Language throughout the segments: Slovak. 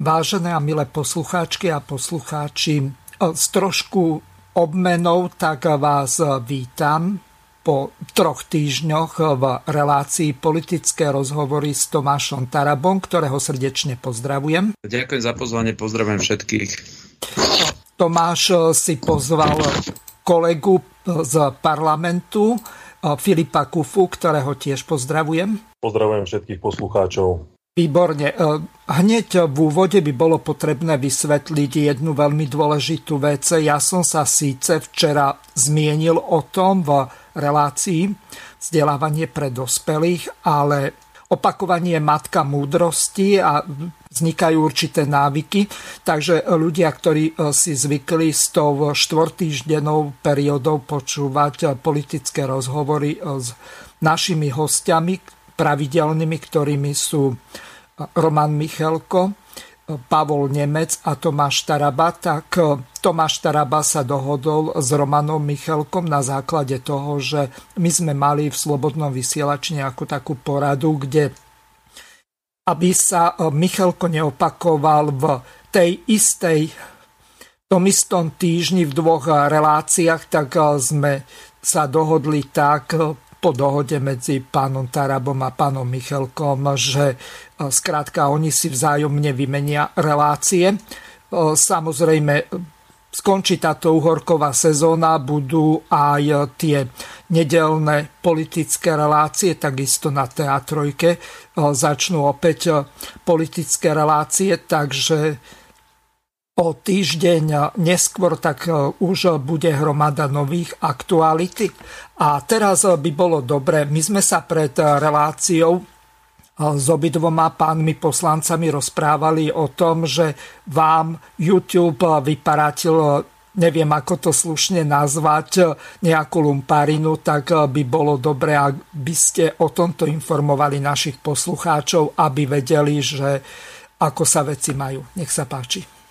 Vážené a milé poslucháčky a poslucháči, s trošku obmenou tak vás vítam po 3 týždňoch v relácii Politické rozhovory s Tomášom Tarabom, ktorého srdečne pozdravujem. Ďakujem za pozvanie, pozdravujem všetkých. Tomáš si pozval kolegu z parlamentu Filipa Kuffu, ktorého tiež pozdravujem. Pozdravujem všetkých poslucháčov. Výborne. Hneď v úvode by bolo potrebné vysvetliť jednu veľmi dôležitú vec. Ja som sa síce včera zmienil o tom v relácii Vzdelávanie pre dospelých, ale opakovanie je matka múdrosti a vznikajú určité návyky. Takže ľudia, ktorí si zvykli s tou 4-týždennou periódou počúvať politické rozhovory s našimi hostiami, pravidelnými, ktorými sú Roman Michelko, Pavol Nemec a Tomáš Taraba, tak Tomáš Taraba sa dohodol s Romanom Michelkom na základe toho, že my sme mali v Slobodnom vysielači nejakú takú poradu, kde aby sa Michelko neopakoval v tej istej, tom istom týždni v 2 reláciách, tak sme sa dohodli tak, po dohode medzi pánom Tarabom a pánom Michelkom, že skrátka oni si vzájomne vymenia relácie. Samozrejme, skončí táto uhorková sezóna, budú aj tie nedelné politické relácie, takisto na teatrojke začnú opäť politické relácie, takže o týždeň neskôr tak už bude hromada nových aktuality. A teraz by bolo dobre, my sme sa pred reláciou s obidvoma pánmi poslancami rozprávali o tom, že vám YouTube vyparatil, neviem ako to slušne nazvať, nejakú lumpárinu, tak by bolo dobre, aby ste o tomto informovali našich poslucháčov, aby vedeli, že ako sa veci majú. Nech sa páči.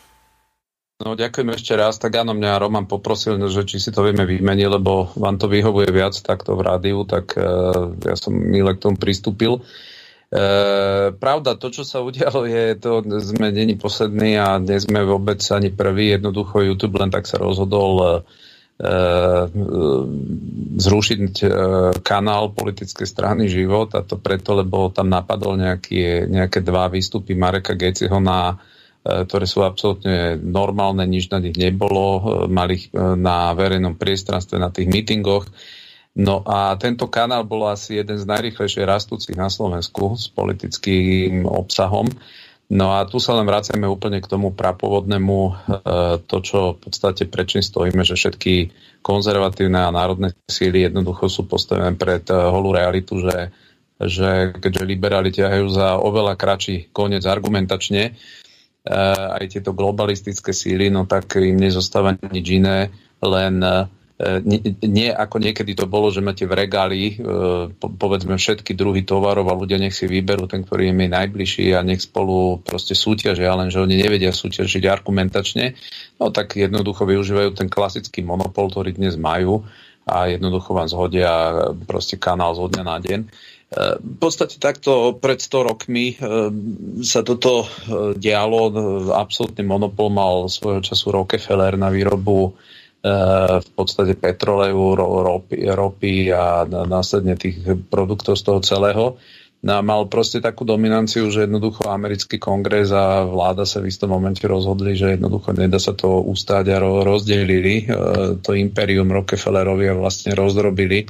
No ďakujem ešte raz. Tak áno, mňa Roman poprosil, že či si to vieme vymeniť, lebo vám to vyhovuje viac takto v rádiu, tak ja som milé k tomu pristúpil. Pravda, to, čo sa udialo, je to, sme není poslední a nie sme vôbec ani prví. Jednoducho YouTube len tak sa rozhodol zrušiť kanál politickej strany Život, a to preto, lebo tam napadol nejaké 2 výstupy Mareka Geciho, na ktoré sú absolútne normálne, nič na nich nebolo, mali ich na verejnom priestranstve, na tých mítingoch. No a tento kanál bol asi jeden z najrýchlejšie rastúcich na Slovensku s politickým obsahom. No a tu sa len vraciame úplne k tomu prapôvodnému, to, čo v podstate prečím stojíme, že všetky konzervatívne a národné síly jednoducho sú postavené pred holú realitu, že keďže liberáli ťahajú za oveľa kratší koniec argumentačne, aj tieto globalistické síly, no tak im nezostáva nič iné, len nie ako niekedy to bolo, že máte v regáli povedzme všetky druhy tovarov a ľudia nech si vyberú ten, ktorý im je najbližší a nech spolu proste súťažia, lenže oni nevedia súťažiť argumentačne, no tak jednoducho využívajú ten klasický monopol, ktorý dnes majú, a jednoducho vám zhodia proste kanál zo dňa na deň. V podstate takto pred 100 rokmi sa toto dialo. Absolútny monopol mal svojho času Rockefeller na výrobu v podstate petroleju, ropy a následne tých produktov z toho celého. No, mal proste takú dominanciu, že jednoducho americký kongres a vláda sa v istom momente rozhodli, že jednoducho nedá sa to ustáť, a rozdelili to impérium Rockefellerovi a vlastne rozdrobili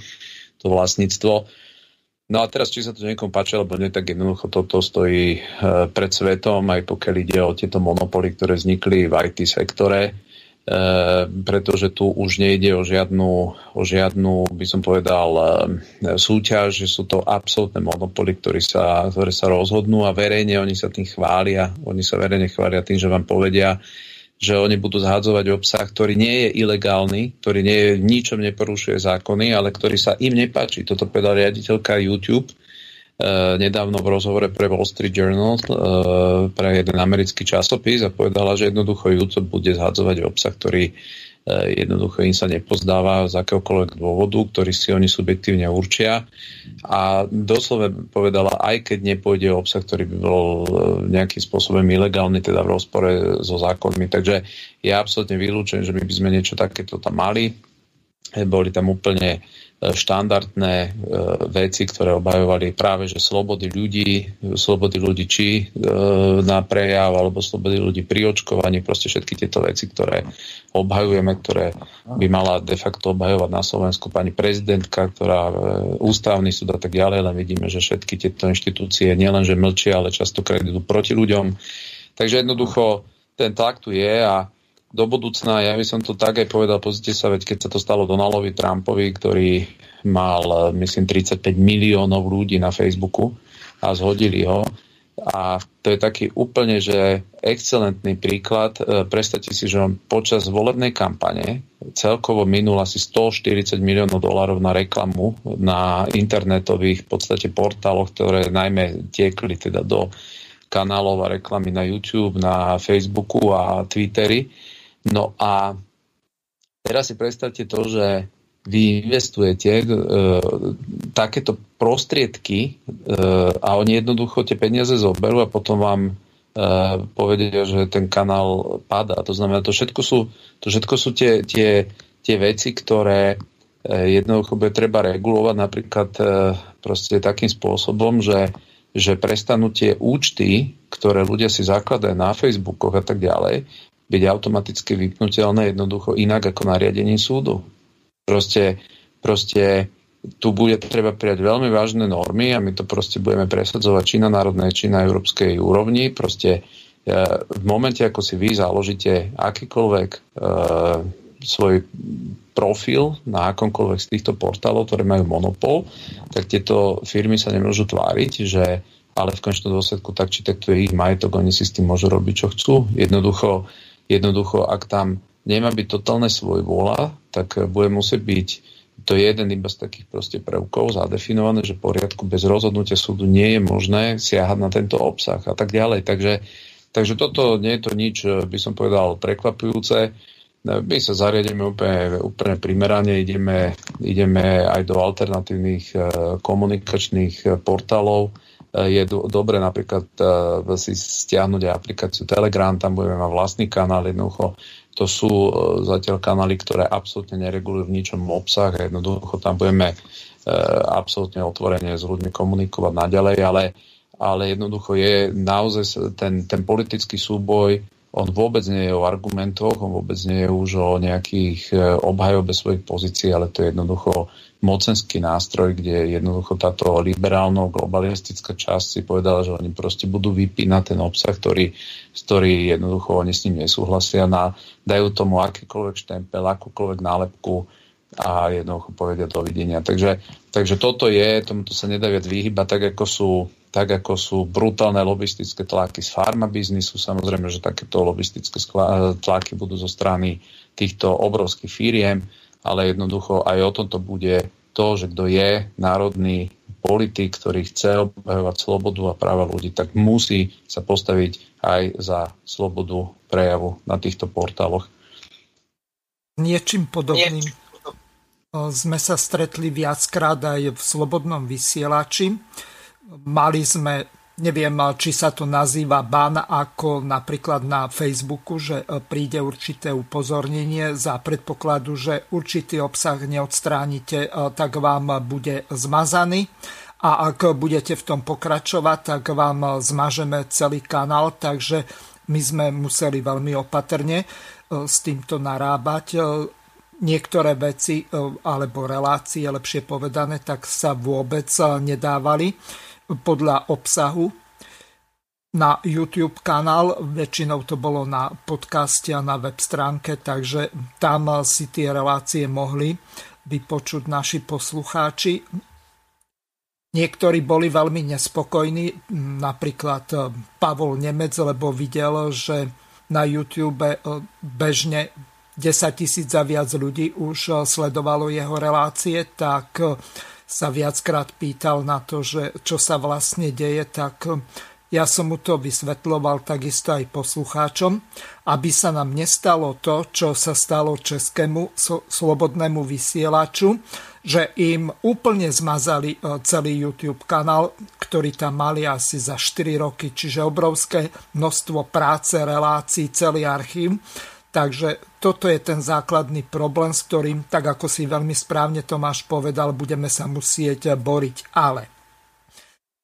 to vlastníctvo. No a teraz, či sa to niekomu páči, alebo nie, tak jednoducho toto stojí pred svetom, aj pokiaľ ide o tieto monopoly, ktoré vznikli v IT sektore, pretože tu už nejde o žiadnu, by som povedal, súťaž, že sú to absolútne monopoly, ktoré sa rozhodnú a verejne oni sa tým chvália. Oni sa verejne chvália tým, že vám povedia, že oni budú zhádzovať obsah, ktorý nie je ilegálny, ktorý nie je, ničom neporušuje zákony, ale ktorý sa im nepáči. Toto povedala riaditeľka YouTube nedávno v rozhovore pre Wall Street Journal, pre jeden americký časopis, a povedala, že jednoducho YouTube bude zhádzovať obsah, ktorý jednoducho im sa nepozdáva z akéhokoľvek dôvodu, ktorý si oni subjektívne určia. A doslova povedala, aj keď nepôjde o obsah, ktorý by bol nejakým spôsobom ilegálny, teda v rozpore so zákonmi. Takže je absolútne vylúčené, že my by sme niečo takéto tam mali. Boli tam úplne štandardné veci, ktoré obhajovali práve, že slobody ľudí či na prejav, alebo slobody ľudí pri očkovaní, proste všetky tieto veci, ktoré obhajujeme, ktoré by mala de facto obhajovať na Slovensku pani prezidentka, ktorá ústavný súd a tak ďalej, len vidíme, že všetky tieto inštitúcie nielenže mlčia, ale častokrát idú proti ľuďom. Takže jednoducho ten tlak tu je a do budúcna, ja by som to tak aj povedal, pozrite sa, veď keď sa to stalo Donaldovi Trumpovi, ktorý mal, myslím, 35 miliónov ľudí na Facebooku a zhodili ho. A to je taký úplne, že excelentný príklad. Predstavte si, že on počas volebnej kampane celkovo minul asi $140 miliónov na reklamu na internetových v podstate portáloch, ktoré najmä tiekli teda do kanálov a reklamy na YouTube, na Facebooku a Twittery. No a teraz si predstavte to, že vy investujete takéto prostriedky a oni jednoducho tie peniaze zoberú a potom vám povedia, že ten kanál padá. To znamená, to všetko sú tie veci, ktoré jednoducho bude treba regulovať napríklad proste takým spôsobom, že prestanú tie účty, ktoré ľudia si zakladajú na Facebookoch a tak ďalej, byť automaticky vypnuteľné jednoducho inak ako nariadením súdu. Proste tu bude treba prijať veľmi vážne normy a my to proste budeme presadzovať či na národnej, či na európskej úrovni. Proste v momente, ako si vy založíte akýkoľvek svoj profil na akomkoľvek z týchto portálov, ktoré majú monopol, tak tieto firmy sa nemôžu tváriť, že ale v konečnom dôsledku tak či tak to je ich majetok, oni si s tým môžu robiť, čo chcú. Jednoducho, ak tam nemá byť totálne svojvôľa, tak bude musieť byť, to je jeden iba z takých proste prvkov zadefinované, že v poriadku bez rozhodnutia súdu nie je možné siahať na tento obsah a tak ďalej. Takže toto nie je to nič, by som povedal, prekvapujúce. My sa zariadíme úplne primerane, ideme aj do alternatívnych komunikačných portálov. Je dobre napríklad si stiahnuť aj aplikáciu Telegram, tam budeme mať vlastný kanál, jednoducho to sú zatiaľ kanály, ktoré absolútne neregulujú v ničom obsah, jednoducho tam budeme absolútne otvorene s ľuďmi komunikovať naďalej, ale jednoducho je naozaj ten politický súboj, on vôbec nie je o argumentoch, on vôbec nie je už o nejakých obhajobe svojich pozícií, ale to je jednoducho mocenský nástroj, kde jednoducho táto liberálno-globalistická časť si povedala, že oni proste budú vypínať ten obsah, ktorý jednoducho oni s ním nesúhlasia, dajú tomu akýkoľvek štempel, akúkoľvek nálepku a jednoducho povedia dovidenia. Takže toto je, tomuto sa nedá viac vyhýbať, tak ako sú brutálne lobistické tlaky z farmabiznisu, samozrejme, že takéto lobistické tlaky budú zo strany týchto obrovských firiem, ale jednoducho aj o tomto bude to, že kto je národný politik, ktorý chce obhajovať slobodu a práva ľudí, tak musí sa postaviť aj za slobodu prejavu na týchto portáloch. Niečím podobným sme sa stretli viackrát aj v Slobodnom vysielači. Mali sme, neviem, či sa to nazýva ban, ako napríklad na Facebooku, že príde určité upozornenie za predpokladu, že určitý obsah neodstránite, tak vám bude zmazaný. A ak budete v tom pokračovať, tak vám zmažeme celý kanál. Takže my sme museli veľmi opatrne s týmto narábať. niektoré veci alebo relácie, lepšie povedané, tak sa vôbec nedávali podľa obsahu na YouTube kanál. Väčšinou to bolo na podcaste a na web stránke, takže tam si tie relácie mohli vypočuť naši poslucháči. Niektorí boli veľmi nespokojní, napríklad Pavol Nemec, lebo videl, že na YouTube bežne 10 000 a viac ľudí už sledovalo jeho relácie, tak sa viackrát pýtal na to, že čo sa vlastne deje, tak ja som mu to vysvetľoval takisto aj poslucháčom, aby sa nám nestalo to, čo sa stalo českému slobodnému vysielaču, že im úplne zmazali celý YouTube kanál, ktorý tam mali asi za 4 roky, čiže obrovské množstvo práce, relácií, celý archív. Takže toto je ten základný problém, s ktorým, tak ako si veľmi správne Tomáš povedal, budeme sa musieť boriť. Ale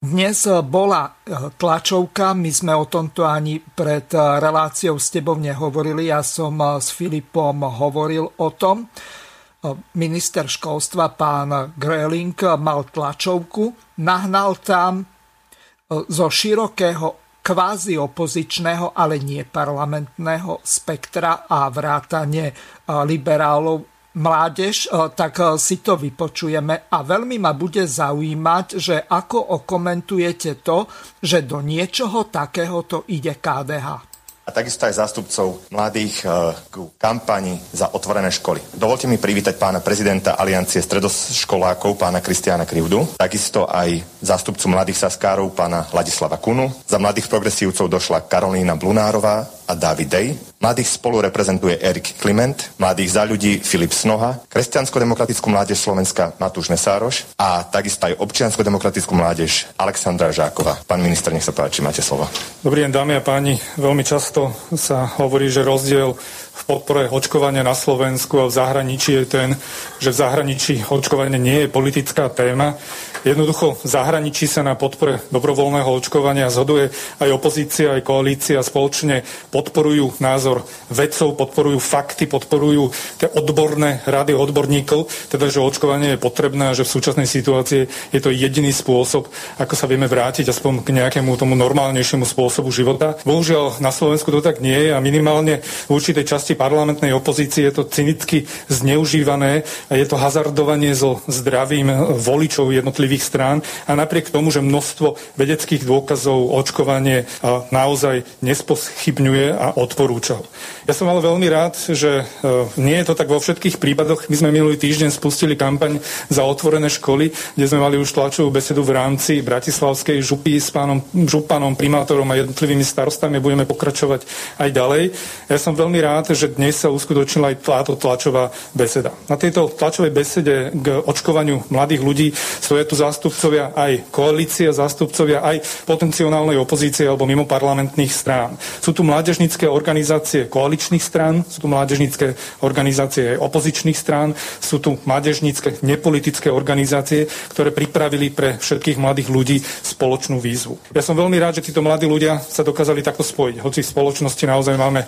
dnes bola tlačovka, my sme o tomto ani pred reláciou s tebou nehovorili, ja som s Filipom hovoril o tom. Minister školstva pán Gröling mal tlačovku, nahnal tam zo širokého kvázi opozičného, ale nie parlamentného spektra a vrátane liberálov mládež, tak si to vypočujeme. A veľmi ma bude zaujímať, že ako okomentujete to, že do niečoho takéhoto ide KDH. A takisto aj zástupcov mladých ku kampani za otvorené školy. Dovolte mi privítať pána prezidenta Aliancie stredoškolákov, pána Kristiána Krivdu, takisto aj zástupcu mladých saskárov, pána Ladislava Kunu. Za mladých progresívcov došla Karolína Blunárová a David Day. Mladých spolu reprezentuje Erik Kliment, mladých za ľudí Filip Snoha, kresťansko-demokratickú mládež Slovenska Matúš Mesároš a takisto aj občiansko-demokratickú mládež Alexandra Žáková. Pán minister, nech sa páči, máte slovo. Dobrý deň, dámy a páni. Veľmi často sa hovorí, že rozdiel v podpore očkovania na Slovensku a v zahraničí je ten, že v zahraničí očkovanie nie je politická téma. Jednoducho v zahraničí sa na podpore dobrovoľného očkovania zhoduje aj opozícia, aj koalícia, spoločne podporujú názor vedcov, podporujú fakty, podporujú tie odborné rady odborníkov, teda že očkovanie je potrebné a že v súčasnej situácii je to jediný spôsob, ako sa vieme vrátiť aspoň k nejakému tomu normálnejšiemu spôsobu života. Bohužiaľ na Slovensku to tak nie je a minimálne v určitej časti parlamentnej opozície je to cynicky zneužívané a je to hazardovanie so zdravím voličov jednotlivých strán a napriek tomu, že množstvo vedeckých dôkazov očkovanie naozaj nespochybňuje a odporúčal. Ja som ale veľmi rád, že nie je to tak vo všetkých prípadoch. My sme minulý týždeň spustili kampaň za otvorené školy, kde sme mali už tlačovú besedu v rámci Bratislavskej župy s pánom županom, primátorom a jednotlivými starostami. Budeme pokračovať aj ďalej. Ja som veľmi rád, že dnes sa uskutočnila aj táto tlačová beseda. Na tejto tlačovej besede k očkovaniu mladých ľudí stoja tu zástupcovia aj koalície, zástupcovia aj potenciálnej opozície alebo mimo parlamentných strán. Sú tu mládežnícke organizácie koaličných strán, sú tu mládežnícke organizácie opozičných strán, sú tu mládežnícke nepolitické organizácie, ktoré pripravili pre všetkých mladých ľudí spoločnú výzvu. Ja som veľmi rád, že títo mladí ľudia sa dokázali takto spojiť, hoci v spoločnosti naozaj máme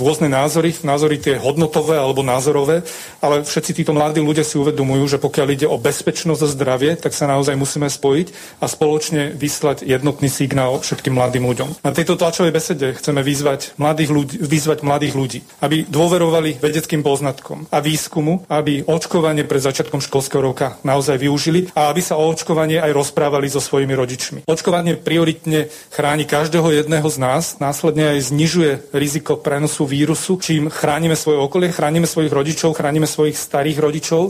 rôzne názory tie hodnotové alebo názorové, ale všetci títo mladí ľudia si uvedomujú, že pokiaľ ide o bezpečnosť a zdravie, tak sa naozaj musíme spojiť a spoločne vyslať jednotný signál všetkým mladým ľuďom. Na tejto tlačovej besede chceme vyzvať mladých ľudí, aby dôverovali vedeckým poznatkom a výskumu, aby očkovanie pred začiatkom školského roka naozaj využili a aby sa o očkovanie aj rozprávali so svojimi rodičmi. Očkovanie prioritne chráni každého jedného z nás, následne aj znižuje riziko prenosu vírusu, čím chránime svoje okolie, chránime svojich rodičov, chránime svojich starých rodičov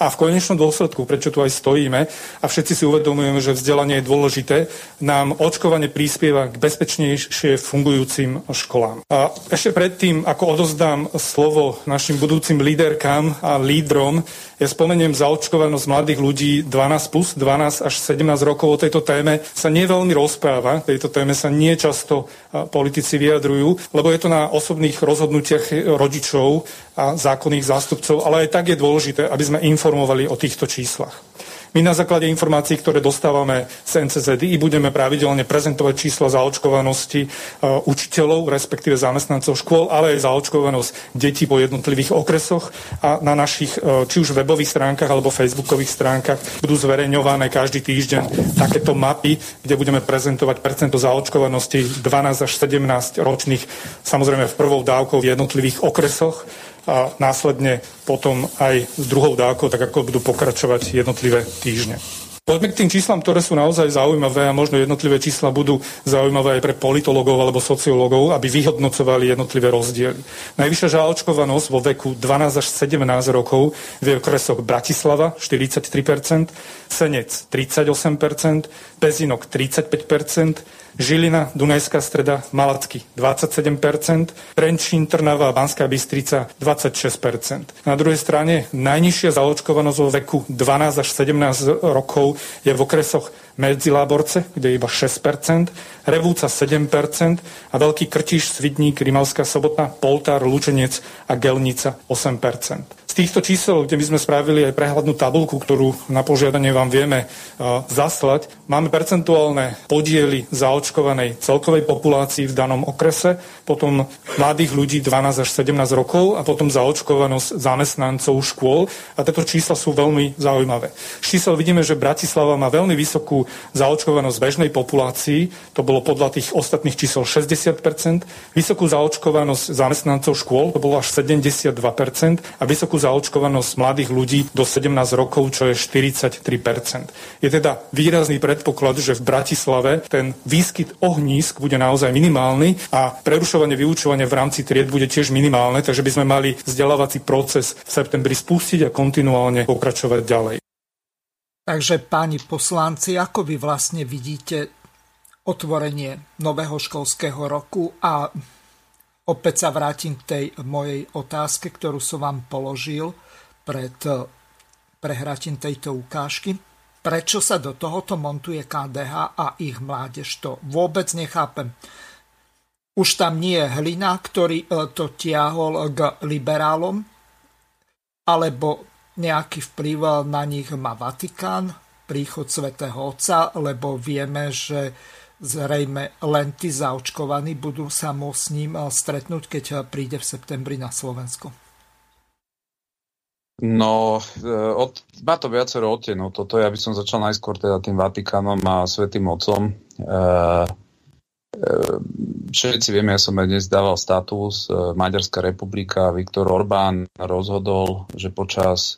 a v konečnom dôsledku, prečo tu aj stojíme a všetci si uvedomujeme, že vzdelanie je dôležité, nám očkovanie prispieva k bezpečnejšie fungujúcim školám. A ešte predtým, ako odozdám slovo našim budúcim líderkám a lídrom, ja spomeniem zaočkovanosť mladých ľudí 12 až 17 rokov. O tejto téme sa nie veľmi rozpráva, tejto téme sa nie často politici vyjadrujú, lebo je to na osobných rozhodnutiach rodičov a zákonných zástupcov, ale aj tak je dôležité, aby sme informovali o týchto číslach. My na základe informácií, ktoré dostávame z NCZI, budeme pravidelne prezentovať čísla zaočkovanosti učiteľov, respektíve zamestnancov škôl, ale aj zaočkovanosť detí po jednotlivých okresoch a na našich či už webových stránkach alebo facebookových stránkach budú zverejňované každý týždeň takéto mapy, kde budeme prezentovať percento zaočkovanosti 12 až 17 ročných, samozrejme v prvou dávkou v jednotlivých okresoch a následne potom aj s druhou dávkou, tak ako budú pokračovať jednotlivé týždne. Poďme k tým číslam, ktoré sú naozaj zaujímavé a možno jednotlivé čísla budú zaujímavé aj pre politologov alebo sociológov, aby vyhodnocovali jednotlivé rozdiely. Najvyššia zaočkovanosť vo veku 12 až 17 rokov v okresoch Bratislava 43%, Senec 38%, Pezinok 35%, Žilina, Dunajská Streda, Malacky 27%, Trenčín, Trnava a Banská Bystrica 26%. Na druhej strane najnižšia zaočkovanosť vo veku 12 až 17 rokov je v okresoch Medziláborce, kde je iba 6%, Revúca 7% a Veľký Krtiš, Svidník, Rimavská Sobota, Poltár, Lučenec a Gelnica 8%. Z týchto čísel, kde by sme spravili aj prehľadnú tabuľku, ktorú na požiadanie vám vieme zaslať, máme percentuálne podiely zaočkovanej celkovej populácii v danom okrese, potom mladých ľudí 12 až 17 rokov a potom zaočkovanosť zamestnancov škôl a tieto čísla sú veľmi zaujímavé. Z čísel vidíme, že Bratislava má veľmi vysokú zaočkovanosť bežnej populácii, to bolo podľa tých ostatných čísel 60%, vysokú zaočkovanosť zamestnancov škôl, to bolo až 72% a vysokú zaočkovanosť mladých ľudí do 17 rokov, čo je 43%. Je teda výrazný predpoklad, že v Bratislave ten výskyt ohnízk bude naozaj minimálny a prerušovanie vyučovania v rámci tried bude tiež minimálne, takže by sme mali vzdelávací proces v septembri spustiť a kontinuálne pokračovať ďalej. Takže, páni poslanci, ako vy vlastne vidíte otvorenie nového školského roku? A opäť sa vrátim k tej mojej otázke, ktorú som vám položil pred prehratím tejto ukážky. Prečo sa do tohoto montuje KDH a ich mládež? To vôbec nechápem. Už tam nie je Hlina, ktorý to tiahol k liberálom, alebo nejaký vplyv na nich má Vatikán, príchod svätého Otca, lebo vieme, že zrejme len tí zaočkovaní budú sa môcť s ním stretnúť, keď príde v septembri na Slovensko. No, má to viacero odtienov. Toto ja by som začal najskôr teda tým Vatikánom a svätým Otcom. Všetci vieme, ja som aj dnes dával status, Maďarská republika, Viktor Orbán rozhodol, že počas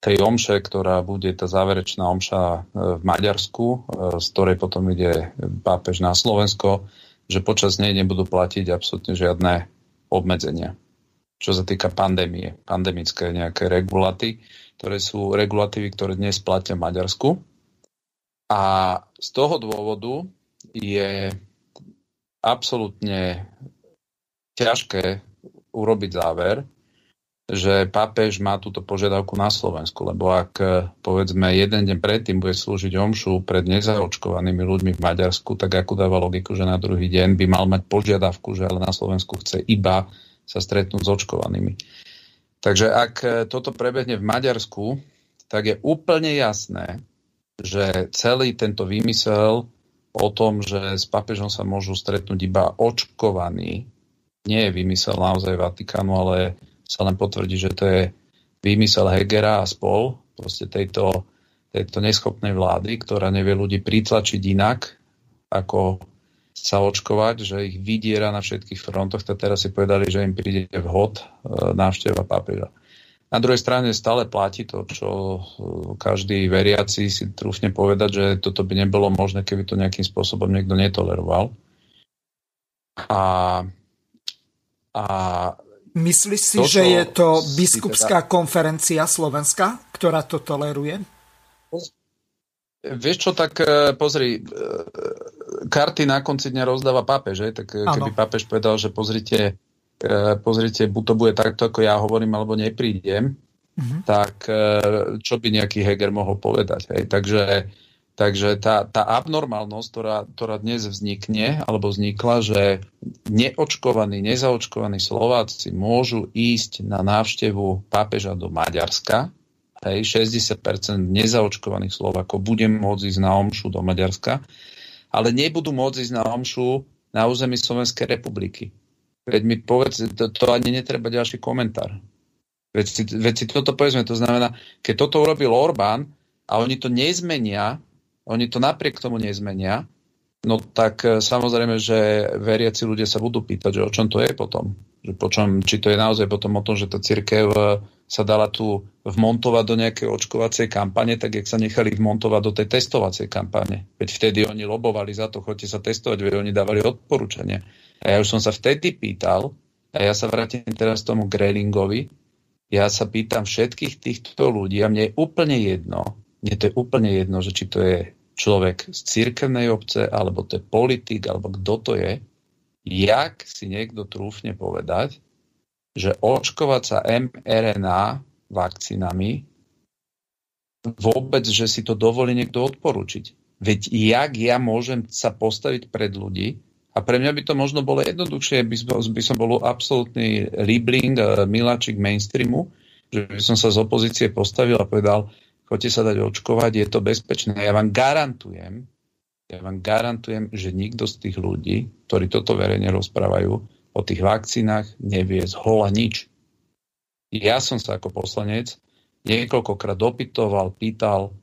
tej omše, ktorá bude tá záverečná omša v Maďarsku, z ktorej potom ide pápež na Slovensko, že počas nej nebudú platiť absolútne žiadne obmedzenia, čo sa týka pandémie, pandemické nejaké regulatívy, ktoré dnes platia v Maďarsku. A z toho dôvodu je absolútne ťažké urobiť záver, že pápež má túto požiadavku na Slovensku, lebo ak povedzme jeden deň predtým bude slúžiť omšu pred nezaočkovanými ľuďmi v Maďarsku, tak ako dáva logiku, že na druhý deň by mal mať požiadavku, že ale na Slovensku chce iba sa stretnúť s očkovanými. Takže ak toto prebehne v Maďarsku, tak je úplne jasné, že celý tento výmysel o tom, že s pápežom sa môžu stretnúť iba očkovaní, nie je vymysel naozaj Vatikánu, ale sa len potvrdí, že to je výmysel Hegera a spol, proste tejto neschopnej vlády, ktorá nevie ľudí pritlačiť inak, ako sa očkovať, že ich vydiera na všetkých frontoch, tak teraz si povedali, že im príde vhod návšteva pápeža. Na druhej strane stále platí to, čo každý veriaci si trúfne povedať, že toto by nebolo možné, keby to nejakým spôsobom niekto netoleroval. A myslíš si, že je to biskupská konferencia Slovenska, ktorá to toleruje? Vieš čo, tak pozri, karty na konci dňa rozdáva pápež, tak keby pápež povedal, že pozrite, buď to bude takto, ako ja hovorím, alebo neprídem, tak čo by nejaký Heger mohol povedať. Hej? Takže tá abnormálnosť, ktorá dnes vznikne, alebo vznikla, že neočkovaní, nezaočkovaní Slováci môžu ísť na návštevu pápeža do Maďarska a 60% nezaočkovaných Slovákov bude môcť ísť na omšu do Maďarska, ale nebudú môcť ísť na omšu na území Slovenskej republiky. Veď mi povedz, to ani netreba ďalší komentár. Veď si toto povedzme, to znamená, keď toto urobil Orbán a oni to nezmenia, oni to napriek tomu nezmenia, no tak samozrejme, že veriaci ľudia sa budú pýtať, že o čom to je potom. Že či to je naozaj potom o tom, že tá cirkev sa dala tu vmontovať do nejakej očkovacej kampane, tak jak sa nechali vmontovať do tej testovacej kampane. Veď vtedy oni lobovali za to, choďte sa testovať, veď oni dávali odporúčania. A ja už som sa vtedy pýtal, a ja sa vrátim teraz tomu Grelingovi, ja sa pýtam všetkých týchto ľudí a mne je úplne jedno, že či to je človek z cirkevnej obce, alebo to je politik, alebo kto to je, jak si niekto trúfne povedať, že očkovať sa mRNA vakcínami vôbec, že si to dovolí niekto odporučiť. Veď jak ja môžem sa postaviť pred ľudí, a pre mňa by to možno bolo jednoduchšie, by som bol absolútny liebling, miláčik mainstreamu, že by som sa z opozície postavil a povedal, choďte sa dať očkovať, je to bezpečné. Ja vám garantujem, že nikto z tých ľudí, ktorí toto verejne rozprávajú, o tých vakcínach nevie zhola nič. Ja som sa ako poslanec niekoľkokrát dopytoval, pýtal,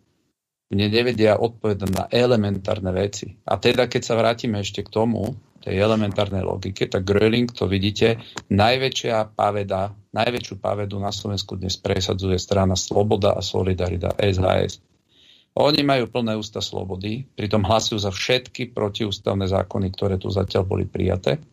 mne nevedia odpovedať na elementárne veci. A teda, keď sa vrátime ešte k tomu, tej elementárnej logike, tak Gröling, to vidíte, najväčšiu pavedu na Slovensku dnes presadzuje strana Sloboda a Solidarita, SaS. Oni majú plné ústa slobody, pritom hlasujú za všetky protiústavné zákony, ktoré tu zatiaľ boli prijaté.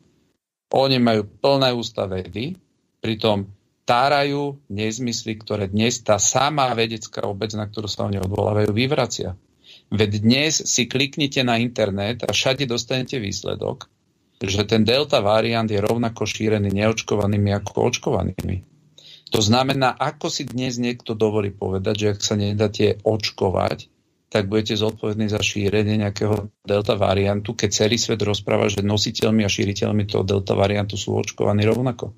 Oni majú plné ústa vedy, pritom tárajú nezmysly, ktoré dnes tá sama vedecká obec, na ktorú sa oni odvolávajú, vyvracia. Veď dnes si kliknite na internet a všade dostanete výsledok, že ten delta variant je rovnako šírený neočkovanými ako očkovanými. To znamená, ako si dnes niekto dovolí povedať, že ak sa nedáte očkovať, tak budete zodpovední za šírenie nejakého delta variantu, keď celý svet rozpráva, že nositeľmi a šíriteľmi toho delta variantu sú očkovaní rovnako.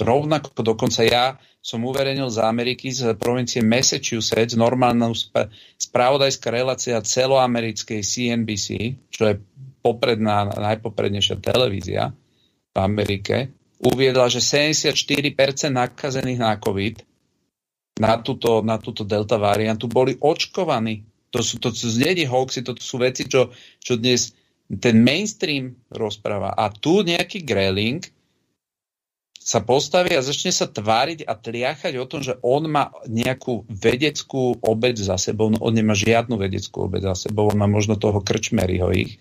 Rovnako, dokonca ja som uverejnil z Ameriky, z provincie Massachusetts, normálna spravodajská relácia celoamerickej CNBC, čo je najpoprednejšia televízia v Amerike, uviedla, že 74% nakazených na COVID na túto delta variantu boli očkovaní. To sú nie hoaxy, to sú veci, čo dnes ten mainstream rozpráva. A tu nejaký Gröling sa postaví a začne sa tváriť a tliachať o tom, že on má nejakú vedeckú obec za sebou. No, on nemá žiadnu vedeckú obec za sebou, on má možno toho Krčmeryho ich,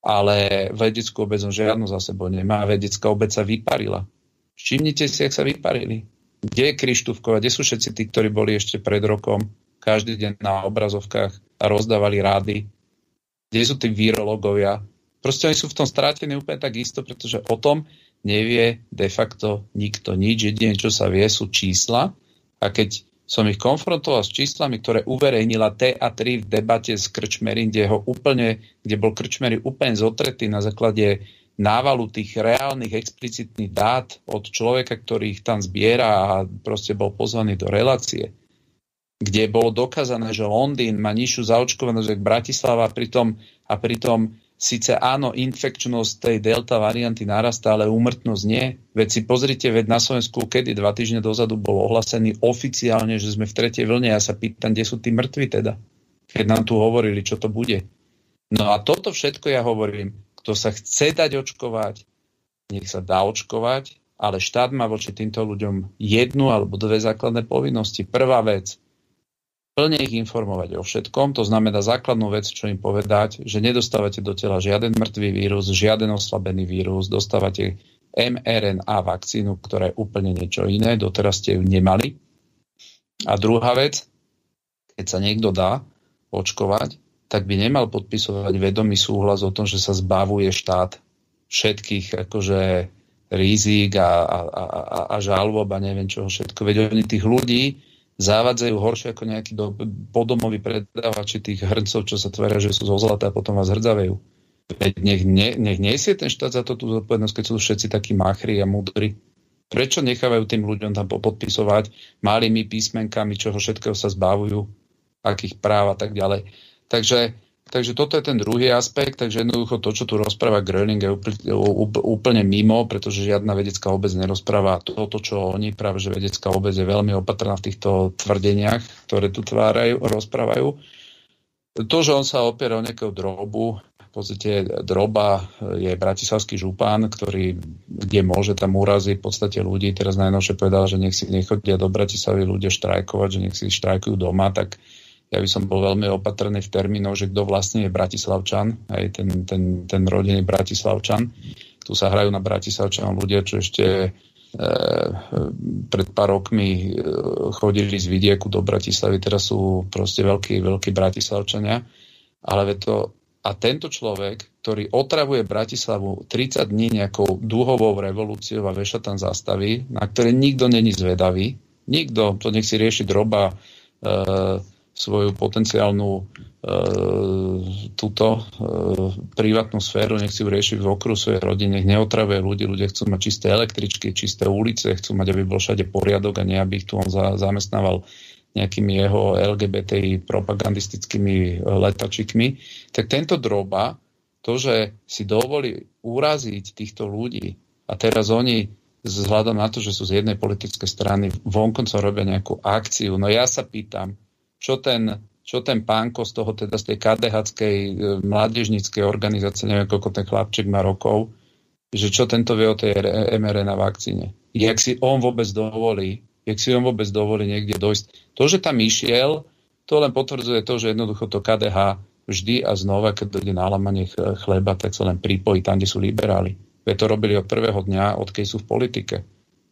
ale vedeckú obec on žiadnu za sebou nemá a vedecká obec sa vyparila. Všimnite si, jak sa vyparili. Kde je Krištúfková? Kde sú všetci tí, ktorí boli ešte pred rokom každý deň na obrazovkách a rozdávali rády? Kde sú tí virológovia? Proste oni sú v tom strátení úplne tak isto, pretože o tom nevie de facto nikto nič. Jedine, čo sa vie, sú čísla. A keď som ich konfrontoval s číslami, ktoré uverejnila TA3 v debate s Krčmerim, kde bol Krčmery úplne zotretý na základe návalu tých reálnych explicitných dát od človeka, ktorý ich tam zbiera a proste bol pozvaný do relácie, kde bolo dokázané, že Londýn má nižšiu zaočkovanosť ako Bratislava a pritom síce áno, infekčnosť tej delta varianty narastá, ale úmrtnosť nie. Veď si pozrite, na Slovensku, kedy 2 týždne dozadu bolo ohlásený oficiálne, že sme v 3. vlne. Ja sa pýtam, kde sú tí mŕtvi teda? Keď nám tu hovorili, čo to bude. No a toto všetko ja hovorím. Kto sa chce dať očkovať, nech sa dá očkovať, ale štát má voči týmto ľuďom 1 alebo 2 základné povinnosti. Prvá vec, plne ich informovať o všetkom, to znamená základnú vec, čo im povedať, že nedostávate do tela žiaden mŕtvý vírus, žiaden oslabený vírus, dostávate mRNA vakcínu, ktorá je úplne niečo iné, doteraz ste ju nemali. A druhá vec, keď sa niekto dá očkovať, tak by nemal podpisovať vedomý súhlas o tom, že sa zbavuje štát všetkých akože rizik a žalob a neviem čoho všetko. Veď oni tých ľudí zavádzajú horšie ako nejakí podomoví predávači tých hrncov, čo sa tvária, že sú zo zlata a potom vás hrdzavejú. Veď nech nesie ten štát za to tú zodpovednosť, keď sú všetci takí machri a múdri. Prečo nechávajú tým ľuďom tam podpisovať malými písmenkami, čoho všetkého sa zbavujú, akých práv a tak ďalej. Takže toto je ten druhý aspekt, takže jednoducho to, čo tu rozpráva Gröling, je úplne mimo, pretože žiadna vedecká obec nerozpráva toto, čo oni, práve že vedecká obec je veľmi opatrná v týchto tvrdeniach, ktoré tu rozprávajú. To, že on sa opiera o nejakého drobu, v podstate droba je bratislavský župan, ktorý, kde môže, tam úrazy v podstate ľudí. Teraz najnovšie povedal, že nech si nechodia do Bratislavy ľudia štrajkovať, že nech si štrajkujú doma, tak ja by som bol veľmi opatrný v termínoch, že kto vlastne je Bratislavčan, aj ten rodený Bratislavčan. Tu sa hrajú na Bratislavčanov ľudia, čo ešte pred pár rokmi chodili z vidieku do Bratislavy, teraz sú proste veľkí Bratislavčania. Ale a tento človek, ktorý otravuje Bratislavu 30 dní nejakou dúhovou revolúciou a veša tam zastavy, na ktoré nikto není zvedavý, nikto, to nech si rieši droba svoju potenciálnu privátnu sféru, nech si ju rieši v okruhu svojej rodiny, nech neotravuje ľudia chcú mať čisté električky, čisté ulice, chcú mať, aby bol všade poriadok a ne, aby ich tu on zamestnával nejakými jeho LGBTI propagandistickými letačikmi. Tak tento droba, to, že si dovolí uraziť týchto ľudí a teraz oni vzhľadom na to, že sú z jednej politickej strany, vonkoncom robia nejakú akciu. No ja sa pýtam, čo ten pánko z toho, teda z tej KDH-ckej mládežníckej organizácie, neviem, koľko ten chlapček má rokov, že čo tento vie o tej mRNA vakcíne. Jak si on vôbec dovolí niekde dojsť. To, že tam išiel, to len potvrdzuje to, že jednoducho to KDH vždy a znova, keď dojde na lámanie chleba, tak sa len pripojí tam, kde sú liberáli. Veď to robili od prvého dňa, odkedy sú v politike.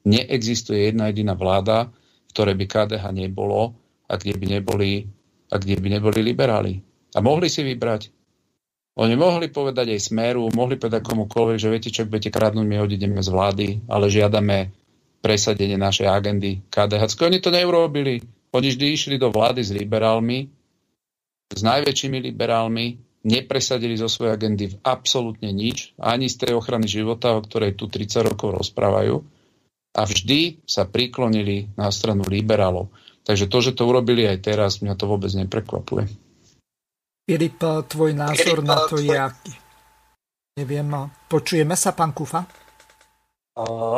Neexistuje jedna jediná vláda, v ktorej by KDH nebolo, a kde by neboli liberáli. A mohli si vybrať. Oni mohli povedať aj Smeru, mohli povedať komukoľvek, že viete, čo budete kradnúť, my odídeme z vlády, ale žiadame presadenie našej agendy KDH. Oni to neurobili. Oni vždy išli do vlády s liberálmi, s najväčšími liberálmi, nepresadili zo svojej agendy v absolútne nič, ani z tej ochrany života, o ktorej tu 30 rokov rozprávajú. A vždy sa priklonili na stranu liberálov. Takže to, že to urobili aj teraz, mňa to vôbec neprekvapuje. Filip, tvoj názor na to je aký? Neviem, počujeme sa, pán Kuffa?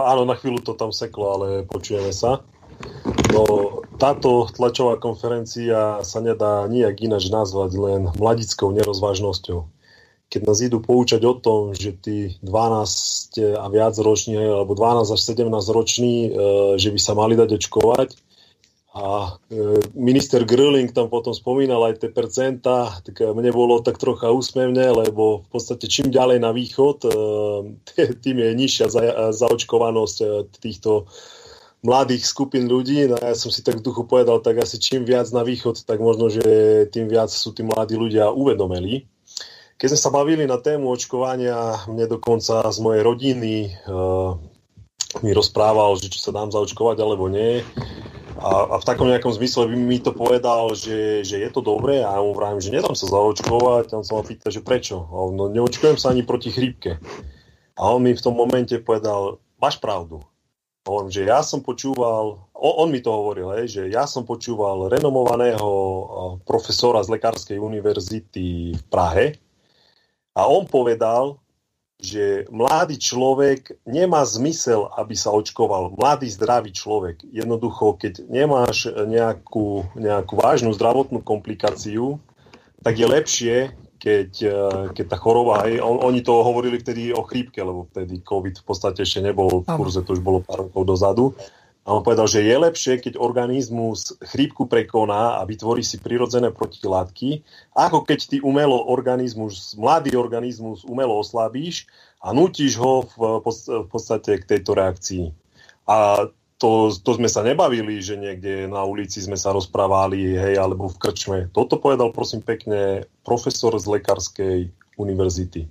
Áno, na chvíľu to tam seklo, ale počujeme sa. No, táto tlačová konferencia sa nedá nijak ináč nazvať, len mladickou nerozvážnosťou. Keď nás idú poučať o tom, že tí 12 a viac roční, alebo 12 až 17 roční, že by sa mali dať očkovať, a minister Gröling tam potom spomínal aj tie percentá, tak mne bolo tak trocha úsmevne, lebo v podstate čím ďalej na východ, tým je nižšia zaočkovanosť týchto mladých skupín ľudí. No ja som si tak v duchu povedal, tak asi čím viac na východ, tak možno, že tým viac sú tí mladí ľudia uvedomeli. Keď sme sa bavili na tému očkovania, mne dokonca z mojej rodiny mi rozprával, že či sa dám zaočkovať alebo nie. A v takom nejakom zmysle by mi to povedal, že je to dobré, a ja mu vravím, že nedám sa zaočkovať, a on sa ma pýta, že prečo? A on, no neočkujem sa ani proti chrípke. A on mi v tom momente povedal, máš pravdu. A on, že ja som počúval, on mi to hovoril, že ja som počúval renomovaného profesora z Lekárskej univerzity v Prahe a on povedal, že mladý človek nemá zmysel, aby sa očkoval. Mladý, zdravý človek. Jednoducho, keď nemáš nejakú vážnu zdravotnú komplikáciu, tak je lepšie, keď tá choroba... Oni to hovorili vtedy o chrípke, lebo vtedy COVID v podstate ešte nebol v kurze, to už bolo pár rokov dozadu. A on povedal, že je lepšie, keď organizmus chrípku prekoná a vytvorí si prirodzené protilátky, ako keď ty mladý organizmus umelo oslabíš a nutíš ho v podstate k tejto reakcii. A to sme sa nebavili, že niekde na ulici sme sa rozprávali, hej, alebo v krčme. Toto povedal, prosím pekne, profesor z Lekárskej univerzity.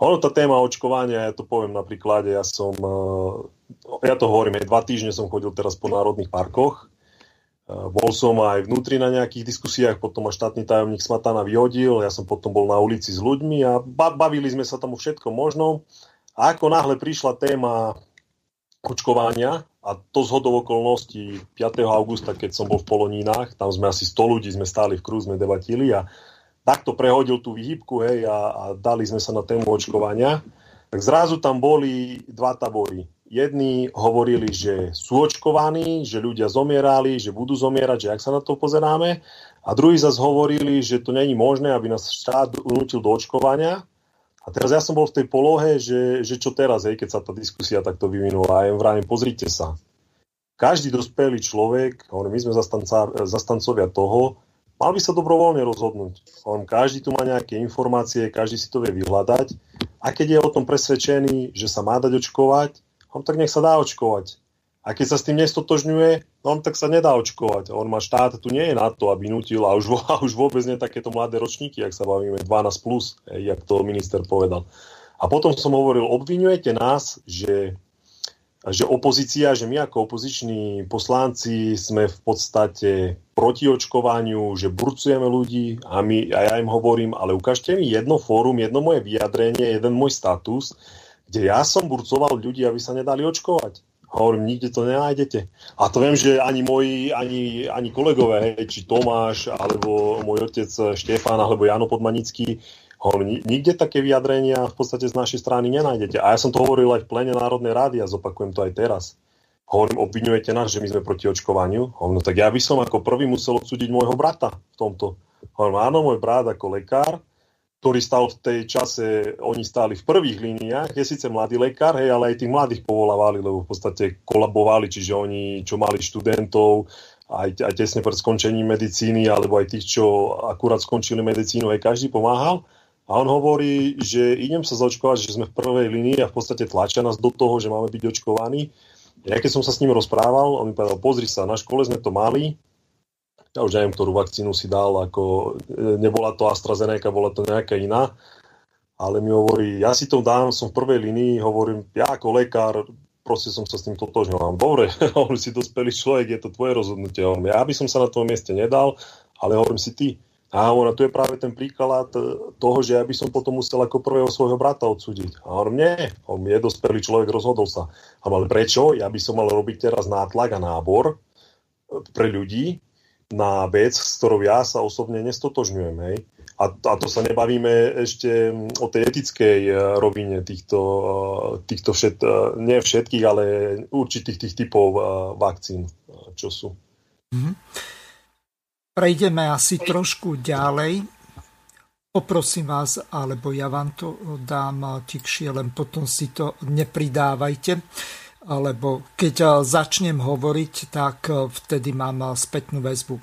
Ono, tá téma očkovania, ja to poviem na príklade, ja to hovorím, aj 2 týždne som chodil teraz po národných parkoch, bol som aj vnútri na nejakých diskusiách, potom ma štátny tajomník Smatana vyhodil, ja som potom bol na ulici s ľuďmi a bavili sme sa tam o všetkom možnom. A ako náhle prišla téma kočkovania a to zhodou okolností 5. augusta, keď som bol v Polonínach, tam sme asi 100 ľudí, sme stáli v krúhu, sme debatili a takto prehodil tú výhybku, hej, a dali sme sa na tému očkovania. Tak zrazu tam boli dva tábory. Jedni hovorili, že sú očkovaní, že ľudia zomierali, že budú zomierať, že ak sa na to pozeráme. A druhí zase hovorili, že to není možné, aby nás štát nútil do očkovania. A teraz ja som bol v tej polohe, že čo teraz, hej, keď sa tá diskusia takto vyvinula. A ja vravím, pozrite sa. Každý dospelý človek, my sme zastancovia toho, mal by sa dobrovoľne rozhodnúť. Každý tu má nejaké informácie, každý si to vie vyhľadať. A keď je o tom presvedčený, že sa má dať očkovať, tak nech sa dá očkovať. A keď sa s tým nestotožňuje, tak sa nedá očkovať. Štát tu nie je na to, aby nutil a už vôbec nie takéto mladé ročníky, ak sa bavíme 12+, jak to minister povedal. A potom som hovoril, obviňujete nás, že opozícia, že my ako opoziční poslanci sme v podstate proti očkovaniu, že burcujeme ľudí a ja im hovorím, ale ukážte mi jedno fórum, jedno moje vyjadrenie, jeden môj status, kde ja som burcoval ľudí, aby sa nedali očkovať. Hovorím, nikde to nenájdete. A to viem, že ani moji, ani kolegové, či Tomáš, alebo môj otec Štefán, alebo Jano Podmanický, hovorím, nikde také vyjadrenia v podstate z našej strany nenájdete. A ja som to hovoril aj v plene Národnej rady a zopakujem to aj teraz. Hovorím, obviňujete nás, že my sme proti očkovaniu. Hovorím, tak ja by som ako prvý musel odsúdiť môjho brata v tomto. Hovorím, áno, môj brat ako lekár, ktorý stal v tej čase, oni stáli v prvých líniách, je síce mladý lekár, hej, ale aj tých mladých povolávali, lebo v podstate kolabovali, čiže oni, čo mali študentov, aj tesne pred skončením medicíny, alebo aj tých, čo akurát skončili medicínu, aj každý pomáhal. A on hovorí, že idem sa zaočkovať, že sme v prvej línii a v podstate tlačia nás do toho, že máme byť očkovaní. Ja keď som sa s ním rozprával, on mi povedal, pozri sa, na škole sme to mali, ja už neviem, ktorú vakcínu si dal, ako nebola to AstraZeneca, bola to nejaká iná, ale mi hovorí, ja si to dám, som v prvej línii, hovorím, ja ako lekár, proste som sa s tým totožnil, dobre, hovorím, si dospelý človek, je to tvoje rozhodnutie, hovorím, ja by som sa na tom mieste nedal, ale hovorím si ty, a hovorím, tu je práve ten príklad toho, že ja by som potom musel ako prvého svojho brata odsúdiť, a hovorím, nie, on je dospelý človek, rozhodol sa, ale prečo, ja by som mal robiť teraz nátlak a nábor pre ľudí, na vec, s ktorou ja sa osobne nestotožňujem. Hej. A to sa nebavíme ešte o tej etickej rovine týchto nie všetkých, ale určitých tých typov vakcín, čo sú. Prejdeme asi trošku ďalej. Poprosím vás, alebo ja vám to dám tichšie, len potom si to nepridávajte. Alebo keď začnem hovoriť, tak vtedy mám spätnú väzbu.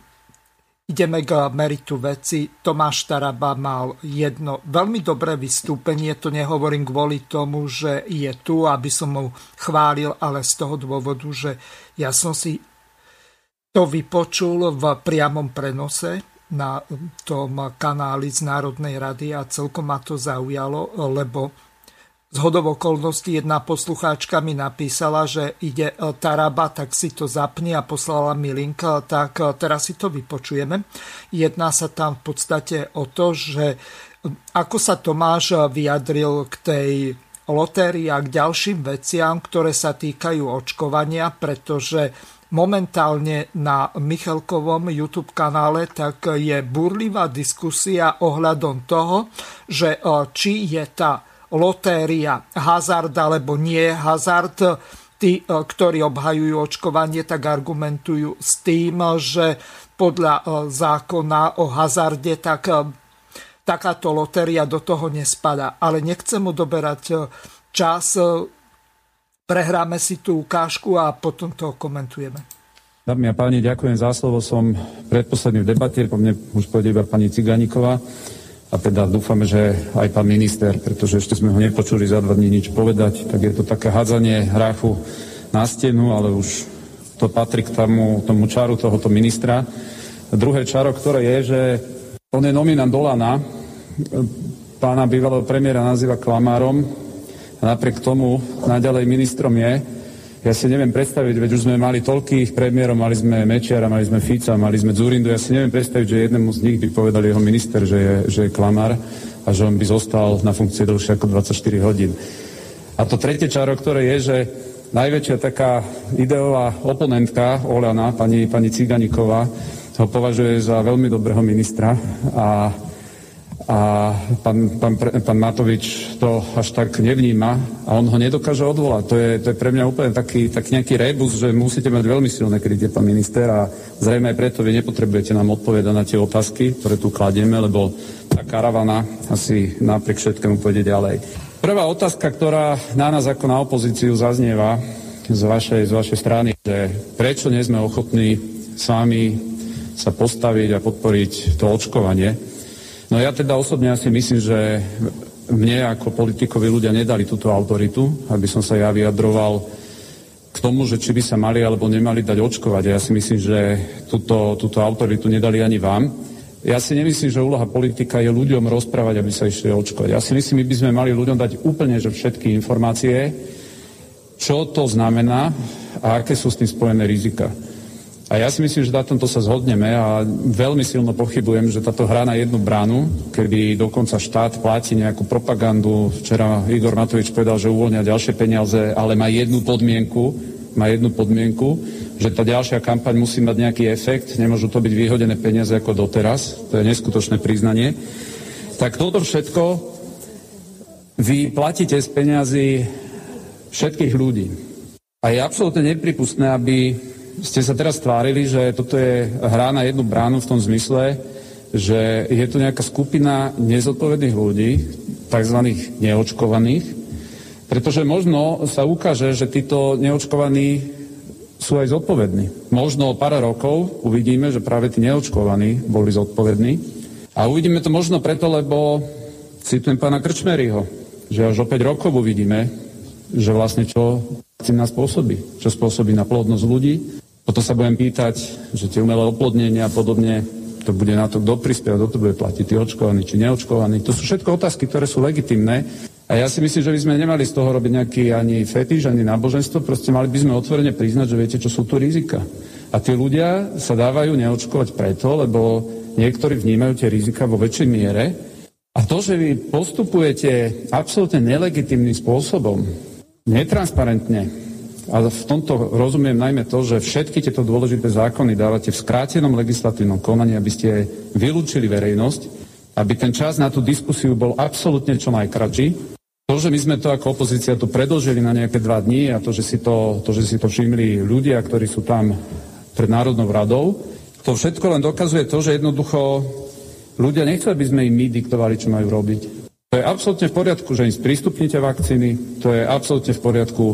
Ideme k meritu veci. Tomáš Taraba mal jedno veľmi dobré vystúpenie, to nehovorím kvôli tomu, že je tu, aby som ho chválil, ale z toho dôvodu, že ja som si to vypočul v priamom prenose na tom kanáli z Národnej rady a celkom ma to zaujalo, lebo zhodou okolností jedna poslucháčka mi napísala, že ide Taraba, tak si to zapni a poslala mi link, tak teraz si to vypočujeme. Jedná sa tam v podstate o to, že ako sa Tomáš vyjadril k tej lotérii a k ďalším veciam, ktoré sa týkajú očkovania, pretože momentálne na Michelkovom YouTube kanále tak je burlivá diskusia ohľadom toho, že či je tá lotéria hazard alebo nie hazard. Tí, ktorí obhajujú očkovanie, tak argumentujú s tým, že podľa zákona o hazarde tak takáto lotéria do toho nespadá. Ale nechcem odoberať čas. Prehráme si tú ukážku a potom to komentujeme. Dámy a páni, ďakujem za slovo. Som predposledný v debate, po mne už pôjde iba pani Ciganíková. A teda dúfame, že aj pán minister, pretože ešte sme ho nepočuli za 2 dní nič povedať, tak je to také hádzanie hráchu na stenu, ale už to patrí k tomu čaru tohoto ministra. Druhé čaro, ktoré je, že on je nominant Dolana, pána bývalého premiéra nazýva klamárom, a napriek tomu naďalej ministrom je. Ja si neviem predstaviť, veď už sme mali toľkých premiérov, mali sme Mečiara, mali sme Fica, mali sme Dzurindu, ja si neviem predstaviť, že jednému z nich by povedal jeho minister, že je klamár a že on by zostal na funkcii dlhšie ako 24 hodín. A to tretie čaro, ktoré je, že najväčšia taká ideová oponentka Olana, pani Ciganíková, ho považuje za veľmi dobrého ministra a pán Matovič to až tak nevníma a on ho nedokáže odvolať. To je pre mňa úplne tak nejaký rebus, že musíte mať veľmi silné krytie, pán minister, a zrejme aj preto vy nepotrebujete nám odpovedať na tie otázky, ktoré tu kladieme, lebo tá karavana asi napriek všetkému pôjde ďalej. Prvá otázka, ktorá na nás ako na opozíciu zaznieva z vašej strany, že prečo nie sme ochotní s vami sa postaviť a podporiť to očkovanie. No ja teda osobne asi myslím, že mne ako politikovi ľudia nedali túto autoritu, aby som sa ja vyjadroval k tomu, že či by sa mali alebo nemali dať očkovať. Ja si myslím, že túto autoritu nedali ani vám. Ja si nemyslím, že úloha politika je ľuďom rozprávať, aby sa išli očkovať. Ja si myslím, my by sme mali ľuďom dať úplne že všetky informácie, čo to znamená a aké sú s tým spojené rizika. A ja si myslím, že na tomto sa zhodneme a veľmi silno pochybujem, že táto hra na jednu bránu, kedy dokonca štát platí nejakú propagandu. Včera Igor Matovič povedal, že uvoľnia ďalšie peniaze, ale má jednu podmienku, že tá ďalšia kampaň musí mať nejaký efekt, nemôžu to byť vyhodené peniaze ako doteraz, to je neskutočné priznanie. Tak toto všetko vy platíte z peniazy všetkých ľudí. A je absolútne nepripustné, aby ste sa teraz tvárili, že toto je hra na jednu bránu v tom zmysle, že je tu nejaká skupina nezodpovedných ľudí, tzv. Neočkovaných, pretože možno sa ukáže, že títo neočkovaní sú aj zodpovední. Možno o pár rokov uvidíme, že práve tí neočkovaní boli zodpovední. A uvidíme to možno preto, lebo citujem pána Krčmeryho, že až o 5 rokov uvidíme, že vlastne čo vakcína spôsobí. Čo spôsobí na plodnosť ľudí. Potom sa budem pýtať, že tie umelé oplodnenia a podobne, to bude na to, kto prispieva, kto to bude platiť, tí očkovaní či neočkovaní. To sú všetko otázky, ktoré sú legitimné. A ja si myslím, že by sme nemali z toho robiť nejaký ani fetiš, ani náboženstvo, proste mali by sme otvorene priznať, že viete, čo sú tu rizika. A tí ľudia sa dávajú neočkovať preto, lebo niektorí vnímajú tie rizika vo väčšej miere. A to, že vy postupujete absolútne nelegitímnym spôsobom, netransparentne, a v tomto rozumiem najmä to, že všetky tieto dôležité zákony dávate v skrátenom legislatívnom konaní, aby ste vylúčili verejnosť, aby ten čas na tú diskusiu bol absolútne čo najkratší. To, že my sme to ako opozícia tu predĺžili na nejaké 2 dni a to, že si to všimli ľudia, ktorí sú tam pred Národnou radou, to všetko len dokazuje to, že jednoducho ľudia nechcú, aby sme im my diktovali, čo majú robiť. To je absolútne v poriadku, že im sprístupnite vakcíny, to je absolútne v poriadku,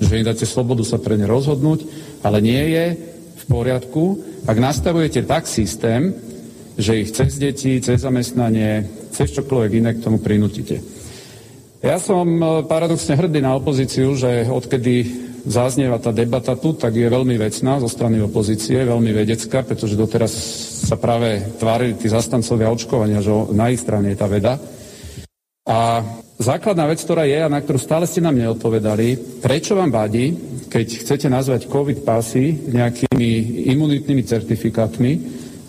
že im dáte slobodu sa pre ne rozhodnúť, ale nie je v poriadku, ak nastavujete tak systém, že ich cez deti, cez zamestnanie, cez čokoľvek iné k tomu prinútite. Ja som paradoxne hrdý na opozíciu, že odkedy zaznieva tá debata tu, tak je veľmi vecná zo strany opozície, veľmi vedecká, pretože doteraz sa práve tvárili tí zastancovia očkovania, že na ich strane je tá veda. A základná vec, ktorá je a na ktorú stále ste nám neodpovedali, prečo vám vadí, keď chcete nazvať COVID pasy nejakými imunitnými certifikátmi,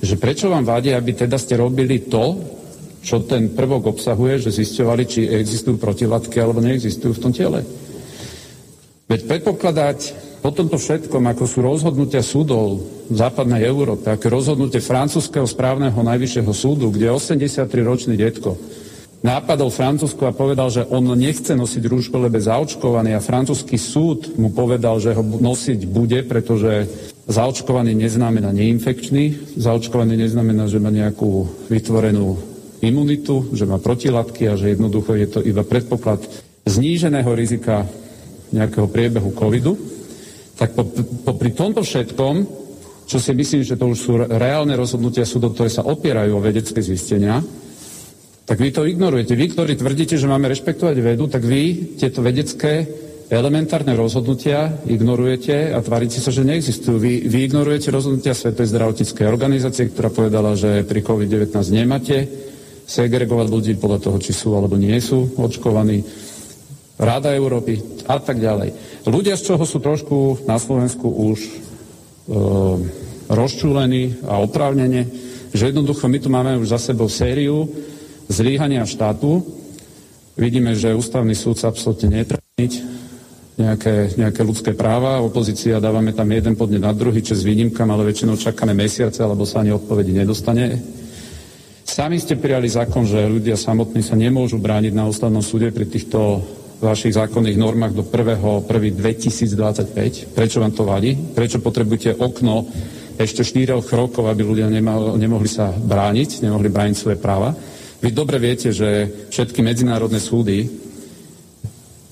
že prečo vám vadí, aby teda ste robili to, čo ten prvok obsahuje, že zisťovali, či existujú protilátky alebo neexistujú v tom tele. Veď predpokladať po tomto všetkom, ako sú rozhodnutia súdov v západnej Európe, ako rozhodnutie francúzskeho správneho najvyššieho súdu, kde 83-ročný detko napadol Francúzsko a povedal, že on nechce nosiť rúško, lebo je zaočkovaný, a francúzsky súd mu povedal, že ho nosiť bude, pretože zaočkovaný neznamená neinfekčný, zaočkovaný neznamená, že má nejakú vytvorenú imunitu, že má protilátky a že jednoducho je to iba predpoklad zníženého rizika nejakého priebehu covidu. Tak popri tomto všetkom, čo si myslím, že to už sú reálne rozhodnutia súdov, ktoré sa opierajú o vedecké zistenia, tak vy to ignorujete. Vy, ktorí tvrdíte, že máme rešpektovať vedu, tak vy tieto vedecké elementárne rozhodnutia ignorujete a tvárite sa, že neexistujú. Vy ignorujete rozhodnutia Svetovej zdravotníckej organizácie, ktorá povedala, že pri COVID-19 nemáte segregovať ľudí podľa toho, či sú alebo nie sú očkovaní. Rada Európy a tak ďalej. Ľudia, z čoho sú trošku na Slovensku už rozčúlení a oprávnene, že jednoducho my tu máme už za sebou sériu zlyhania štátu. Vidíme, že Ústavný súd sa absolútne netrániť, nejaké ľudské práva, opozícia, dávame tam jeden podnet na druhý, čo s výnimkami, ale väčšinou čakáme mesiace, alebo sa ani odpovedi nedostane. Sami ste prijali zákon, že ľudia samotní sa nemôžu brániť na ústavnom súde pri týchto vašich zákonných normách do 1.1.2025. Prečo vám to vadí? Prečo potrebujete okno ešte 4 rokov, aby ľudia nemohli sa brániť, nemohli brániť svoje práva? Vy dobre viete, že všetky medzinárodné súdy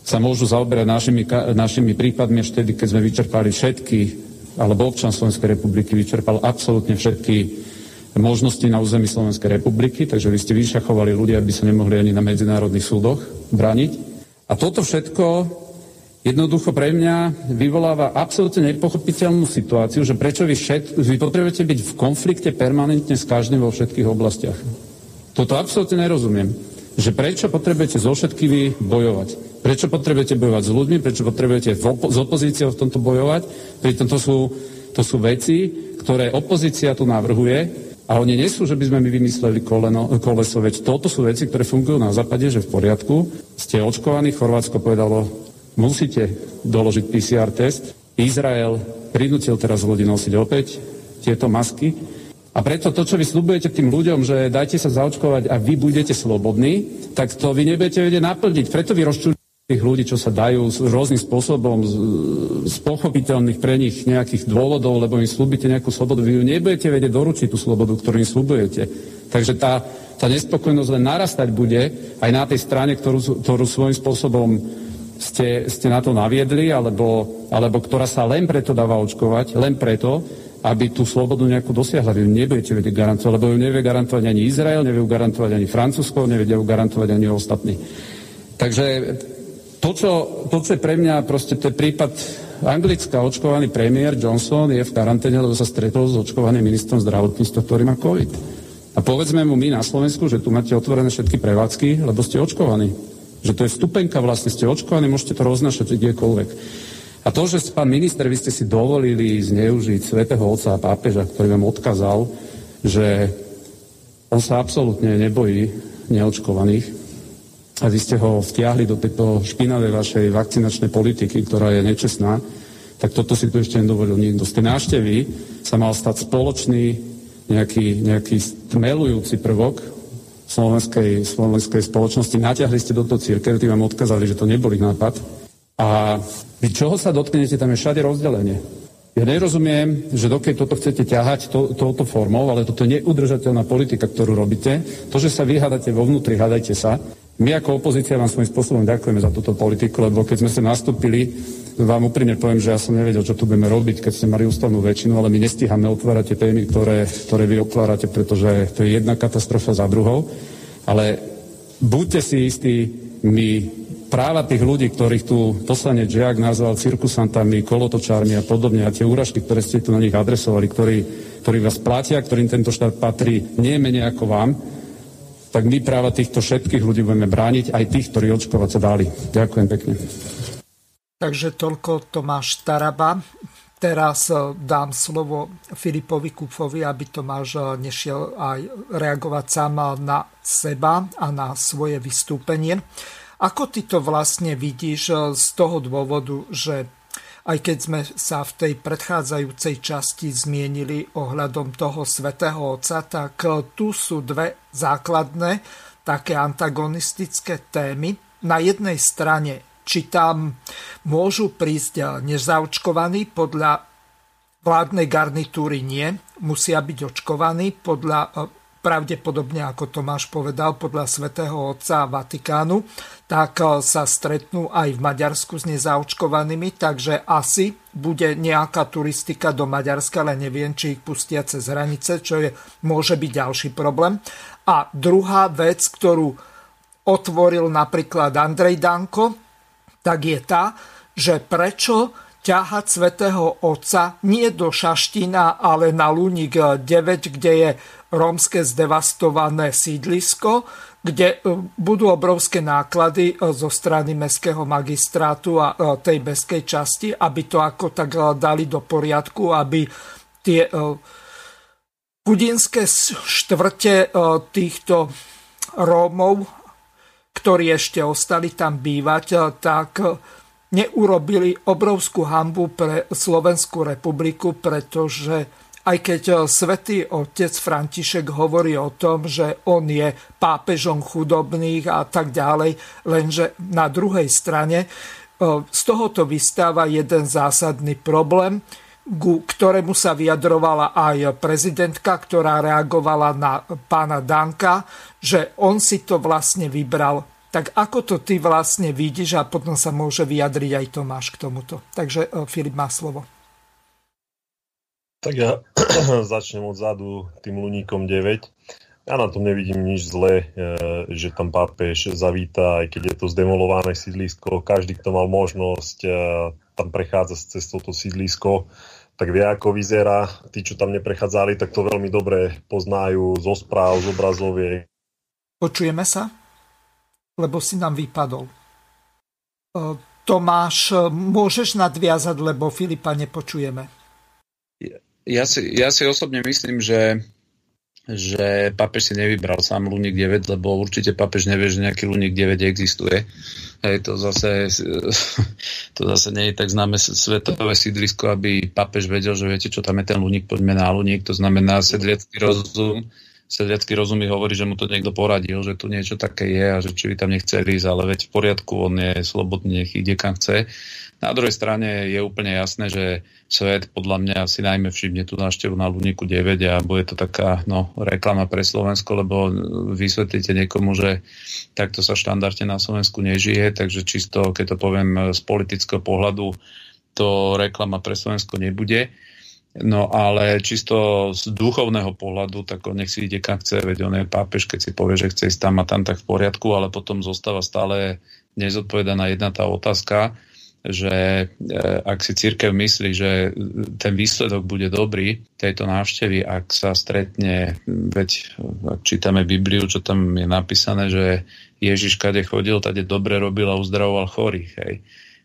sa môžu zaoberať našimi prípadmi až vtedy, keď sme vyčerpali všetky, alebo občan Slovenskej republiky vyčerpal absolútne všetky možnosti na území Slovenskej republiky, takže vy ste vyšachovali ľudia, aby sa nemohli ani na medzinárodných súdoch braniť. A toto všetko jednoducho pre mňa vyvoláva absolútne nepochopiteľnú situáciu, že prečo vy potrebujete byť v konflikte permanentne s každým vo všetkých oblastiach. Toto absolútne nerozumiem. Že prečo potrebujete zo všetkými bojovať? Prečo potrebujete bojovať s ľuďmi? Prečo potrebujete s opozíciou v tomto bojovať? Pritom to sú veci, ktoré opozícia tu navrhuje a oni nie sú, že by sme my vymysleli koleso. Veď toto sú veci, ktoré fungujú na západe, že v poriadku. Ste očkovaní, Chorvátsko povedalo, musíte doložiť PCR test. Izrael prinútil teraz ľudí nosiť opäť tieto masky. A preto to, čo vy sľubujete tým ľuďom, že dajte sa zaočkovať a vy budete slobodní, tak to vy nebudete vedieť naplniť. Preto vy rozčúľujete tých ľudí, čo sa dajú rôznym spôsobom z pochopiteľných pre nich nejakých dôvodov, lebo im sľubíte nejakú slobodu. Vy ju nebudete vedieť doručiť, tú slobodu, ktorú im sľubujete. Takže tá nespokojnosť len narastať bude aj na tej strane, ktorú svojím spôsobom ste na to naviedli, alebo ktorá sa len preto dáva očkovať, len preto, aby tú slobodu nejakú dosiahla. Vy ju nebudete vedieť garantovať, lebo ju nevie garantovať ani Izrael, nevie ju garantovať ani Francúzsko, nevie ju garantovať ani ostatní. Takže to, čo je pre mňa proste, to je prípad Anglicka. Očkovaný premiér Johnson je v karanténe, lebo sa stretol s očkovaným ministrom zdravotníctva, ktorý má COVID. A povedzme mu my na Slovensku, že tu máte otvorené všetky prevádzky, lebo ste očkovaní. Že to je vstupenka, vlastne ste očkovaní, môžete to roznašať kdekoľvek. A to, že pán minister, vy ste si dovolili zneužiť svätého otca a pápeža, ktorý vám odkázal, že on sa absolútne nebojí neočkovaných a vy ste ho vtiahli do tejto špinavej vašej vakcinačnej politiky, ktorá je nečestná, tak toto si tu ešte nedovolil nikto. Z tej návštevy sa mal stať spoločný nejaký stmelujúci prvok slovenskej spoločnosti. Natiahli ste do toho cirkev, tí vám odkázali, že to nebol ich nápad. A vy čoho sa dotknete, tam je všade rozdelenie. Ja nerozumiem, že dokedy toto chcete ťahať touto formou, ale toto je neudržateľná politika, ktorú robíte. To, že sa vy hádate vo vnútri, hádajte sa. My ako opozícia vám svojím spôsobom ďakujeme za túto politiku, lebo keď sme sa nastúpili, vám úprimne poviem, že ja som nevedel, čo tu budeme robiť, keď ste mali ústavnú väčšinu, ale my nestíhame otvárať tie témy, ktoré vy otvárate, pretože to je jedna katastrofa za druhou. Ale buďte si istí, my práva tých ľudí, ktorých tu poslanec Žiak nazval cirkusantami, kolotočármi a podobne, a tie úražky, ktoré ste tu na nich adresovali, ktorí vás platia, ktorým tento štát patrí nie menej ako vám, tak my práva týchto všetkých ľudí budeme brániť, aj tých, ktorí očkovať sa dali. Ďakujem pekne. Takže toľko Tomáš Taraba. Teraz dám slovo Filipovi Kuffovi, aby Tomáš nešiel aj reagovať sám na seba a na svoje vystúpenie. Ako ty to vlastne vidíš z toho dôvodu, že aj keď sme sa v tej predchádzajúcej časti zmienili ohľadom toho svätého otca, tak tu sú dve základné také antagonistické témy. Na jednej strane, či tam môžu prísť nezaočkovaní, podľa vládnej garnitúry nie, musia byť očkovaní, podľa pravdepodobne, ako Tomáš povedal, podľa svätého otca Vatikánu, tak sa stretnú aj v Maďarsku s nezaočkovanými, takže asi bude nejaká turistika do Maďarska, ale neviem, či ich pustia cez hranice, čo môže byť ďalší problém. A druhá vec, ktorú otvoril napríklad Andrej Danko, tak je tá, že prečo ťahať svätého otca nie do Šaštína, ale na Luník 9, kde je rómske zdevastované sídlisko, kde budú obrovské náklady zo strany mestského magistrátu a tej mestskej časti, aby to ako tak dali do poriadku, aby tie chudinské štvrte týchto Rómov, ktorí ešte ostali tam bývať, tak neurobili obrovskú hanbu pre Slovenskú republiku, pretože aj keď svätý otec František hovorí o tom, že on je pápežom chudobných a tak ďalej, lenže na druhej strane z tohoto vystáva jeden zásadný problém, ku ktorému sa vyjadrovala aj prezidentka, ktorá reagovala na pána Danka, že on si to vlastne vybral. Tak ako to ty vlastne vidíš, a potom sa môže vyjadriť aj Tomáš k tomuto. Takže Filip má slovo. Tak ja začnem odzadu tým Luníkom 9. Ja na tom nevidím nič zlé, že tam pápež zavíta, aj keď je to zdemolované sídlisko. Každý, kto mal možnosť tam prechádzať cez toto sídlisko, tak vie, ako vyzerá. Tí, čo tam neprechádzali, tak to veľmi dobre poznajú zo správ, z obrazoviek. Počujeme sa? Lebo si nám vypadol. Tomáš, môžeš nadviazať, lebo Filipa nepočujeme. Ja si osobne myslím, že pápež si nevybral sám Luník 9, lebo určite pápež nevie, že nejaký Luník 9 existuje. Hej, to zase nie je tak známe svetové sídlisko, aby pápež vedel, že viete, čo tam je ten Luník, poďme na Luník. To znamená sedliacky rozum. Sedliacky rozum mi hovorí, že mu to niekto poradil, že tu niečo také je a že či by tam nechceli ísť, ale veď v poriadku, on je slobodný, nech ide kam chce. Na druhej strane je úplne jasné, že svet podľa mňa si najmä všimne tú návštevu na Luníku 9 a bude to taká reklama pre Slovensko, lebo vysvetlíte niekomu, že takto sa štandardne na Slovensku nežije, takže čisto, keď to poviem z politického pohľadu, to reklama pre Slovensko nebude. No ale čisto z duchovného pohľadu, tak on nech si ide kam chce, veď on je pápež, keď si povie, že chce ísť tam a tam, tak v poriadku, ale potom zostáva stále nezodpovedaná jedna tá otázka, že ak si cirkev myslí, že ten výsledok bude dobrý tejto návštevy, ak sa stretne, veď ak čítame Bibliu, čo tam je napísané, že Ježiš kade chodil, tade dobre robil a uzdravoval chorých, hej.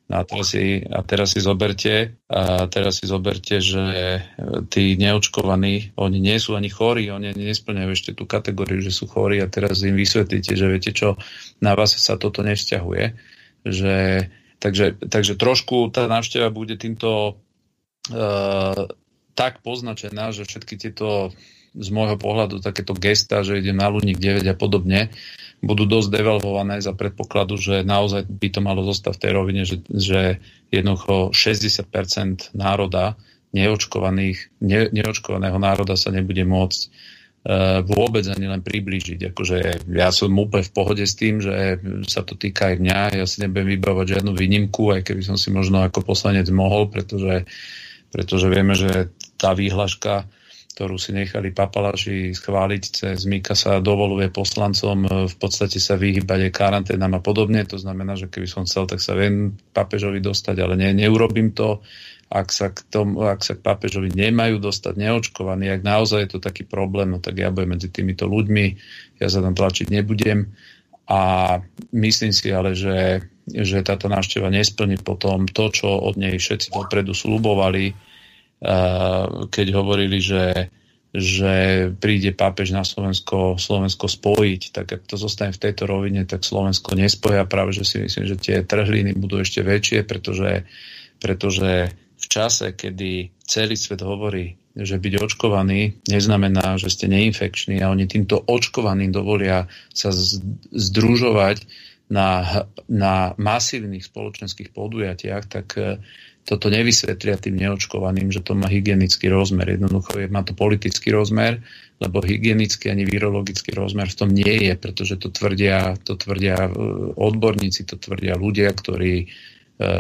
No a teraz si zoberte, že tí neočkovaní, oni nie sú ani chorí, oni nesplňajú ešte tú kategóriu, že sú chorí, a teraz im vysvetlíte, že viete čo, na vás sa toto nevzťahuje, že Takže trošku tá návšteva bude týmto tak poznačená, že všetky tieto z môjho pohľadu takéto gesta, že idem na Luník 9 a podobne, budú dosť devalvované za predpokladu, že naozaj by to malo zostať v tej rovine, že jednoducho 60% národa, neočkovaného národa sa nebude môcť vôbec ani len priblížiť. Akože ja som úplne v pohode s tým, že sa to týka aj mňa. Ja si nebudem vybávať žiadnu výnimku, aj keby som si možno ako poslanec mohol, pretože vieme, že tá výhláška, ktorú si nechali papalaši schváliť cez Mika, sa dovoluje poslancom v podstate sa vyhýbať aj karanténam a podobne. To znamená, že keby som chcel, tak sa viem pápežovi dostať, ale neurobím to. Ak sa k pápežovi nemajú dostať neočkovaní, ak naozaj je to taký problém, no tak ja budem medzi týmito ľuďmi, ja sa tam tlačiť nebudem. A myslím si ale, že táto návšteva nesplní potom to, čo od nej všetci dopredu sľubovali, keď hovorili, že príde pápež na Slovensko spojiť. Tak ak to zostane v tejto rovine, tak Slovensko nespoja. Práve že si myslím, že tie trhliny budú ešte väčšie, pretože v čase, kedy celý svet hovorí, že byť očkovaný neznamená, že ste neinfekční, a oni týmto očkovaným dovolia sa združovať na masívnych spoločenských podujatiach, tak toto nevysvetlia tým neočkovaným, že to má hygienický rozmer. Jednoducho má to politický rozmer, lebo hygienický ani virologický rozmer v tom nie je, pretože to tvrdia odborníci, to tvrdia ľudia, ktorí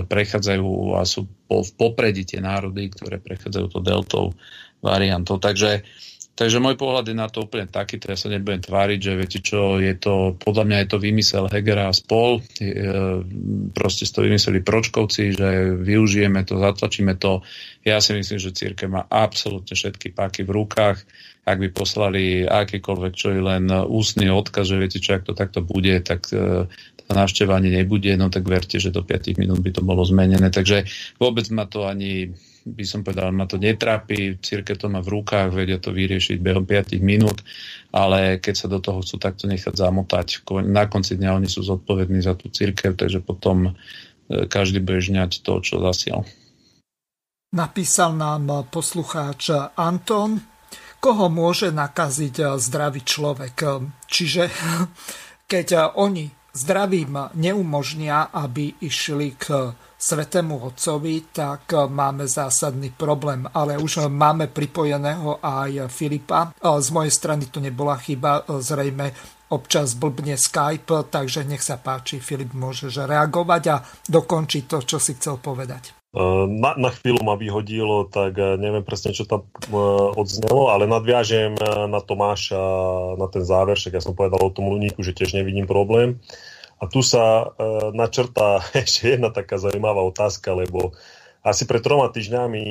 prechádzajú a sú v popredí tie národy, ktoré prechádzajú to deltou variantou. Takže môj pohľad je na to úplne takýto. Ja sa nebudem tváriť, že viete čo, je to, podľa mňa je to vymysel Hegera a spol. Proste si to vymysleli pročkovci, že využijeme to, zatlačíme to. Ja si myslím, že cirkev má absolútne všetky páky v rukách. Ak by poslali akýkoľvek, čo je len ústny odkaz, že viete čo, ak to takto bude, tak tá návšteva ani nebude, no tak verte, že do 5 minút by to bolo zmenené. Takže vôbec ma to ani, by som povedal, ma to netrápi, cirkev to má v rukách, vedia to vyriešiť behom 5 minút, ale keď sa do toho chcú takto nechať zamotať, na konci dňa oni sú zodpovední za tú cirkev, takže potom každý bude žňať to, čo zasial. Napísal nám poslucháč Anton, koho môže nakaziť zdravý človek. Čiže keď oni zdravím neumožnia, aby išli k Svätému Otcovi, tak máme zásadný problém, ale už máme pripojeného aj Filipa. Z mojej strany to nebola chyba, zrejme občas blbne Skype, takže nech sa páči, Filip, môžeš reagovať a dokončiť to, čo si chcel povedať. Na chvíľu ma vyhodilo, tak neviem presne, čo tam odznelo, ale nadviažem na Tomáša, na ten záver, však ja som povedal o tom Luníku, že tiež nevidím problém. A tu sa načrtá ešte jedna taká zaujímavá otázka, lebo asi pred 3 týždňami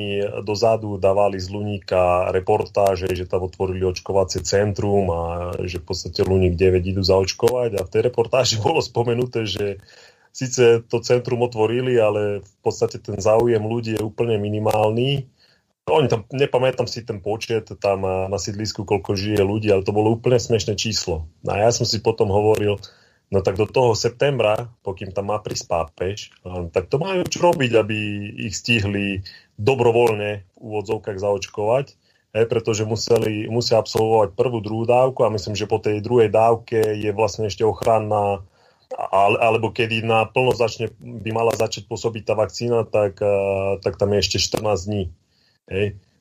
dozadu dávali z Luníka reportáže, že tam otvorili očkovacie centrum a že v podstate Luník 9 idú zaočkovať. A v tej reportáži bolo spomenuté, že síce to centrum otvorili, ale v podstate ten záujem ľudí je úplne minimálny. Oni tam, nepamätám si ten počet tam na sídlisku, koľko žije ľudí, ale to bolo úplne smiešné číslo. A ja som si potom hovoril, no tak do toho septembra, pokým tam má prísť pápež, tak to majú čo robiť, aby ich stihli dobrovoľne v úvodzovkách zaočkovať, pretože musia absolvovať prvú, druhú dávku a myslím, že po tej druhej dávke je vlastne ešte ochranná, alebo kedy naplno by mala začať pôsobiť tá vakcína, tak tam je ešte 14 dní.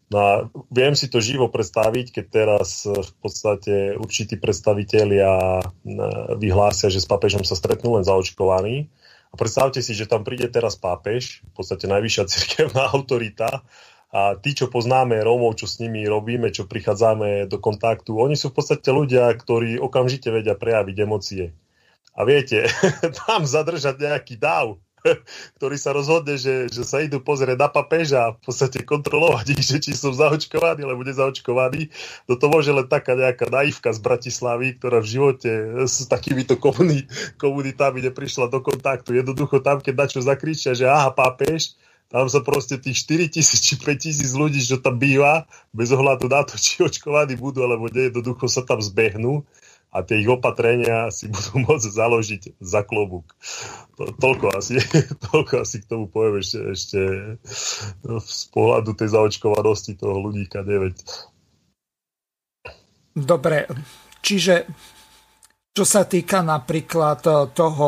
No viem si to živo predstaviť, keď teraz v podstate určití predstavitelia vyhlásia, že s pápežom sa stretnú len zaočkovaní. A predstavte si, že tam príde teraz pápež, v podstate najvyššia cirkevná autorita, a tí, čo poznáme Rómov, čo s nimi robíme, čo prichádzame do kontaktu, oni sú v podstate ľudia, ktorí okamžite vedia prejaviť emócie. A viete, tam zadržať nejaký dáv, ktorý sa rozhodne, že sa idú pozrieť na papeža a v podstate kontrolovať ich, že či sú zaočkovaní alebo nezaočkovaní. To môže len taká nejaká naivka z Bratislavy, ktorá v živote s takýmito komunitami neprišla do kontaktu. Jednoducho tam, keď na čo zakričia, že aha, pápež, tam sa proste tých 4,000 či 5,000 ľudí, čo tam býva, bez ohľadu na to, či očkovaní budú alebo nie, jednoducho sa tam zbehnú. A tie ich opatrenia si budú môcť založiť za klobúk. Toľko asi k tomu poviem ešte z pohľadu tej zaočkovanosti toho Luníka 9. Dobre, čiže čo sa týka napríklad toho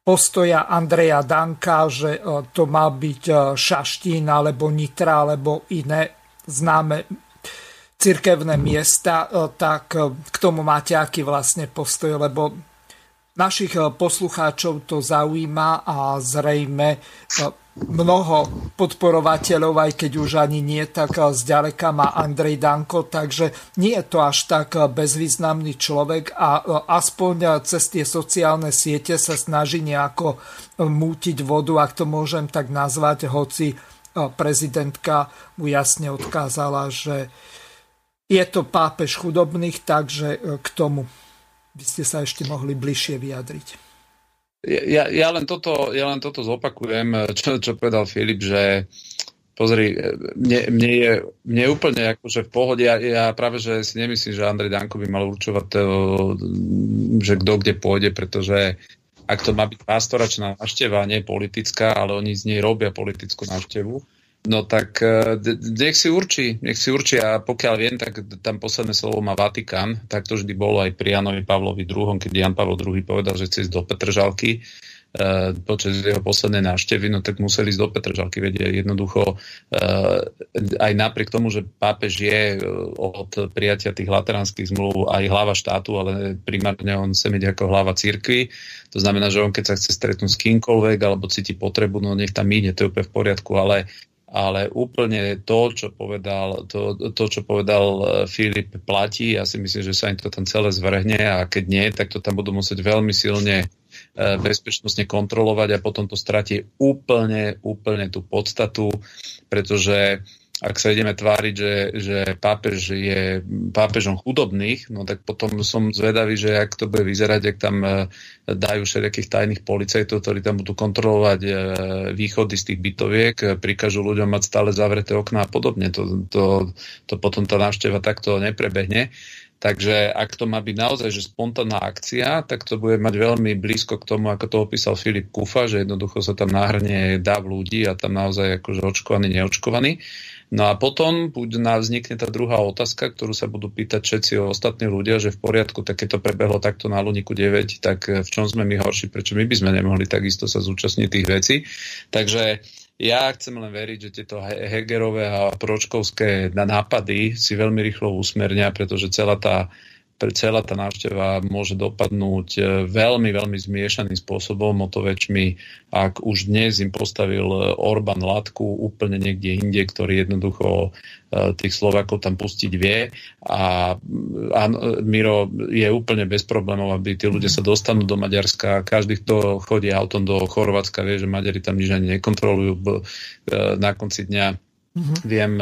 postoja Andreja Danka, že to má byť Šaštín alebo Nitra alebo iné známe cirkevné miesta, tak k tomu máte aký vlastne postoj, lebo našich poslucháčov to zaujíma a zrejme mnoho podporovateľov, aj keď už ani nie, tak zďaleka má Andrej Danko, takže nie je to až tak bezvýznamný človek a aspoň cez tie sociálne siete sa snaží nejako mútiť vodu, ak to môžem tak nazvať, hoci prezidentka mu jasne odkázala, že je to pápež chudobných, takže k tomu by ste sa ešte mohli bližšie vyjadriť. Ja len toto zopakujem, čo povedal Filip, že pozri, mne je úplne akože v pohode, ja práve že si nemyslím, že Andrej Danko by mal určovať, že kto kde pôjde, pretože ak to má byť pastoračná návšteva, nie politická, ale oni z nej robia politickú návštevu, no tak nech si určí a pokiaľ viem, tak tam posledné slovo má Vatikán, tak to vždy bolo aj pri Jánovi Pavlovi II, keď Ján Pavol II povedal, že chce ísť do Petržalky počas jeho poslednej návštevy, no tak museli ísť do Petržalky, veď jednoducho aj napriek tomu, že pápež je od prijatia tých lateránskych zmluv aj hlava štátu, ale primárne on sa medie ako hlava cirkvi. To znamená, že on keď sa chce stretnúť s kýmkoľvek alebo cíti potrebu, no nech tam ide, to je úplne v poriadku, ale úplne to, čo povedal Filip, platí. Ja si myslím, že sa im to tam celé zvrhne a keď nie, tak to tam budú musieť veľmi silne bezpečnostne kontrolovať a potom to stratí úplne tú podstatu, pretože ak sa ideme tváriť, že pápež je pápežom chudobných, no tak potom som zvedavý, že ak to bude vyzerať, ak tam dajú všetkých tajných policajtov, ktorí tam budú kontrolovať východy z tých bytoviek, prikážu ľuďom mať stále zavreté okná a podobne. To potom tá návšteva takto neprebehne. Takže ak to má byť naozaj že spontánna akcia, tak to bude mať veľmi blízko k tomu, ako to opísal Filip Kuffa, že jednoducho sa tam nahrnie dáv ľudí a tam naozaj akože očkovaní, neočkovaní. No a potom vznikne tá druhá otázka, ktorú sa budú pýtať všetci ostatní ľudia, že v poriadku, tak keď to prebehlo takto na Luníku 9, tak v čom sme my horší, prečo my by sme nemohli takisto sa zúčastniť tých vecí. Takže ja chcem len veriť, že tieto Hegerové a pročkovské nápady si veľmi rýchlo usmernia, pretože celá tá návšteva môže dopadnúť veľmi, veľmi zmiešaným spôsobom, o to väčšmi, ak už dnes im postavil Orbán látku úplne niekde inde, ktorý jednoducho tých Slovákov tam pustiť vie a Miro je úplne bez problémov, aby tí ľudia sa dostanú do Maďarska. Každý, kto chodí autom do Chorvátska, vie, že Maďari tam nič ani nekontrolujú. Na konci dňa viem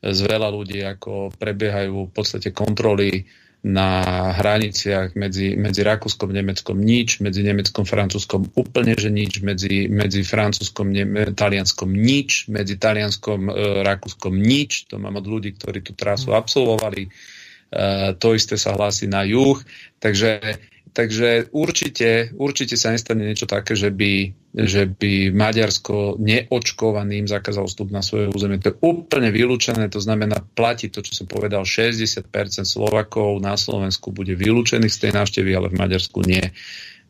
z veľa ľudí, ako prebiehajú v podstate kontroly na hraniciach medzi Rakúskom, Nemeckom nič, medzi Nemeckom, Francúzskom úplne, že nič, medzi Francúzskom, Talianskom nič, medzi Talianskom, Rakúskom nič. To mám od ľudí, ktorí tú trasu absolvovali. To isté sa hlási na juh. Takže určite sa nestane niečo také, že by Maďarsko neočkovaným zakázalo vstup na svoje územie. To je úplne vylúčené, to znamená, platí to, čo som povedal, 60% Slovákov na Slovensku bude vylúčených z tej návštevy, ale v Maďarsku nie.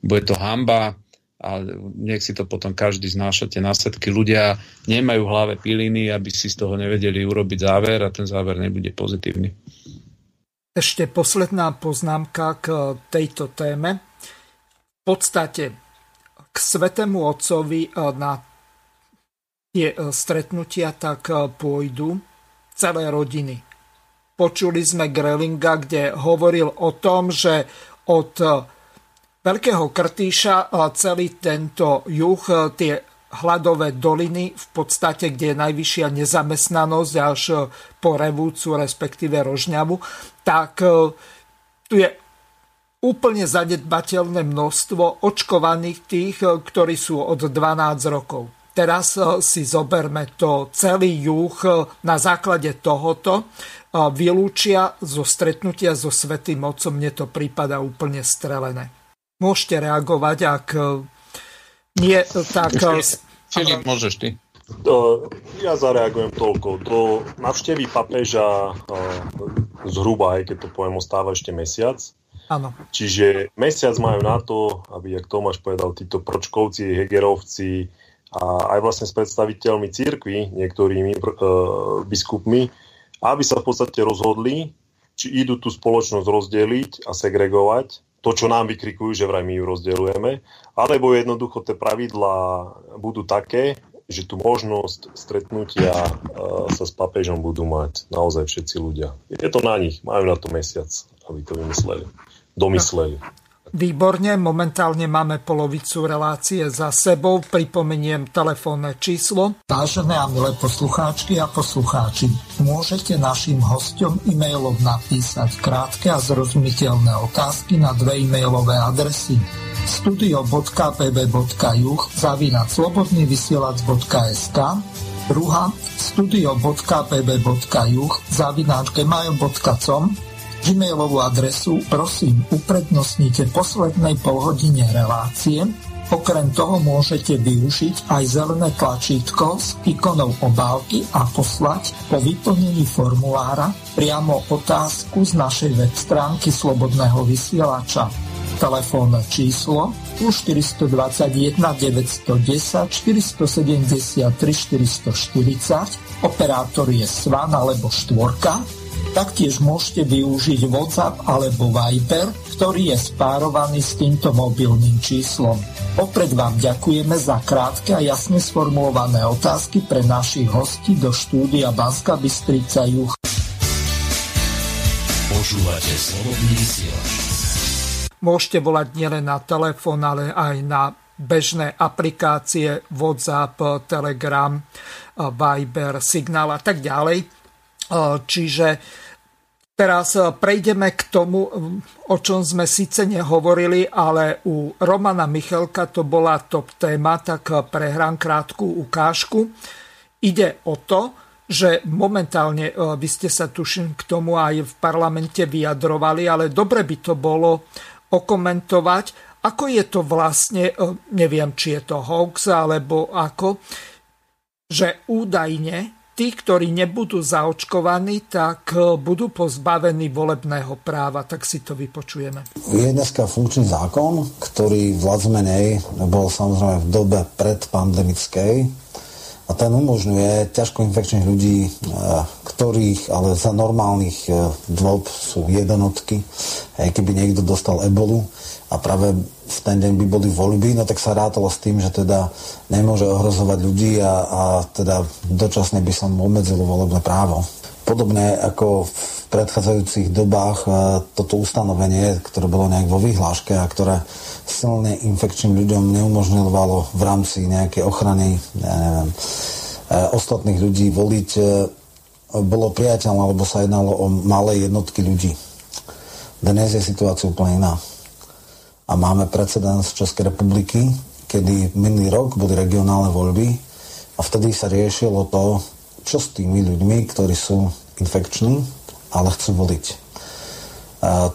Bude to hanba a nech si to potom každý znášate následky. Ľudia nemajú v hlave piliny, aby si z toho nevedeli urobiť záver a ten záver nebude pozitívny. Ešte posledná poznámka k tejto téme. V podstate k Svätému Otcovi na tie stretnutia tak pôjdu celé rodiny. Počuli sme Grelinga, kde hovoril o tom, že od Veľkého Krtíša celý tento juh, tie hladové doliny, v podstate, kde je najvyššia nezamestnanosť až po Revúcu, respektíve Rožňavu, tak tu je úplne zanedbateľné množstvo očkovaných tých, ktorí sú od 12 rokov. Teraz si zoberme to celý juh na základe tohoto. Vylúčia zo stretnutia so Svätým Otcom, mne to prípada úplne strelené. Môžete reagovať, ak nie, tak... Filip, môžeš ty. Ja zareagujem toľko. Do navštevy papeža zhruba, aj keď to poviem, ostáva ešte mesiac. Áno. Čiže mesiac majú na to, aby, jak Tomáš povedal, títo pročkovci, hegerovci a aj vlastne s predstaviteľmi cirkvi, niektorými biskupmi, aby sa v podstate rozhodli, či idú tú spoločnosť rozdeliť a segregovať, to, čo nám vykrikujú, že vraj my ju rozdeľujeme, alebo jednoducho tie pravidlá budú také, že tú možnosť stretnutia sa s papežom budú mať naozaj všetci ľudia. Je to na nich, majú na to mesiac, aby to domysleli. Výborne, momentálne máme polovicu relácie za sebou. Pripomeniem telefónne číslo. Vážené a milé poslucháčky a poslucháči, môžete našim hosťom e-mailov napísať krátke a zrozumiteľné otázky na dve e-mailové adresy studio.pb.juh@slobodnyvysielac.sk, druhá studio.pb.juh@gmail.com. E-mailovú adresu prosím uprednostnite poslednej polhodine relácie. Okrem toho môžete využiť aj zelené tlačítko s ikonou obálky a poslať po vyplnení formulára priamo otázku z našej web stránky Slobodného vysielača. Telefónne číslo +421 910 473 440, operátor je Svan alebo štvorka. Taktiež môžete využiť WhatsApp alebo Viber, ktorý je spárovaný s týmto mobilným číslom. Opäť vám ďakujeme za krátke a jasne sformulované otázky pre našich hostí do štúdia Banská Bystrica Juh. Počúvate Slobodný vysielač. Môžete volať nielen na telefón, ale aj na bežné aplikácie WhatsApp, Telegram, Viber, Signál a tak ďalej. Čiže teraz prejdeme k tomu, o čom sme síce nehovorili, ale u Romana Michelka to bola top téma, tak prehrám krátku ukážku. Ide o to, že momentálne vy ste sa tuším k tomu aj v parlamente vyjadrovali, ale dobre by to bolo okomentovať, ako je to vlastne, neviem, či je to hoax alebo ako, že údajne tí, ktorí nebudú zaočkovaní, tak budú pozbavení volebného práva. Tak si to vypočujeme. Je dneska funkčný zákon, ktorý viac menej bol samozrejme v dobe predpandemickej, a ten umožňuje ťažko infekčných ľudí, ktorých ale za normálnych dôb sú jednotky. Aj keby niekto dostal ebolu a práve v ten deň by boli voľby, no tak sa rátalo s tým, že teda nemôže ohrozovať ľudí a teda dočasne by som obmedzil volebné právo. Podobne ako v predchádzajúcich dobách toto ustanovenie, ktoré bolo nejak vo vyhláške a ktoré silne infekčným ľuďom neumožňovalo v rámci nejakej ochrany ostatných ľudí voliť, bolo priateľné, lebo sa jednalo o malé jednotky ľudí. Dnes je situácia úplne iná. A máme precedens Českej republiky, kedy minulý rok boli regionálne voľby a vtedy sa riešilo to, čo s tými ľuďmi, ktorí sú infekční, ale chcú voliť.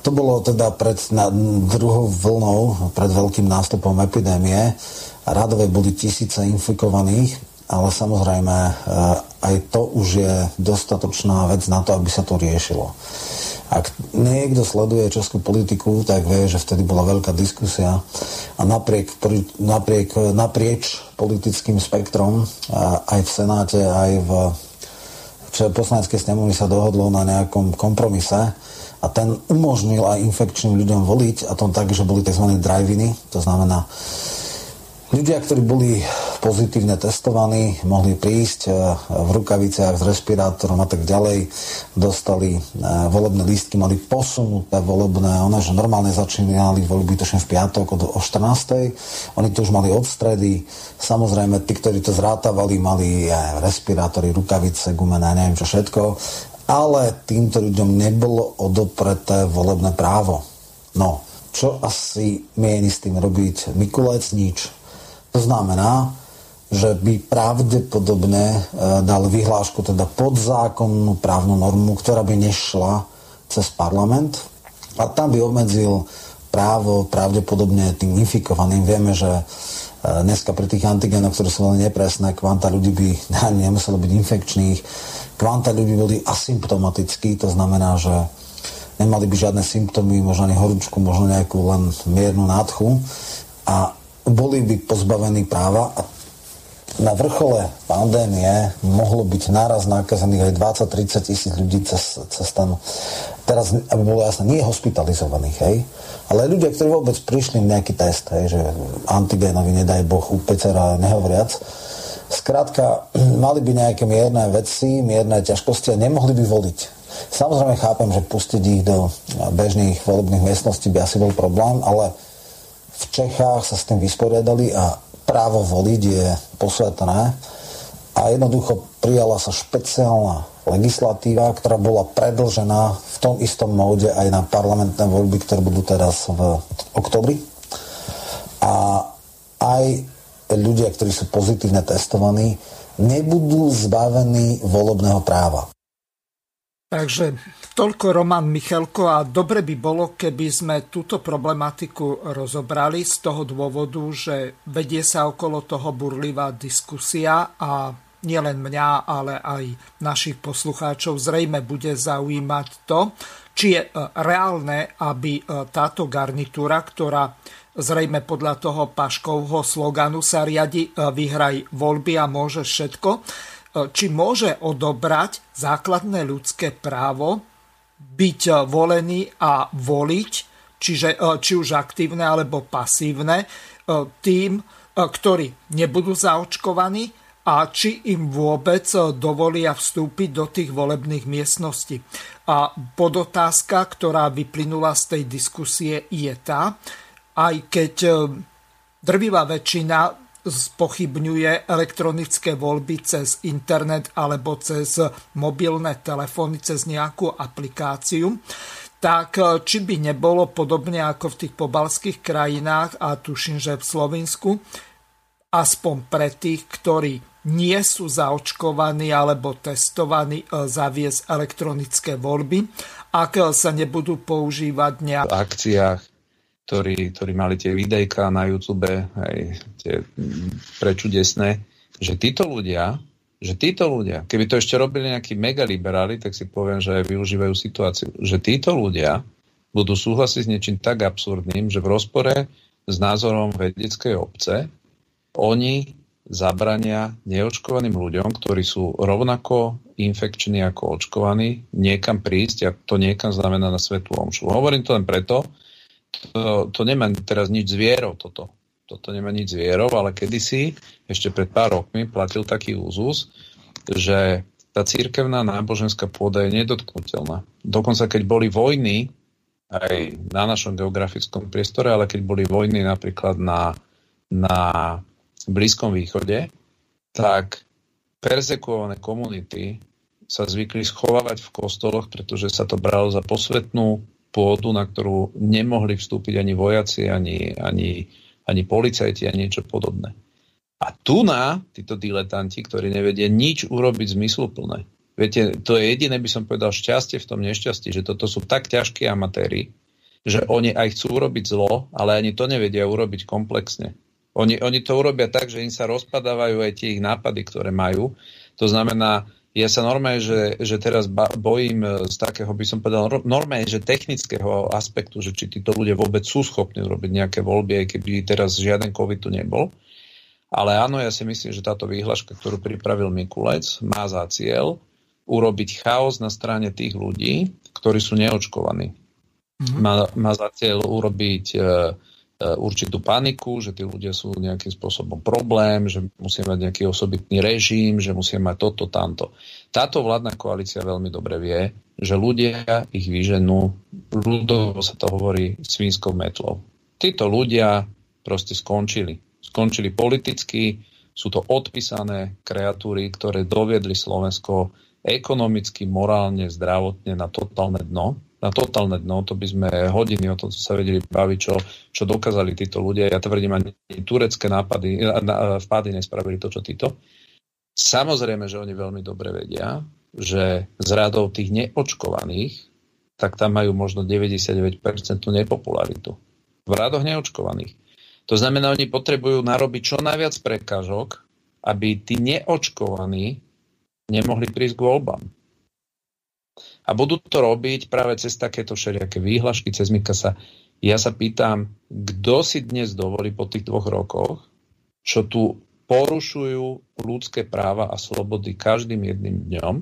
To bolo teda pred druhou vlnou, pred veľkým nástupom epidémie. Radové boli tisíce infikovaných, ale samozrejme aj to už je dostatočná vec na to, aby sa to riešilo. Ak niekto sleduje českú politiku, tak vie, že vtedy bola veľká diskusia a naprieč politickým spektrom aj v Senáte, aj v poslaneckej snemovni sa dohodlo na nejakom kompromise a ten umožnil aj infekčným ľuďom voliť, a to tak, že boli tzv. Drive-iny, to znamená ľudia, ktorí boli pozitívne testovaní, mohli prísť v rukaviciach s respirátorom a tak ďalej, dostali volebné lístky, mali posunuté volebné, že normálne začínali voľby tuším v piatok o 14. Oni to už mali od stredy. Samozrejme, tí, ktorí to zrátavali, mali respirátory, rukavice, gumené, neviem čo všetko, ale týmto ľuďom nebolo odopreté volebné právo. No, čo asi mieni s tým robiť Mikulec? Nič. To znamená, že by pravdepodobne dal vyhlášku, teda podzákonnú právnu normu, ktorá by nešla cez parlament, a tam by obmedzil právo pravdepodobne tým infikovaným. Vieme, že dneska pri tých antigénoch, ktoré sú veľmi nepresné, kvanta ľudí by ani nemuselo byť infekčných, kvanta ľudí boli asymptomatickí, to znamená, že nemali by žiadne symptómy, možno ani horúčku, možno nejakú len miernu nádchu, a boli by pozbavení práva. A na vrchole pandémie mohlo byť naraz nakazených aj 20-30 tisíc ľudí cez ten, teraz, aby bolo jasné, nie hospitalizovaných, hej, ale ľudia, ktorí vôbec prišli nejaký test, hej, že antigénovi, nedaj boh, u PCR nehovoriac, skrátka mali by nejaké mierne veci, mierne ťažkosti a nemohli by voliť. Samozrejme chápem, že pustiť ich do bežných volebných miestností by asi bol problém, ale v Čechách sa s tým vysporiadali a právo voliť je posvätné a jednoducho prijala sa špeciálna legislatíva, ktorá bola predĺžená v tom istom móde aj na parlamentné voľby, ktoré budú teraz v oktobri. A aj ľudia, ktorí sú pozitívne testovaní, nebudú zbavení volebného práva. Takže toľko Roman Michelko a dobre by bolo, keby sme túto problematiku rozobrali z toho dôvodu, že vedie sa okolo toho burlivá diskusia a nielen mňa, ale aj našich poslucháčov zrejme bude zaujímať to, či je reálne, aby táto garnitúra, ktorá zrejme podľa toho Paškovho sloganu sa riadi vyhraj voľby a môže všetko, či môže odobrať základné ľudské právo byť volený a voliť, čiže či už aktívne alebo pasívne, tým, ktorí nebudú zaočkovaní, a či im vôbec dovolia vstúpiť do tých volebných miestností. A podotázka, ktorá vyplynula z tej diskusie, je tá, aj keď drvivá väčšina spochybňuje elektronické voľby cez internet alebo cez mobilné telefóny, cez nejakú aplikáciu, tak či by nebolo podobne ako v tých pobalských krajinách a tuším, že v Slovensku, aspoň pre tých, ktorí nie sú zaočkovaní alebo testovaní, zaviesť elektronické voľby, ak sa nebudú používať nejaké... V akciách, ktorí mali tie videjká na YouTube, aj tie prečudesné, že títo ľudia, keby to ešte robili nejakí megaliberáli, tak si poviem, že využívajú situáciu, že títo ľudia budú súhlasiť s niečím tak absurdným, že v rozpore s názorom vedeckej obce oni zabrania neočkovaným ľuďom, ktorí sú rovnako infekční ako očkovaní, niekam prísť, a to niekam znamená na svetú omšu. Hovorím to len preto, to nemá teraz nič s vierou toto. Toto nemá nič s vierou, ale kedysi, ešte pred pár rokmi, platil taký úzus, že tá cirkevná náboženská pôda je nedotknutelná. Dokonca keď boli vojny, aj na našom geografickom priestore, ale keď boli vojny napríklad na Blízkom východe, tak perzekuované komunity sa zvykli schovávať v kostoloch, pretože sa to bralo za posvetnú pôdu, na ktorú nemohli vstúpiť ani vojaci, ani policajti a niečo podobné. A tu na títo diletanti, ktorí nevedia nič urobiť zmysluplné. Viete, to je jediné, by som povedal, šťastie v tom nešťastí, že toto sú tak ťažkí amatéri, že oni aj chcú urobiť zlo, ale ani to nevedia urobiť komplexne. Oni to urobia tak, že im sa rozpadávajú aj tie ich nápady, ktoré majú. To znamená, ja sa normálne, že teraz bojím z takého, by som povedal, normálne, že technického aspektu, že či títo ľudia vôbec sú schopní urobiť nejaké voľby, aj keby teraz žiaden COVID tu nebol. Ale áno, ja si myslím, že táto výhľaška, ktorú pripravil Mikulec, má za cieľ urobiť chaos na strane tých ľudí, ktorí sú neočkovaní. Má za cieľ urobiť určitú paniku, že tí ľudia sú nejakým spôsobom problém, že musia mať nejaký osobitný režim, že musia mať toto, tamto. Táto vládna koalícia veľmi dobre vie, že ľudia ich vyženú, ľudovo sa to hovorí, svinskou metlou. Títo ľudia proste skončili. Skončili politicky, sú to odpísané kreatúry, ktoré doviedli Slovensko ekonomicky, morálne, zdravotne na totálne dno. To by sme hodiny o tom sa vedeli baviť, čo dokázali títo ľudia. Ja tvrdím, ani turecké vpády nespravili to, čo títo. Samozrejme, že oni veľmi dobre vedia, že z radov tých neočkovaných, tak tam majú možno 99% nepopularitu. V radoch neočkovaných. To znamená, oni potrebujú narobiť čo najviac prekážok, aby tí neočkovaní nemohli prísť k voľbám. A budú to robiť práve cez takéto všelijaké výhlašky, cez Mikasa. Ja sa pýtam, kto si dnes dovolí po tých 2 rokoch, čo tu porušujú ľudské práva a slobody každým jedným dňom,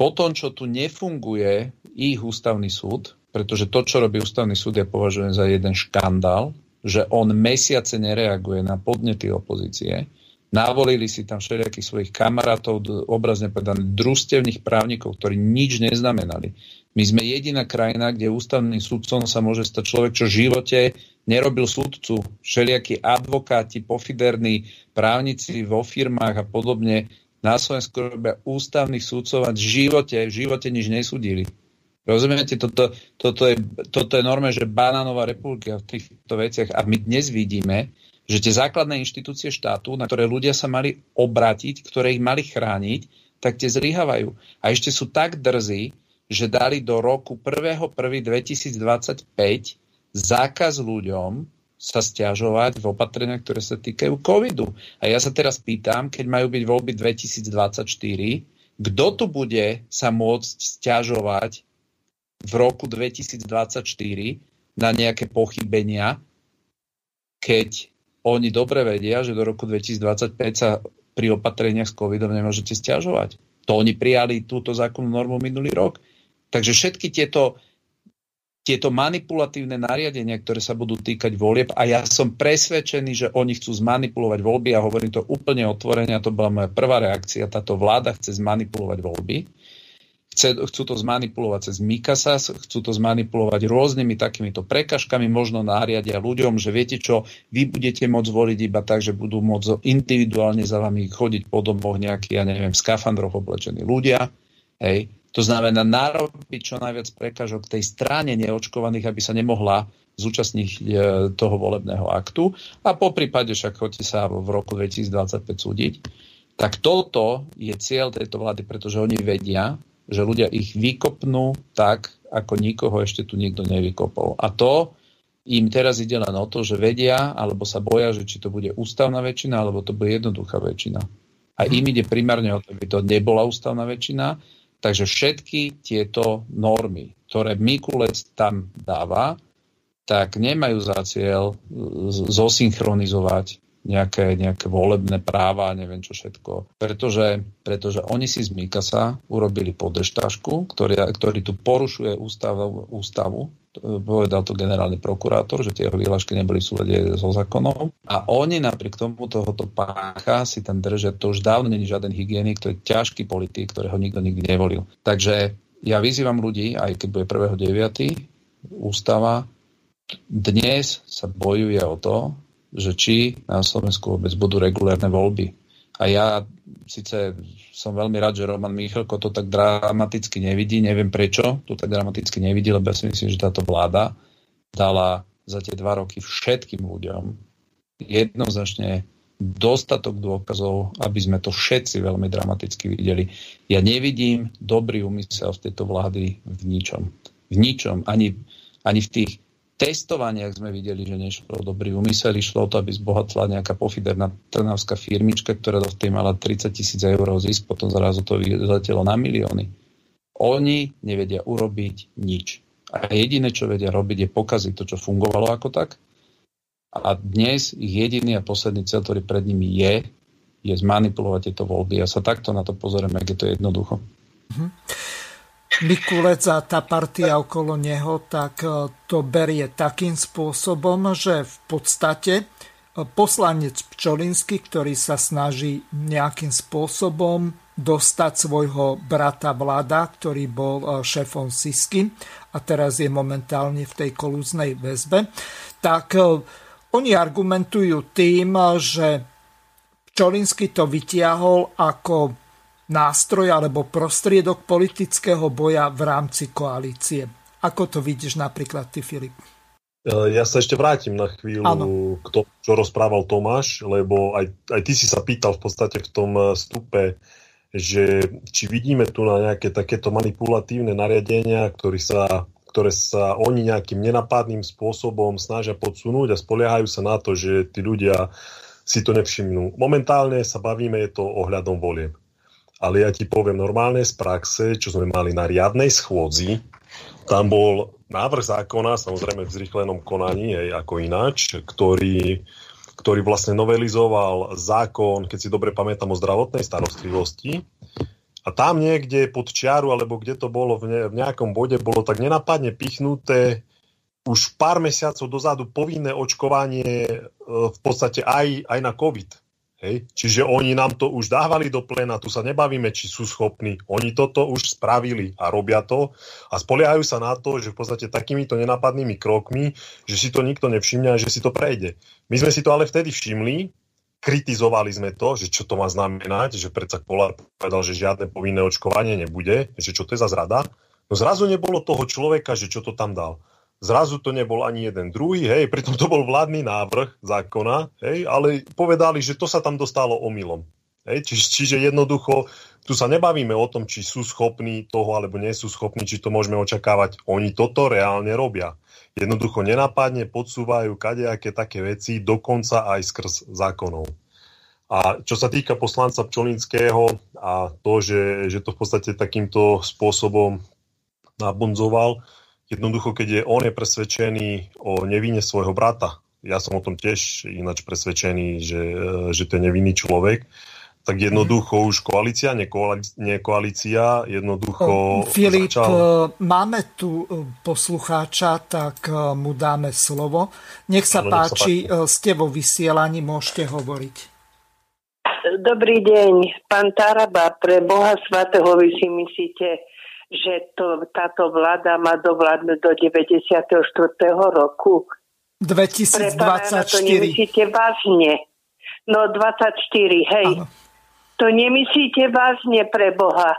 po tom, čo tu nefunguje ich ústavný súd, pretože to, čo robí ústavný súd, ja považujem za jeden škandál, že on mesiace nereaguje na podnety opozície. Navolili si tam všelijakých svojich kamarátov, obrazne povedané družstevných právnikov, ktorí nič neznamenali. My sme jediná krajina, kde ústavným sudcom sa môže stať človek, čo v živote nerobil sudcu. Všelijakí advokáti, pofiderní právnici vo firmách a podobne na Slovensku robia ústavných sudcov a v živote nič nesudili. Rozumiete, toto je normálne, že banánová republika v týchto veciach. A my dnes vidíme, že tie základné inštitúcie štátu, na ktoré ľudia sa mali obrátiť, ktoré ich mali chrániť, tak tie zlyhávajú. A ešte sú tak drzí, že dali do roku 1.1.2025 zákaz ľuďom sa sťažovať v opatreniach, ktoré sa týkajú covidu. A ja sa teraz pýtam, keď majú byť voľby 2024, kto tu bude sa môcť sťažovať v roku 2024 na nejaké pochybenia, keď oni dobre vedia, že do roku 2025 sa pri opatreniach s covidom nemôžete sťažovať. To oni prijali túto zákonnú normu minulý rok. Takže všetky tieto manipulatívne nariadenia, ktoré sa budú týkať volieb, a ja som presvedčený, že oni chcú zmanipulovať voľby, a hovorím to úplne otvorene, a to bola moja prvá reakcia, táto vláda chce zmanipulovať voľby. Chcú to zmanipulovať cez Mikasa, chcú to zmanipulovať rôznymi takýmito prekažkami, možno nariadia ľuďom, že viete čo, vy budete môcť voliť iba tak, že budú môcť individuálne za vami chodiť po domoch nejakí, ja neviem, skafandrov oblečení ľudia. Hej. To znamená narobiť čo najviac prekažok tej strane neočkovaných, aby sa nemohla zúčastní toho volebného aktu a poprípade však chodí sa v roku 2025 súdiť. Tak toto je cieľ tejto vlády, pretože oni vedia, že ľudia ich vykopnú tak, ako nikoho ešte tu nikto nevykopol. A to im teraz ide len o to, že vedia alebo sa boja, že či to bude ústavná väčšina alebo to bude jednoduchá väčšina. A im ide primárne o to, aby to nebola ústavná väčšina. Takže všetky tieto normy, ktoré Mikulec tam dáva, tak nemajú za cieľ zosynchronizovať nejaké volebné práva, neviem čo všetko. Pretože oni si z Mikasa urobili podržtašku, ktorý tu porušuje ústavu. Povedal to generálny prokurátor, že tie vyhlášky neboli v súlade so zákonom. A oni napriek tomu tohoto pácha si tam držia. To už dávno není žiaden hygienik, to je ťažký politik, ktorého nikto nikdy nevolil. Takže ja vyzývam ľudí, aj keď bude 1.9. ústava, dnes sa bojuje o to, že či na Slovensku vôbec budú regulárne voľby. A ja síce som veľmi rád, že Roman Michelko to tak dramaticky nevidí, neviem prečo to tak dramaticky nevidí, lebo ja si myslím, že táto vláda dala za tie 2 roky všetkým ľuďom jednoznačne dostatok dôkazov, aby sme to všetci veľmi dramaticky videli. Ja nevidím dobrý úmysel v tejto vlády v ničom. V ničom. Ani v tých testovaniach sme videli, že nešlo dobrý úmysel, išlo o to, aby zbohatla nejaká pofiderná trnavská firmička, ktorá do tej mala 30,000 eur zisk, potom zrazu to vyletelo na milióny. Oni nevedia urobiť nič. A jediné, čo vedia robiť, je pokaziť to, čo fungovalo ako tak. A dnes ich jediný a posledný cieľ, ktorý pred nimi je zmanipulovať tieto voľby. A sa takto na to pozrieme, ak je to jednoducho. Mikulec a tá partia okolo neho tak to berie takým spôsobom, že v podstate poslanec Pčolinský, ktorý sa snaží nejakým spôsobom dostať svojho brata Vlada, ktorý bol šéfom Sisky a teraz je momentálne v tej kolúznej väzbe, tak oni argumentujú tým, že Pčolinský to vytiahol ako nástroj alebo prostriedok politického boja v rámci koalície. Ako to vidíš napríklad ty, Filip? Ja sa ešte vrátim na chvíľu k tomu, čo rozprával Tomáš, lebo aj ty si sa pýtal v podstate v tom vstupe, že či vidíme tu na nejaké takéto manipulatívne nariadenia, ktoré sa oni nejakým nenapádnym spôsobom snažia podsunúť a spoliehajú sa na to, že tí ľudia si to nevšimnú. Momentálne sa bavíme je to ohľadom volieb. Ale ja ti poviem normálne z praxe, čo sme mali na riadnej schôdzi, tam bol návrh zákona, samozrejme v zrýchlenom konaní, ako ináč, ktorý vlastne novelizoval zákon, keď si dobre pamätám, o zdravotnej starostlivosti. A tam niekde pod čiaru, alebo kde to bolo v nejakom bode, bolo tak nenápadne pichnuté už pár mesiacov dozadu povinné očkovanie v podstate aj na COVID. Hej. Čiže oni nám to už dávali do plena, tu sa nebavíme, či sú schopní. Oni toto už spravili a robia to a spoliehajú sa na to, že v podstate takýmito nenápadnými krokmi, že si to nikto nevšimne a že si to prejde. My sme si to ale vtedy všimli, kritizovali sme to, že čo to má znamenať, že predsa Kollár povedal, že žiadne povinné očkovanie nebude, že čo to je za zrada. No zrazu nebolo toho človeka, že čo to tam dal. Zrazu to nebol ani jeden druhý, hej, pritom to bol vládny návrh zákona, hej, ale povedali, že to sa tam dostalo omylom. Hej, čiže jednoducho, tu sa nebavíme o tom, či sú schopní toho, alebo nie sú schopní, či to môžeme očakávať. Oni toto reálne robia. Jednoducho nenápadne podsúvajú kadejaké také veci, dokonca aj skrz zákonov. A čo sa týka poslanca Pčolinského a to, že to v podstate takýmto spôsobom nabonzoval, jednoducho, keď on je presvedčený o nevine svojho brata, ja som o tom tiež ináč presvedčený, že to je nevinný človek, tak jednoducho už koalícia, nekoalícia, jednoducho... Filip, máme tu poslucháča, tak mu dáme slovo. Nech sa páči, ste vo vysielaní, môžete hovoriť. Dobrý deň, pán Taraba, pre Boha svätého, vy si myslíte, že táto vláda má dovládnuť do 94. roku. 2024. Prepána, to nemyslíte vážne. No 24, hej. Aha. To nemyslíte vážne pre Boha.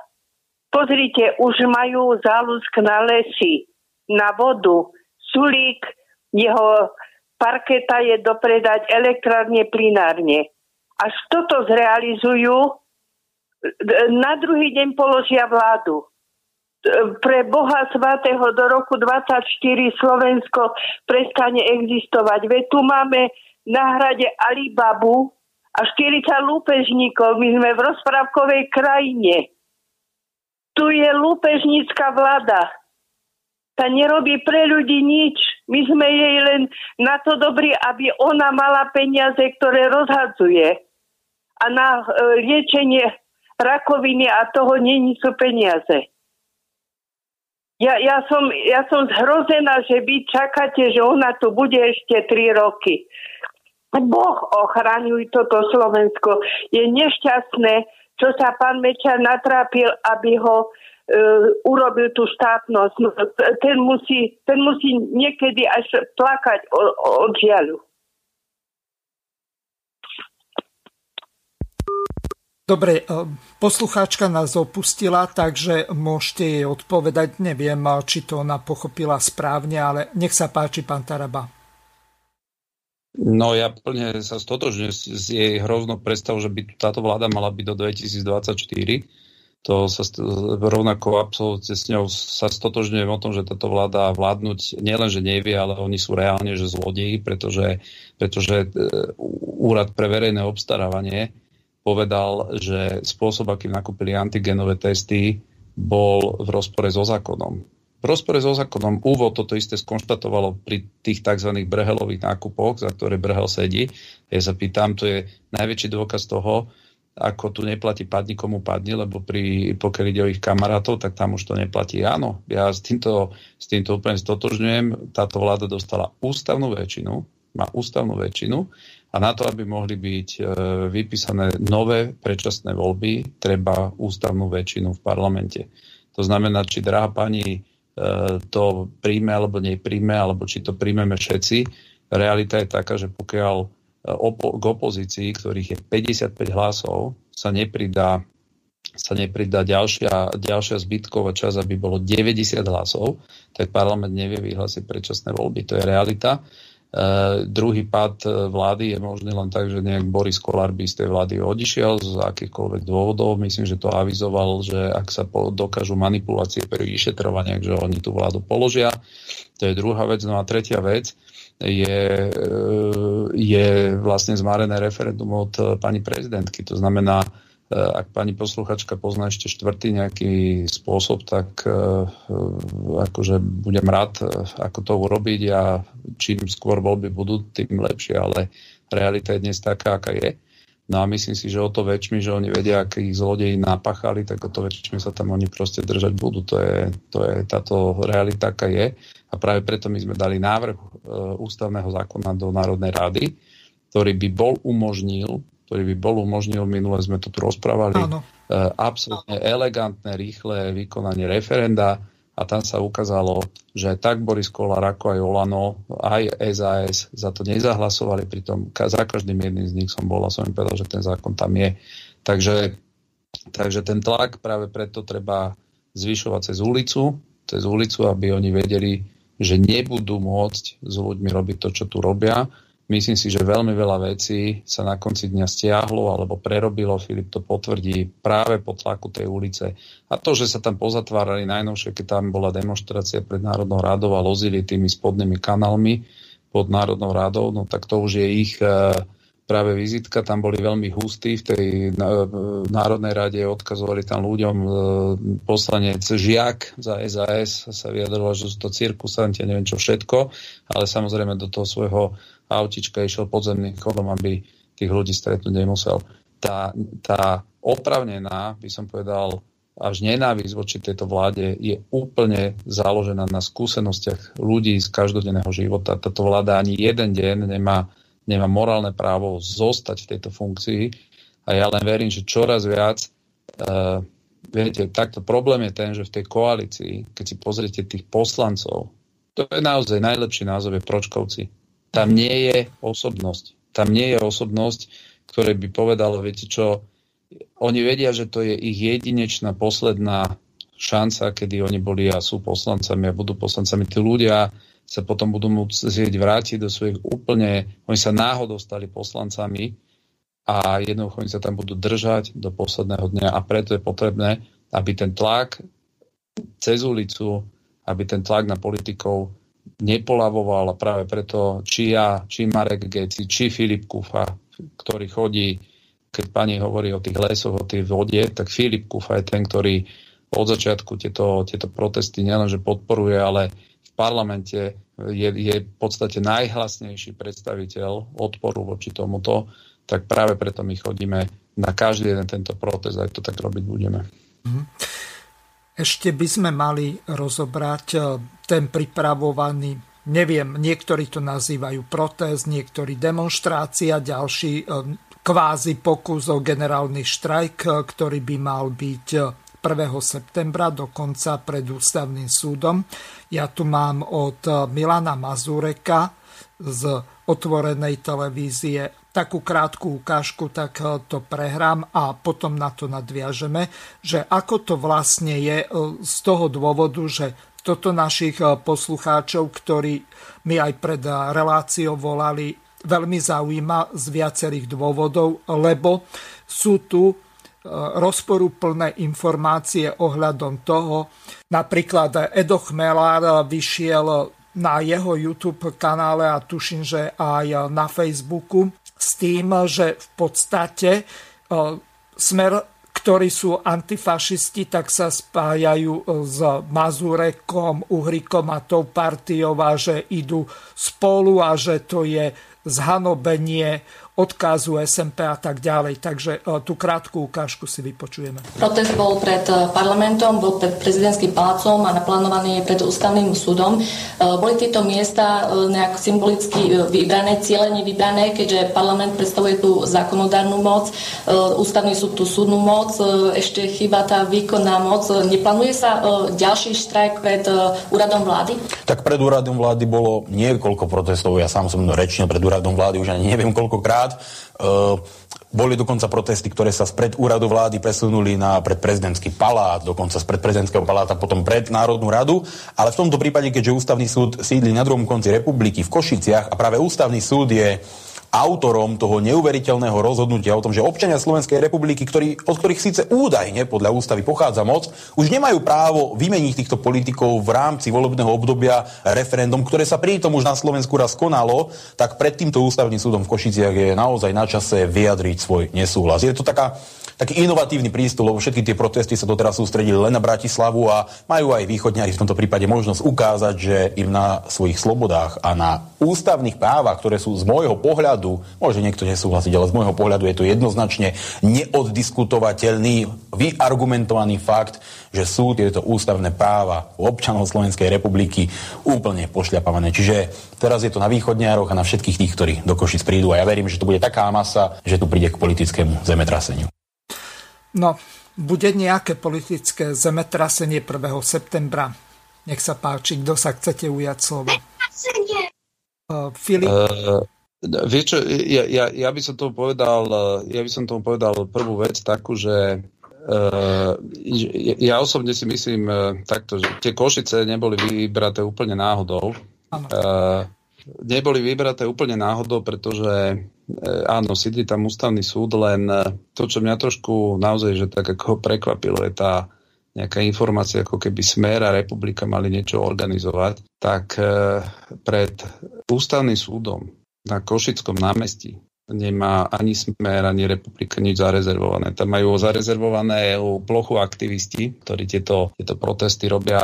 Pozrite, už majú záľusk na lesy, na vodu. Sulík jeho parketa je dopredať elektrárne, plynárne. Až toto zrealizujú, na druhý deň položia vládu. Pre Boha svätého do roku 24 Slovensko prestane existovať. Veď tu máme na hrade Alibabu a 40 lúpežníkov. My sme v rozprávkovej krajine. Tu je lúpežnícka vláda. Tá nerobí pre ľudí nič. My sme jej len na to dobrí, aby ona mala peniaze, ktoré rozhadzuje. A na liečenie rakoviny a toho nie sú peniaze. Ja som zhrozená, že vy čakáte, že ona tu bude ešte 3 roky. Boh ochraňuj toto Slovensko. Je nešťastné, čo sa pán Mečar natrápil, aby ho urobil tú štátnosť. Ten musí niekedy až plakať od žiaľu. Dobre, poslucháčka nás opustila, takže môžete jej odpovedať. Neviem, či to ona pochopila správne, ale nech sa páči, pán Taraba. No ja plne sa stotožňujem z jej hroznou predstavou, že by táto vláda mala byť do 2024. To sa rovnako absolútne s ňou sa stotožňujem o tom, že táto vláda vládnuť nielenže nevie, ale oni sú reálne že zlodeji, pretože Úrad pre verejné obstarávanie povedal, že spôsob, akým nakúpili antigenové testy, bol v rozpore so zákonom. V rozpore so zákonom úvod toto isté skonštatovalo pri tých tzv. Brhelových nákupoch, za ktoré Brhel sedí. Ja sa pýtam, to je najväčší dôkaz toho, ako tu neplatí padni komu padni, lebo pokiaľ ide o ich kamarátov, tak tam už to neplatí. Áno, ja s týmto úplne stotožňujem. Táto vláda dostala ústavnú väčšinu, má ústavnú väčšinu a na to, aby mohli byť vypísané nové predčasné voľby, treba ústavnú väčšinu v parlamente. To znamená, či drahá pani to príjme alebo nepríjme, alebo či to príjmeme všetci. Realita je taká, že pokiaľ k opozícii, ktorých je 55 hlasov, sa nepridá ďalšia zbytková časť, aby bolo 90 hlasov, tak parlament nevie vyhlásiť predčasné voľby. To je realita. Druhý pád vlády je možný len tak, že nejak Boris Kollár by z tej vlády odišiel z akýchkoľvek dôvodov. Myslím, že to avizoval, že ak sa dokážu manipulácie pri vyšetrovaniach, že oni tú vládu položia. To je druhá vec. No a tretia vec je vlastne zmarené referendum od pani prezidentky. To znamená, ak pani posluchačka pozná ešte štvrtý nejaký spôsob, tak akože budem rád, ako to urobiť a čím skôr voľby budú, tým lepšie, ale realita je dnes taká, aká je. No a myslím si, že o to väčšmi, že oni vedia, akých zlodejí napáchali, tak o to väčšmi sa tam oni proste držať budú. To je táto realita, aká je. A práve preto my sme dali návrh ústavného zákona do Národnej rady, ktorý by bol umožnil, minule sme to tu rozprávali, absolútne elegantné, rýchle vykonanie referenda a tam sa ukázalo, že tak Boris Kollár, ako aj Olano, aj SaS za to nezahlasovali, pritom za každým jedným z nich som im povedal, že ten zákon tam je. Takže ten tlak práve preto treba zvyšovať cez ulicu, aby oni vedeli, že nebudú môcť s ľuďmi robiť to, čo tu robia. Myslím si, že veľmi veľa vecí sa na konci dňa stiahlo alebo prerobilo. Filip to potvrdí práve po tlaku tej ulice. A to, že sa tam pozatvárali najnovšie, keď tam bola demonštrácia pred Národnou radou a lozili tými spodnými kanálmi pod Národnou radou, no tak to už je ich práve vizitka. Tam boli veľmi hustí v tej Národnej rade, odkazovali tam ľuďom. Poslanec Žiak za SaS sa vyjadroval, že sú to cirkusanti, neviem čo všetko, ale samozrejme do toho svojho autička išiel podzemným chodom, aby tých ľudí stretnúť nemusel. Tá opravnená, by som povedal, až nenávisť voči tejto vláde je úplne založená na skúsenostiach ľudí z každodenného života. Táto vláda ani jeden deň nemá morálne právo zostať v tejto funkcii a ja len verím, že čoraz viac viete, takto problém je ten, že v tej koalícii, keď si pozriete tých poslancov, to je naozaj najlepší názov je Pročkovci. Tam nie je osobnosť, ktorá by povedala, viete čo, oni vedia, že to je ich jedinečná posledná šanca, kedy oni boli a sú poslancami a budú poslancami. Tí ľudia sa potom budú musieť vrátiť do svojich úplne... Oni sa náhodou stali poslancami a jednoducho oni sa tam budú držať do posledného dňa a preto je potrebné, aby ten tlak cez ulicu, aby ten tlak na politikov nepolavoval a práve preto či ja, či Marek Geci, či Filip Kuffa, ktorý chodí, keď pani hovorí o tých lesoch, o tej vode, tak Filip Kuffa je ten, ktorý od začiatku tieto protesty nielenže podporuje, ale v parlamente je v podstate najhlasnejší predstaviteľ odporu voči tomuto, tak práve preto my chodíme na každý jeden tento protest, aj to tak robiť budeme. Ešte by sme mali rozobrať ten pripravovaný, neviem, niektorí to nazývajú protest, niektorí demonštrácia, ďalší kvázi pokus o generálny štrajk, ktorý by mal byť 1. septembra, dokonca pred Ústavným súdom. Ja tu mám od Milana Mazureka z Otvorenej televízie takú krátku ukážku, tak to prehrám a potom na to nadviažeme, že ako to vlastne je z toho dôvodu, že toto našich poslucháčov, ktorí mi aj pred reláciou volali, veľmi zaujíma z viacerých dôvodov, lebo sú tu rozporuplné informácie ohľadom toho. Napríklad Edo Chmelár vyšiel na jeho YouTube kanále a tuším, že aj na Facebooku, s tým, že v podstate Smer, ktorí sú antifašisti, tak sa spájajú s Mazurekom, Uhrikom a tou partiou a že idú spolu a že to je zhanobenie odkazu SMP a tak ďalej. Takže tú krátku ukážku si vypočujeme. Protest bol pred parlamentom, bol pred prezidentským palácom a naplánovaný pred ústavným súdom. Boli tieto miesta nejak symbolicky vybrané, cieľene vybrané, keďže parlament predstavuje tú zákonodárnu moc, ústavný súd tú súdnu moc, ešte chýba tá výkonná moc. Neplánuje sa ďalší štrajk pred úradom vlády? Tak pred úradom vlády bolo niekoľko protestov. Ja sám som rečnil pred úradom vlády už ani neviem koľkokrát. Boli dokonca protesty, ktoré sa spred úradu vlády presunuli na predprezidentský palát, dokonca z predprezidentského paláta potom pred Národnú radu, ale v tomto prípade, keďže Ústavný súd sídli na druhom konci republiky v Košiciach a práve Ústavný súd je autorom toho neuveriteľného rozhodnutia o tom, že občania Slovenskej republiky, od ktorých síce údajne podľa ústavy pochádza moc, už nemajú právo vymeniť týchto politikov v rámci volebného obdobia referendum, ktoré sa pritom už na Slovensku raz konalo, tak pred týmto Ústavným súdom v Košiciach je naozaj na čase vyjadriť svoj nesúhlas. Je to taký inovatívny prístup, lebo všetky tie protesty sa doteraz sústredili len na Bratislavu a majú aj východňari v tomto prípade možnosť ukázať, že im na svojich slobodách a na ústavných právach, ktoré sú z môjho pohľadu, môže niekto nesúhlasiť, ale z môjho pohľadu je to jednoznačne neoddiskutovateľný, vyargumentovaný fakt, že sú tieto ústavné práva občanov Slovenskej republiky úplne pošľapávané. Čiže teraz je to na východňároch a na všetkých tých, ktorí do Košic prídu a ja verím, že to bude taká masa, že tu príde k politickému zemetraseniu. No, bude nejaké politické zemetrasenie 1. septembra. Nech sa páči, kto sa chcete ujať slova? Filip? Vieš čo, ja by som tomu povedal, prvú vec takú, že ja osobne si myslím takto, že tie Košice neboli vybraté úplne náhodou. Pretože áno, sídli tam ústavný súd, len to, čo mňa trošku naozaj, že tak ako prekvapilo, je tá nejaká informácia, ako keby Smer a Republika mali niečo organizovať, tak pred ústavným súdom na Košickom námestí nemá ani Smer, ani Republika nič zarezervované. Tam majú zarezervované plochu aktivisti, ktorí tieto protesty robia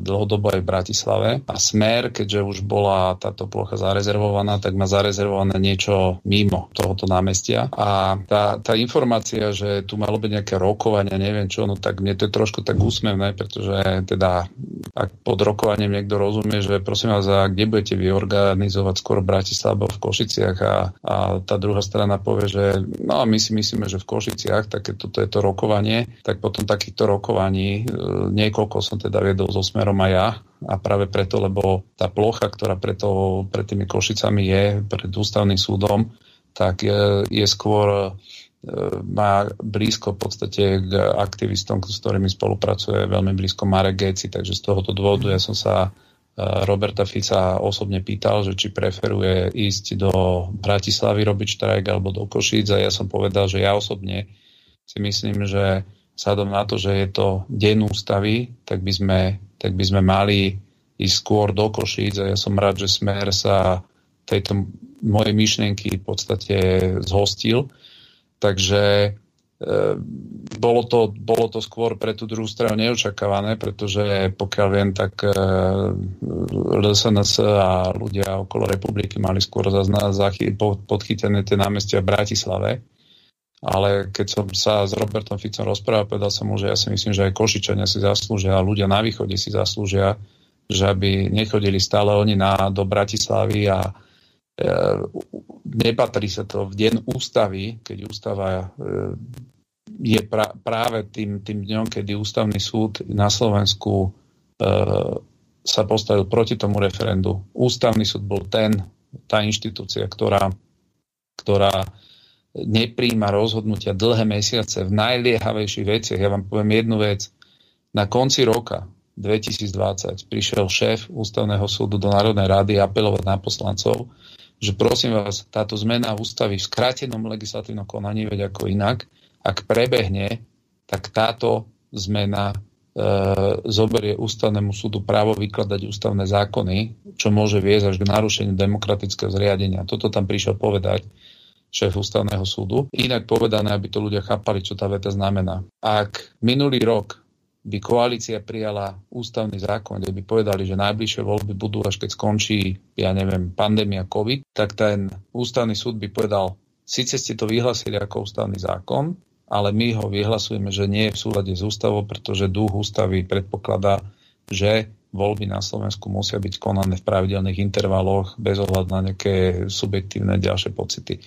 dlhodobo aj v Bratislave. A Smer, keďže už bola táto plocha zarezervovaná, tak má zarezervované niečo mimo tohoto námestia. A tá informácia, že tu malo byť nejaké rokovania, neviem čo, no tak mne to je trošku tak úsmevné, pretože teda ak pod rokovaniem niekto rozumie, že prosím vás, kde budete vyorganizovať skôr v Bratislave v Košiciach a tá druhá strana povie, že no my si myslíme, že v Košiciach takéto je to rokovanie, tak potom takýchto rokovaní niekoľko som teda viedol so Smerom aj ja a práve preto, lebo tá plocha, ktorá pred tými Košicami je pred ústavným súdom, tak je skôr má blízko v podstate k aktivistom, s ktorými spolupracuje veľmi blízko Marek Geci, takže z tohoto dôvodu ja som sa Roberta Fica osobne pýtal, že či preferuje ísť do Bratislavy robiť štrajk alebo do Košíc, a ja som povedal, že ja osobne si myslím, že vzhľadom na to, že je to deň ústavy, tak by sme mali ísť skôr do Košíc, a ja som rád, že Smer sa tejto mojej myšlienky v podstate zhostil. Takže bolo to skôr pre tú druhú stranu neočakávané, pretože pokiaľ viem, tak SNS a ľudia okolo republiky mali skôr podchytené tie námestia v Bratislave. Ale keď som sa s Robertom Ficom rozprával, povedal som mu, že ja si myslím, že aj Košičania si zaslúžia, ľudia na východe si zaslúžia, že aby nechodili stále oni do Bratislavy, a nepatrí sa to v deň ústavy, keď ústava je práve tým dňom, kedy Ústavný súd na Slovensku sa postavil proti tomu referendu. Ústavný súd bol tá inštitúcia, ktorá nepríjma rozhodnutia dlhé mesiace v najliehavejších veciach. Ja vám poviem jednu vec. Na konci roka 2020 prišiel šéf Ústavného súdu do Národnej rady apelovať na poslancov, že prosím vás, táto zmena ústavy v skrátenom legislatívnom konaní, veď ako inak, ak prebehne, tak táto zmena zoberie Ústavnému súdu právo vykladať ústavné zákony, čo môže viesť až k narušeniu demokratického zriadenia. Toto tam prišiel povedať šéf Ústavného súdu. Inak povedané, aby to ľudia chápali, čo tá veta znamená. Ak minulý rok by koalícia prijala ústavný zákon, kde by povedali, že najbližšie voľby budú, až keď skončí, ja neviem, pandémia COVID, tak ten Ústavný súd by povedal, síce ste to vyhlasili ako ústavný zákon, ale my ho vyhlasujeme, že nie je v súlade s ústavou, pretože duch ústavy predpokladá, že voľby na Slovensku musia byť konané v pravidelných intervaloch, bez ohľadu na nejaké subjektívne ďalšie pocity.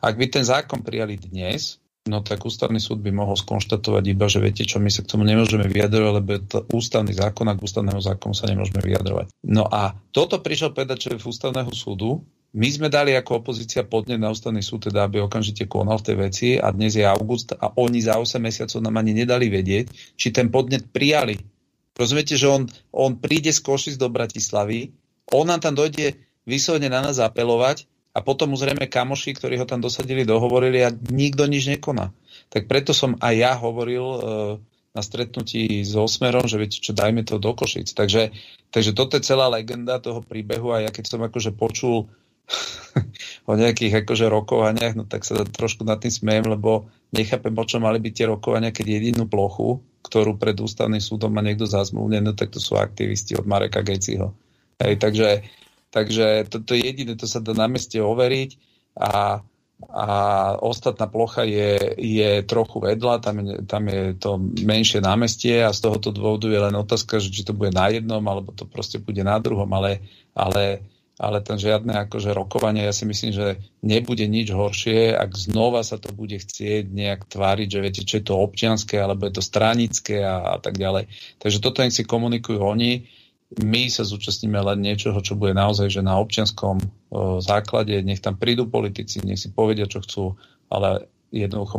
Ak by ten zákon prijali dnes, no tak Ústavný súd by mohol skonštatovať iba, že viete čo, my sa k tomu nemôžeme vyjadrovať, lebo je to ústavný zákon a k ústavnému zákonu sa nemôžeme vyjadrovať. No a toto prišiel povedať šéf Ústavného súdu. My sme dali ako opozícia podnet na Ústavný súd, teda aby okamžite konal v tej veci, a dnes je august a oni za 8 mesiacov nám ani nedali vedieť, či ten podnet prijali. Rozumiete, že on príde z Košic do Bratislavy, on nám tam dojde vyslovene na nás apelovať, a potom mu zrejme kamoši, ktorí ho tam dosadili, dohovorili, a nikto nič nekoná. Tak preto som aj ja hovoril na stretnutí s Smerom, že viete čo, dajme to do Košíc. Takže toto je celá legenda toho príbehu, a ja keď som akože počul o nejakých akože rokovaniach, no tak sa trošku nad tým smejem, lebo nechápem, o čo mali byť tie rokovania, keď jedinú plochu, ktorú pred Ústavným súdom má niekto zazmluvnenú, tak to sú aktivisti od Mareka Geciho. Hej, Takže toto je jediné, to sa dá na meste overiť, a ostatná plocha je trochu vedľa, tam je to menšie námestie, a z tohoto dôvodu je len otázka, že či to bude na jednom, alebo to proste bude na druhom, ale tam žiadne akože rokovanie. Ja si myslím, že nebude nič horšie, ak znova sa to bude chcieť nejak tváriť, že viete, či je to občianske, alebo je to stranické a tak ďalej. Takže toto nech si komunikujú oni. My sa zúčastníme len niečoho, čo bude naozaj že na občianskom základe. Nech tam prídu politici, nech si povedia, čo chcú, ale jednoducho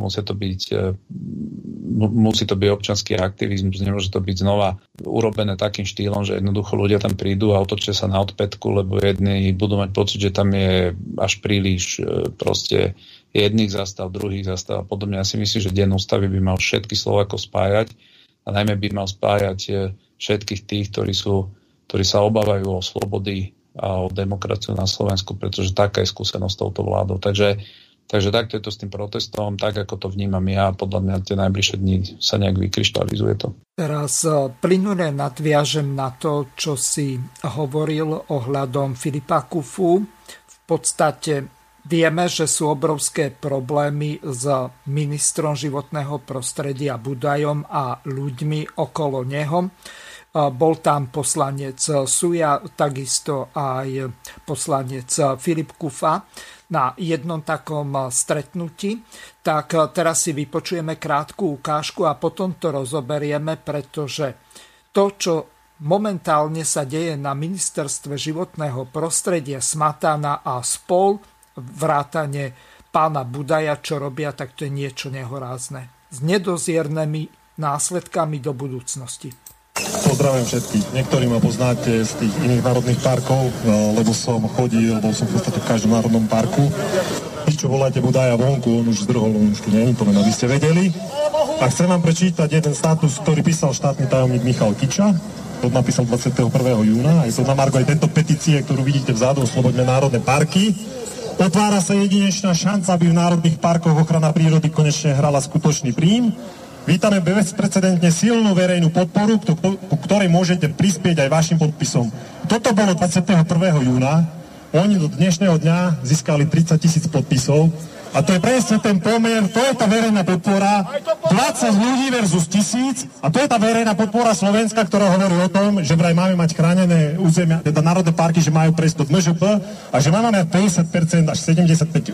musí to byť občiansky aktivizmus. Nemôže to byť znova urobené takým štýlom, že jednoducho ľudia tam prídu a otočia sa na odpätku, lebo jedni budú mať pocit, že tam je až príliš proste jedných zastav, druhých zastav a podobne. Ja si myslím, že deň ústavy by mal všetky Slovákov spájať, a najmä by mal spájať všetkých tých, ktorí sa obávajú o slobody a o demokraciu na Slovensku, pretože taká je skúsenosť touto vládou. Takže takto je to s tým protestom, tak ako to vnímam ja, podľa mňa tie najbližšie dni sa nejak vykryštalizuje to. Teraz plynule nadviažem na to, čo si hovoril ohľadom Filipa Kuffu. V podstate vieme, že sú obrovské problémy s ministrom životného prostredia Budajom a ľuďmi okolo neho. Bol tam poslanec Suja, takisto aj poslanec Filip Kuffa na jednom takom stretnutí. Tak teraz si vypočujeme krátku ukážku a potom to rozoberieme, pretože to, čo momentálne sa deje na ministerstve životného prostredia Smatana a spol, vrátane pána Budaja, čo robia, tak to je niečo nehorázne. S nedoziernými následkami do budúcnosti. Pozdravujem všetkých. Niektorí ma poznáte z tých iných národných parkov, lebo som chodil, bol som v podstate v každom národnom parku. Vy, čo voláte Budaja vonku, on už zdrhol, on už tu nie je, to len aby ste vedeli. A chcem vám prečítať jeden status, ktorý písal štátny tajomník Michal Kiča. To napísal 21. júna. Je to na margo aj tento petície, ktorú vidíte vzadu, Slobodné národné parky. Otvára sa jedinečná šanca, aby v národných parkoch ochrana prírody konečne hrala skutočný prím. Vítame bezprecedentne silnú verejnú podporu, ku ktorej môžete prispieť aj vašim podpisom. Toto bolo 21. júna. Oni do dnešného dňa získali 30 000 podpisov. A to je presne ten pomer, to je tá verejná podpora. 20 ľudí versus 1000. A to je tá verejná podpora Slovenska, ktorá hovorí o tom, že vraj máme mať chránené územia, teda národné parky, že majú prejsť do MŽP a že máme mať 50% až 75%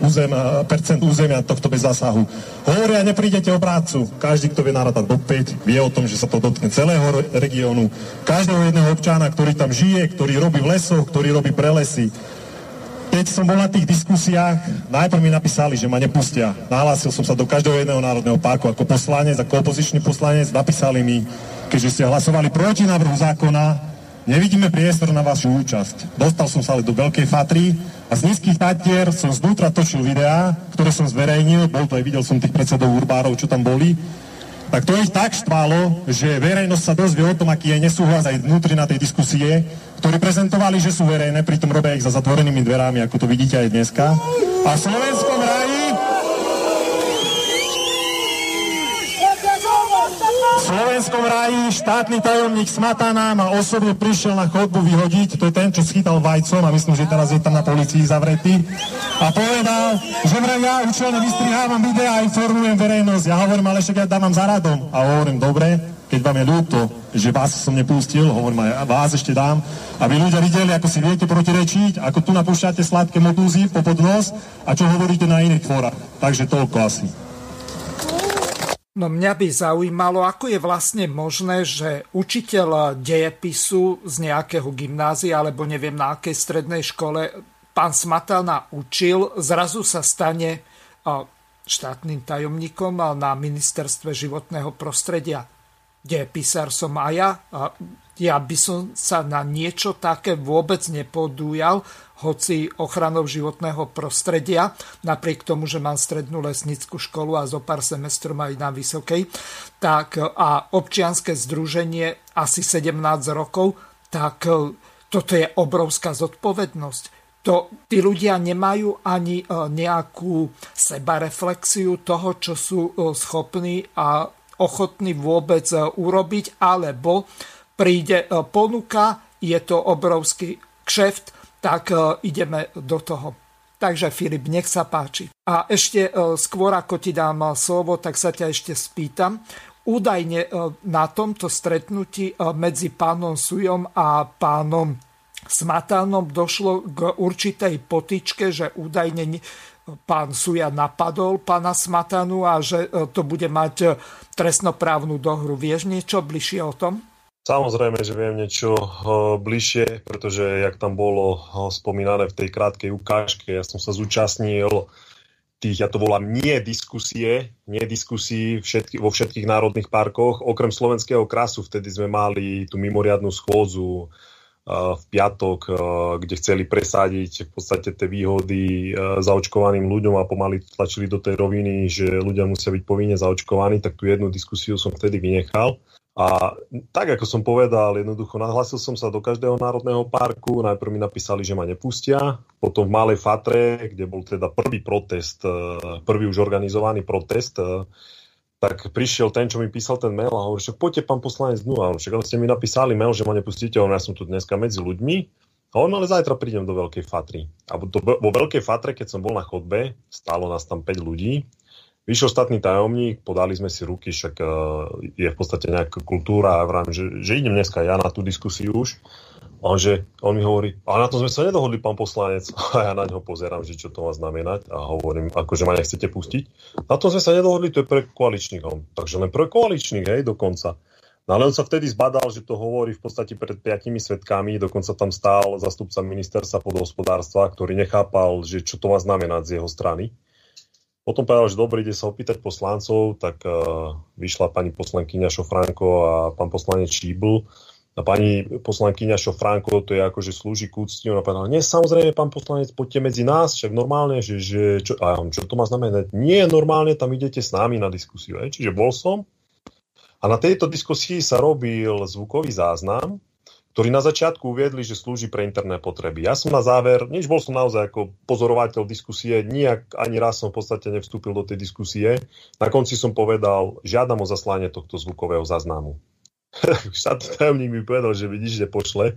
územia tohto bez zásahu. Hovoria, neprídete o prácu. Každý, kto vie narátať do 5, vie o tom, že sa to dotkne celého regiónu. Každého jedného občana, ktorý tam žije, ktorý robí v lesoch, ktorý robí prelesy. Keď som bol na tých diskusiách, najprv mi napísali, že ma nepustia. Nahlásil som sa do každého jedného národného parku ako poslanec, ako opozičný poslanec. Napísali mi, keďže ste hlasovali proti návrhu zákona, nevidíme priestor na vašu účasť. Dostal som sa ale do Veľkej Fatry a z Nízkych Tatier som znútra točil videá, ktoré som zverejnil, bol to aj, videl som tých predsedov urbárov, čo tam boli. Tak to ich tak štvalo, že verejnosť sa dozvie o tom, aký je nesúhlas aj vnútri na tej diskusie, ktorí prezentovali, že sú verejné, pritom robia ich za zatvorenými dverami, ako to vidíte aj dneska. A v slovenskom raji... štátny tajomník Smatana ma osobne prišiel na chodbu vyhodiť, to je ten, čo schytal vajcom a myslím, že teraz je tam na polícii zavretý, a povedal, že vraj ja účelne vystrihávam videa a informujem verejnosť. Ja hovorím, ale však ja dávam za radom. A hovorím, dobre, keď vám je ľúto, že vás som nepustil, hovorím, ja vás ešte dám, aby ľudia videli, ako si viete protirečiť, ako tu napúšťate sladké motúzy popod nos a čo hovoríte na iných fórach. Takže toľko asi. No mňa by zaujímalo, ako je vlastne možné, že učiteľ dejepisu z nejakého gymnázia alebo neviem na akej strednej škole pán Smatana učil, zrazu sa stane štátnym tajomníkom na ministerstve životného prostredia. Dejepisár som aj ja. Ja by som sa na niečo také vôbec nepodújal, hoci ochranou životného prostredia, napriek tomu, že mám strednú lesnícku školu a zo pár semestrov aj na vysokej, tak a občianske združenie asi 17 rokov, tak toto je obrovská zodpovednosť. Tí ľudia nemajú ani nejakú sebareflexiu toho, čo sú schopní a ochotní vôbec urobiť, alebo príde ponuka, je to obrovský kšeft, tak ideme do toho. Takže Filip, nech sa páči. A ešte skôr, ako ti dám slovo, tak sa ťa ešte spýtam. Údajne na tomto stretnutí medzi pánom Sujom a pánom Smatanom došlo k určitej potyčke, že údajne pán Suja napadol pána Smatanu a že to bude mať trestnoprávnu dohru. Vieš niečo bližšie o tom? Samozrejme, že viem niečo bližšie, pretože jak tam bolo spomínané v tej krátkej ukážke, ja som sa zúčastnil tých, ja to volám, nie diskusie vo všetkých národných parkoch. Okrem Slovenského krasu vtedy sme mali tú mimoriadnu schôdzu v piatok, kde chceli presadiť v podstate tie výhody zaočkovaným ľuďom a pomaly tlačili do tej roviny, že ľudia musia byť povinne zaočkovaní, tak tú jednu diskusiu som vtedy vynechal. A tak, ako som povedal, jednoducho nahlásil som sa do každého národného parku, najprv mi napísali, že ma nepustia, potom v Malej Fatre, kde bol teda prvý už organizovaný protest, tak prišiel ten, čo mi písal ten mail a hovorí, že poďte pán poslanec dnu, ale ste mi napísali mail, že ma nepustíte, ja som tu dneska medzi ľuďmi, a on, ale zajtra prídem do Veľkej Fatry. A vo Veľkej Fatre, keď som bol na chodbe, stálo nás tam 5 ľudí, vyšiel štátny tajomník, podali sme si ruky, však je v podstate nejaká kultúra a vravím, že idem dneska ja na tú diskusiu už. On mi hovorí, a na to sme sa nedohodli, pán poslanec. A ja na ňo pozerám, že čo to má znamenať a hovorím, akože ma nechcete pustiť. Na to sme sa nedohodli, to je pre koaličníkov. Takže len pre koaličník, hej, dokonca. No ale on sa vtedy zbadal, že to hovorí v podstate pred 5 svedkami, dokonca tam stál zastupca ministerstva podhospodárstva, ktorý nechápal, že čo to má znamenať z jeho strany. Potom povedal, že dobre, ide sa opýtať poslancov, tak vyšla pani poslankyňa Šofranko a pán poslanec Šíbl A pani poslankyňa Šofránko, to je ako, že slúži k úcti. Ona povedala, nie, samozrejme, pán poslanec, poďte medzi nás, však normálne, čo to má znamenať? Nie, normálne, tam idete s nami na diskusiu. Čiže bol som. A na tejto diskusii sa robil zvukový záznam, ktorý na začiatku uviedli, že slúži pre interné potreby. Ja som na záver, bol som naozaj ako pozorovateľ diskusie, nijak ani raz som v podstate nevstúpil do tej diskusie. Na konci som povedal, žiadam o zaslanie tohto zvukového záznamu. Štátny tajomník mi povedal, že vidíš, že pošle.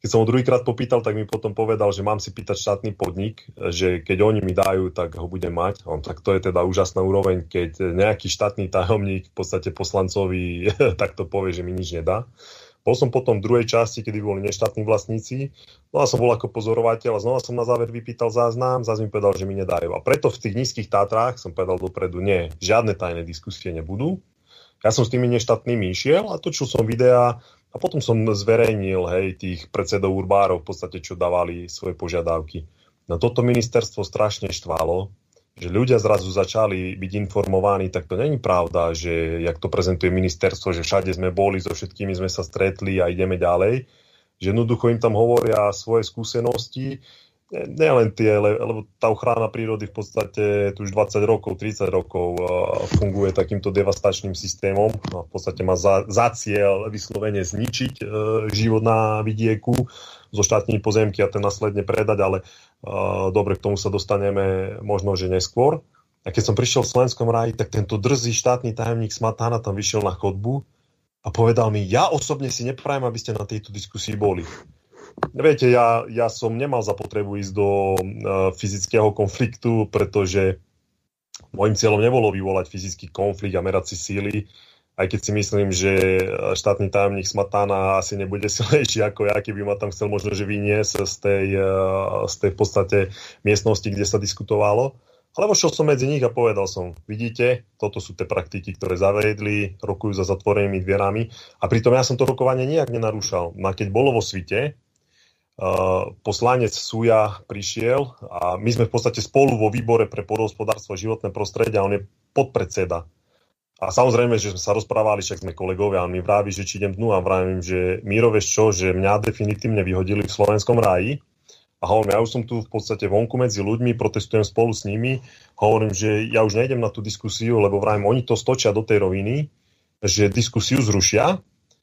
Keď som ho druhýkrát popýtal, tak mi potom povedal, že mám si pýtať štátny podnik, že keď oni mi dajú, tak ho budem mať. Tak to je teda úžasná úroveň, keď nejaký štátny tajomník v podstate poslancovi takto povie, že mi nič nedá. Bol som potom v druhej časti, kedy boli neštátni vlastníci. No a som bol ako pozorovateľ a znova som na záver vypýtal záznam, zase mi povedal, že mi nedajú. A preto v tých nízkych Tátrách som povedal dopredu, nie, žiadne tajné diskusie nebudú. Ja som s tými neštátnymi išiel a točil som videá a potom som zverejnil tých predsedov urbárov v podstate, čo dávali svoje požiadavky. No toto ministerstvo strašne štvalo, že ľudia zrazu začali byť informovaní, tak to není pravda, že jak to prezentuje ministerstvo, že všade sme boli, so všetkými sme sa stretli a ideme ďalej. Že jednoducho im tam hovoria svoje skúsenosti, nielen tie, lebo tá ochrana prírody v podstate tu už 20 rokov, 30 rokov funguje takýmto devastačným systémom. A v podstate má za cieľ vyslovene zničiť život na vidieku, zoštátniť pozemky a ten následne predať, ale dobre, k tomu sa dostaneme možno, že neskôr. A keď som prišiel v Slovenskom ráji, tak tento drzý štátny tajomník Smatana tam vyšiel na chodbu a povedal mi, ja osobne si neprajem, aby ste na tejto diskusii boli. Viete, ja som nemal zapotrebu ísť do fyzického konfliktu, pretože môjim cieľom nebolo vyvolať fyzický konflikt a merať si síly, aj keď si myslím, že štátny tajomník Smatana asi nebude silnejší ako ja, keby ma tam chcel možno, že vyniesť z tej v podstate miestnosti, kde sa diskutovalo. Ale vošiel som medzi nich a povedal som, vidíte, toto sú tie praktiky, ktoré zaviedli, rokujú za zatvorenými dverami. A pritom ja som to rokovanie nijak nenarúšal. No a keď bolo vo svite, poslanec Suja prišiel a my sme v podstate spolu vo výbore pre pôdohospodárstvo a životné prostredie a on je podpredseda. A samozrejme, že sme sa rozprávali, však sme kolegovia, on mi vraví, že či idem dnu a vravím, že Miro, vieš čo, že mňa definitívne vyhodili v Slovenskom ráji. A hovorím, ja už som tu v podstate vonku medzi ľuďmi, protestujem spolu s nimi, hovorím, že ja už nejdem na tú diskusiu, lebo vrajím, oni to stočia do tej roviny, že diskusiu zrušia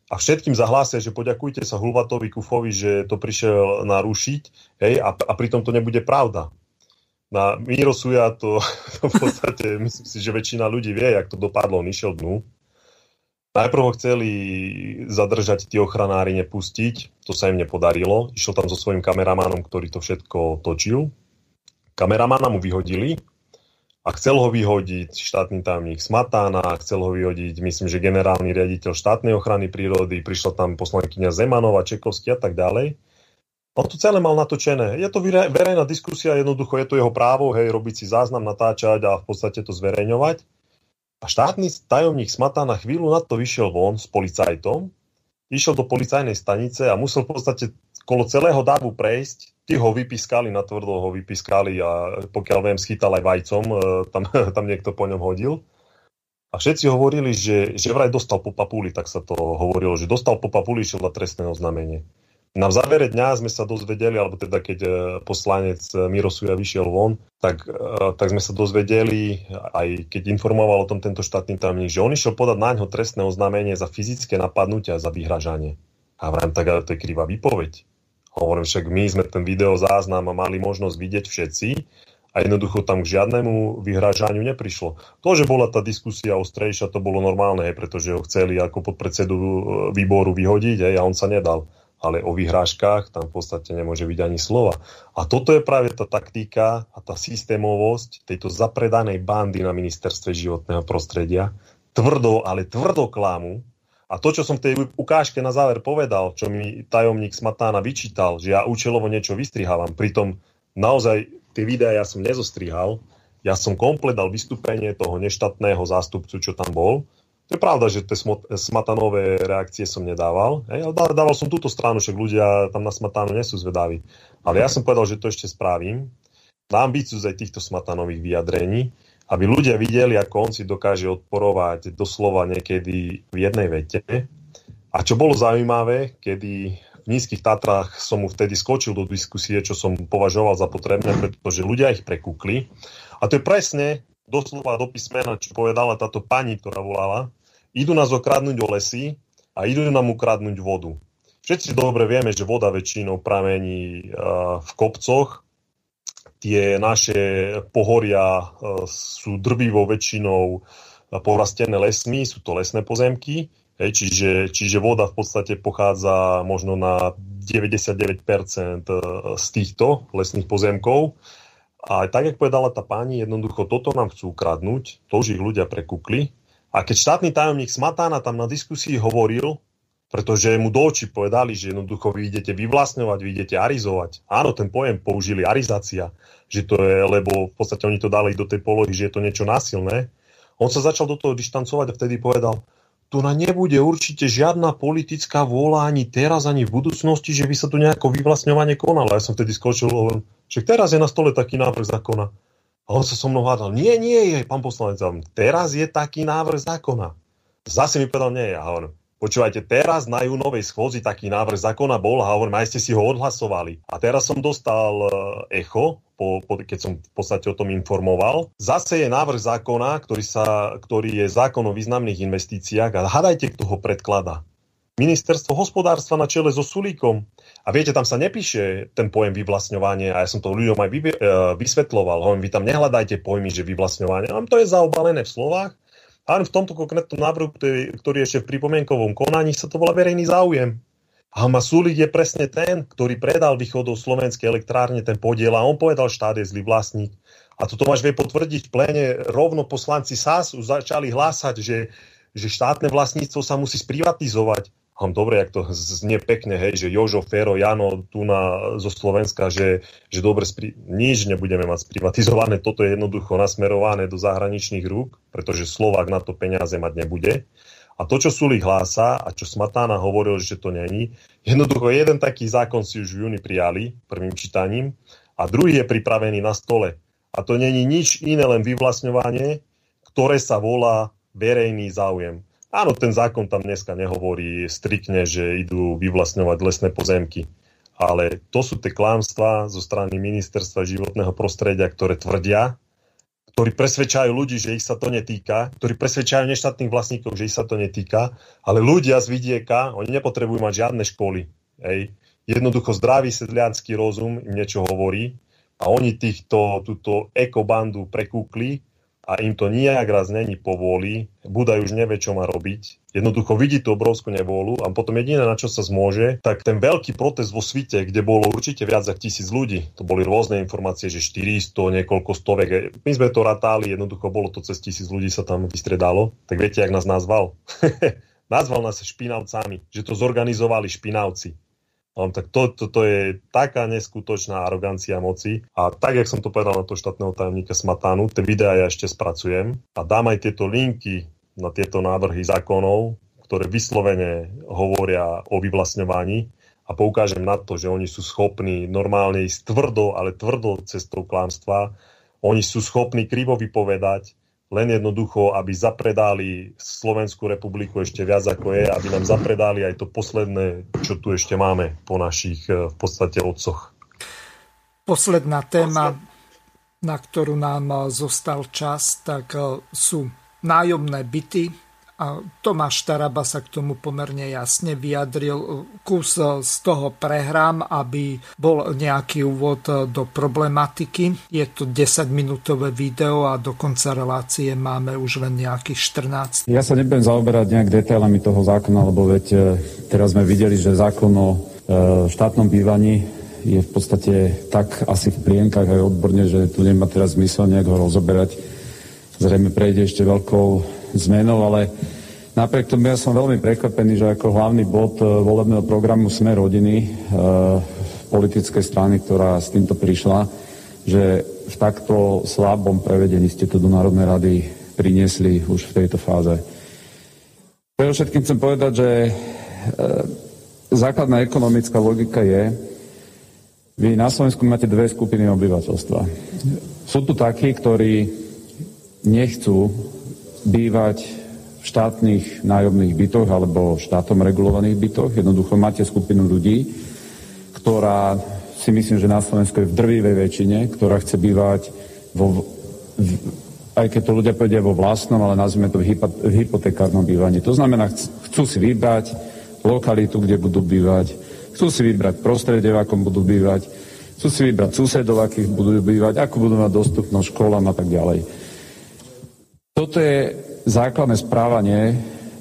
a všetkým zahlásia, že poďakujte sa Hulvatovi Kufovi, že to prišiel narušiť, a pritom to nebude pravda. Na Miro Suja to v podstate, myslím si, že väčšina ľudí vie, jak to dopadlo, on išiel dnu. Najprv ho chceli zadržať, tí ochranári nepustiť, to sa im nepodarilo. Išiel tam so svojím kameramanom, ktorý to všetko točil. Kameramana mu vyhodili a chcel ho vyhodiť štátny tajomník Smatana, chcel ho vyhodiť, myslím, že generálny riaditeľ štátnej ochrany prírody, prišla tam poslankyňa Zemanová, Čekovský a tak ďalej. On to celé mal natočené. Je to verejná diskusia, jednoducho je to jeho právo, robiť si záznam, natáčať a v podstate to zverejňovať. A štátny tajomník Smatana chvíľu na to vyšiel von s policajtom, išiel do policajnej stanice a musel v podstate kolo celého davu prejsť. Tí ho vypískali, natvrdo ho vypískali a pokiaľ viem, schytal aj vajcom, tam niekto po ňom hodil. A všetci hovorili, že vraj dostal po papuli, tak sa to hovorilo, že dostal po papuli, išiel na trestné oznámenie. Na závere dňa sme sa dozvedeli, alebo teda keď poslanec Miro Suja vyšiel von, tak sme sa dozvedeli, aj keď informoval o tom tento štátny tajomník, že on išiel podať naňho trestné oznámenie za fyzické napadnutia a za vyhražanie. A vrajím, tak ale to je krivá výpoveď. Hovorím, však my sme ten videozáznam mali možnosť vidieť všetci a jednoducho tam k žiadnemu vyhražaniu neprišlo. To, že bola tá diskusia ostrejšia, to bolo normálne, pretože ho chceli ako podpredsedu výboru vyhodiť a on sa nedal. Ale o vyhrážkach tam v podstate nemôže byť ani slova. A toto je práve tá taktika a tá systémovosť tejto zapredanej bandy na ministerstve životného prostredia. Tvrdou, ale tvrdou klámu. A to, čo som v tej ukážke na záver povedal, čo mi tajomník Smatana vyčítal, že ja účelovo niečo vystrihávam, pritom naozaj tie videá ja som nezostrihal, ja som komplet dal vystúpenie toho neštátneho zástupcu, čo tam bol. To je pravda, že tie Smatanové reakcie som nedával. Ale dával som túto stranu, však ľudia tam na Smatanu nie sú zvedaví. Ale ja som povedal, že to ešte spravím. Dám výcud aj týchto Smatanových vyjadrení, aby ľudia videli, ako on si dokáže odporovať doslova niekedy v jednej vete. A A čo bolo zaujímavé, kedy v Nízkych Tatrách som mu vtedy skočil do diskusie, čo som považoval za potrebné, pretože ľudia ich prekúkli. A to je presne doslova do písmena, čo povedala táto pani, ktorá volala. Idú nás okradnúť o lesy a idú nám ukradnúť vodu. Všetci dobre vieme, že voda väčšinou pramení v kopcoch. Tie naše pohoria sú drvivou väčšinou porastené lesmi, sú to lesné pozemky. Hej, čiže voda v podstate pochádza možno na 99% z týchto lesných pozemkov. A tak, jak povedala tá pani, jednoducho toto nám chcú ukradnúť, to už ich ľudia prekúkli. A keď štátny tajomník Smatana tam na diskusii hovoril, pretože mu do očí povedali, že jednoducho vy idete vyvlastňovať, vy idete arizovať. Áno, ten pojem použili arizácia, že to je, lebo v podstate oni to dali do tej polohy, že je to niečo násilné. On sa začal do toho dištancovať a vtedy povedal: tu na nebude určite žiadna politická vôľa ani teraz, ani v budúcnosti, že by sa tu nejako vyvlastňovanie konalo. Ja som vtedy skočil, hovorím, že teraz je na stole taký návrh zákona. A on sa so mnou hádal, nie, pán poslanec, teraz je taký návrh zákona. Zase mi povedal, nie, ja hovorím, počúvajte, teraz na júnovej schôdzi taký návrh zákona bol, a hovorím, aj ste si ho odhlasovali. A teraz som dostal echo, keď som v podstate o tom informoval. Zase je návrh zákona, ktorý je zákon o významných investíciách, a hádajte, kto ho predkladá. Ministerstvo hospodárstva na čele so Sulíkom. A viete, tam sa nepíše ten pojem vyvlastňovanie, a ja som to ľuďom aj vysvetloval. Hovorím, vy tam nehľadajte pojmy, že vyvlastňovanie. A to je zaobalené v slovách. A v tomto konkrétnom návrhu, ktorý ešte v pripomienkovom konaní, sa to volá verejný záujem. A Sulík je presne ten, ktorý predal východov slovenské elektrárne ten podiel, a on povedal, štát je zlý vlastník. A to Tomáš vie potvrdiť v pléne, rovno poslanci SaS začali hlásať, že štátne vlastníctvo sa musí sprivatizovať. A dobre, jak to znie pekne, hej, že Jožo, Fero, Jano tu zo Slovenska, že dobre, nič nebudeme mať sprivatizované, toto je jednoducho nasmerované do zahraničných rúk, pretože Slovák na to peniaze mať nebude. A to, čo Sulík hlása a čo Smatana hovoril, že to není, jednoducho jeden taký zákon si už v júni prijali prvým čítaním a druhý je pripravený na stole. A to není nič iné, len vyvlastňovanie, ktoré sa volá verejný záujem. Áno, ten zákon tam dneska nehovorí striktne, že idú vyvlastňovať lesné pozemky. Ale to sú tie klamstvá zo strany Ministerstva životného prostredia, ktoré tvrdia, ktorí presvedčajú ľudí, že ich sa to netýka, ktorí presvedčajú neštátnych vlastníkov, že ich sa to netýka, ale ľudia z vidieka, oni nepotrebujú mať žiadne školy. Hej. Jednoducho zdravý sedliansky rozum im niečo hovorí a oni túto ekobandu prekúkli a im to nijak raz není povolí, Budaj už nevie, čo má robiť. Jednoducho vidí tú obrovskú nevôľu a potom jediné, na čo sa zmôže, tak ten veľký protest vo svite, kde bolo určite viac ako 1000 ľudí. To boli rôzne informácie, že 400, niekoľko stovek. My sme to ratali, jednoducho bolo to cez 1000 ľudí sa tam vystredalo. Tak viete, jak nás nazval? Nazval nás špinavcami, že to zorganizovali špinavci. Tak to je taká neskutočná arogancia moci. A tak, jak som to povedal na toho štátneho tajomníka Smatanu, tie videá ja ešte spracujem a dám aj tieto linky na tieto návrhy zákonov, ktoré vyslovene hovoria o vyvlastňovaní a poukážem na to, že oni sú schopní normálne ísť tvrdo, ale tvrdo cestou klamstva. Oni sú schopní krivo vypovedať, len jednoducho, aby zapredali Slovenskú republiku ešte viac ako je, aby nám zapredali aj to posledné, čo tu ešte máme po našich v podstate otcoch. Posledná téma, na ktorú nám zostal čas, tak sú nájomné byty. A Tomáš Taraba sa k tomu pomerne jasne vyjadril. Kus z toho prehrám, aby bol nejaký úvod do problematiky. Je to 10-minútové video a do konca relácie máme už len nejakých 14. Ja sa nebudem zaoberať nejak detailami toho zákona, lebo veď teraz sme videli, že zákon o štátnom bývaní je v podstate tak asi v plienkach aj odborne, že tu nemá teraz zmysel nejak ho rozoberať. Zrejme prejde ešte veľkou zmenou, ale napriek tomu ja som veľmi prekvapený, že ako hlavný bod volebného programu Sme rodiny, politickej strany, ktorá s týmto prišla, že v takto slabom prevedení ste to do Národnej rady priniesli už v tejto fáze. Predovšetkým chcem povedať, že základná ekonomická logika je, vy na Slovensku máte dve skupiny obyvateľstva. Sú tu takí, ktorí nechcú bývať v štátnych nájomných bytoch alebo štátom regulovaných bytoch. Jednoducho máte skupinu ľudí, ktorá si myslím, že na Slovensku je v drvivej väčšine, ktorá chce bývať aj keď to ľudia povedia vo vlastnom, ale nazvime to v hypotekárnom bývaní. To znamená, chcú si vybrať lokalitu, kde budú bývať, chcú si vybrať prostredie, v akom budú bývať, chcú si vybrať susedov, akých budú bývať, ako budú mať dostupnosť školám a tak ďalej. Toto je základné správanie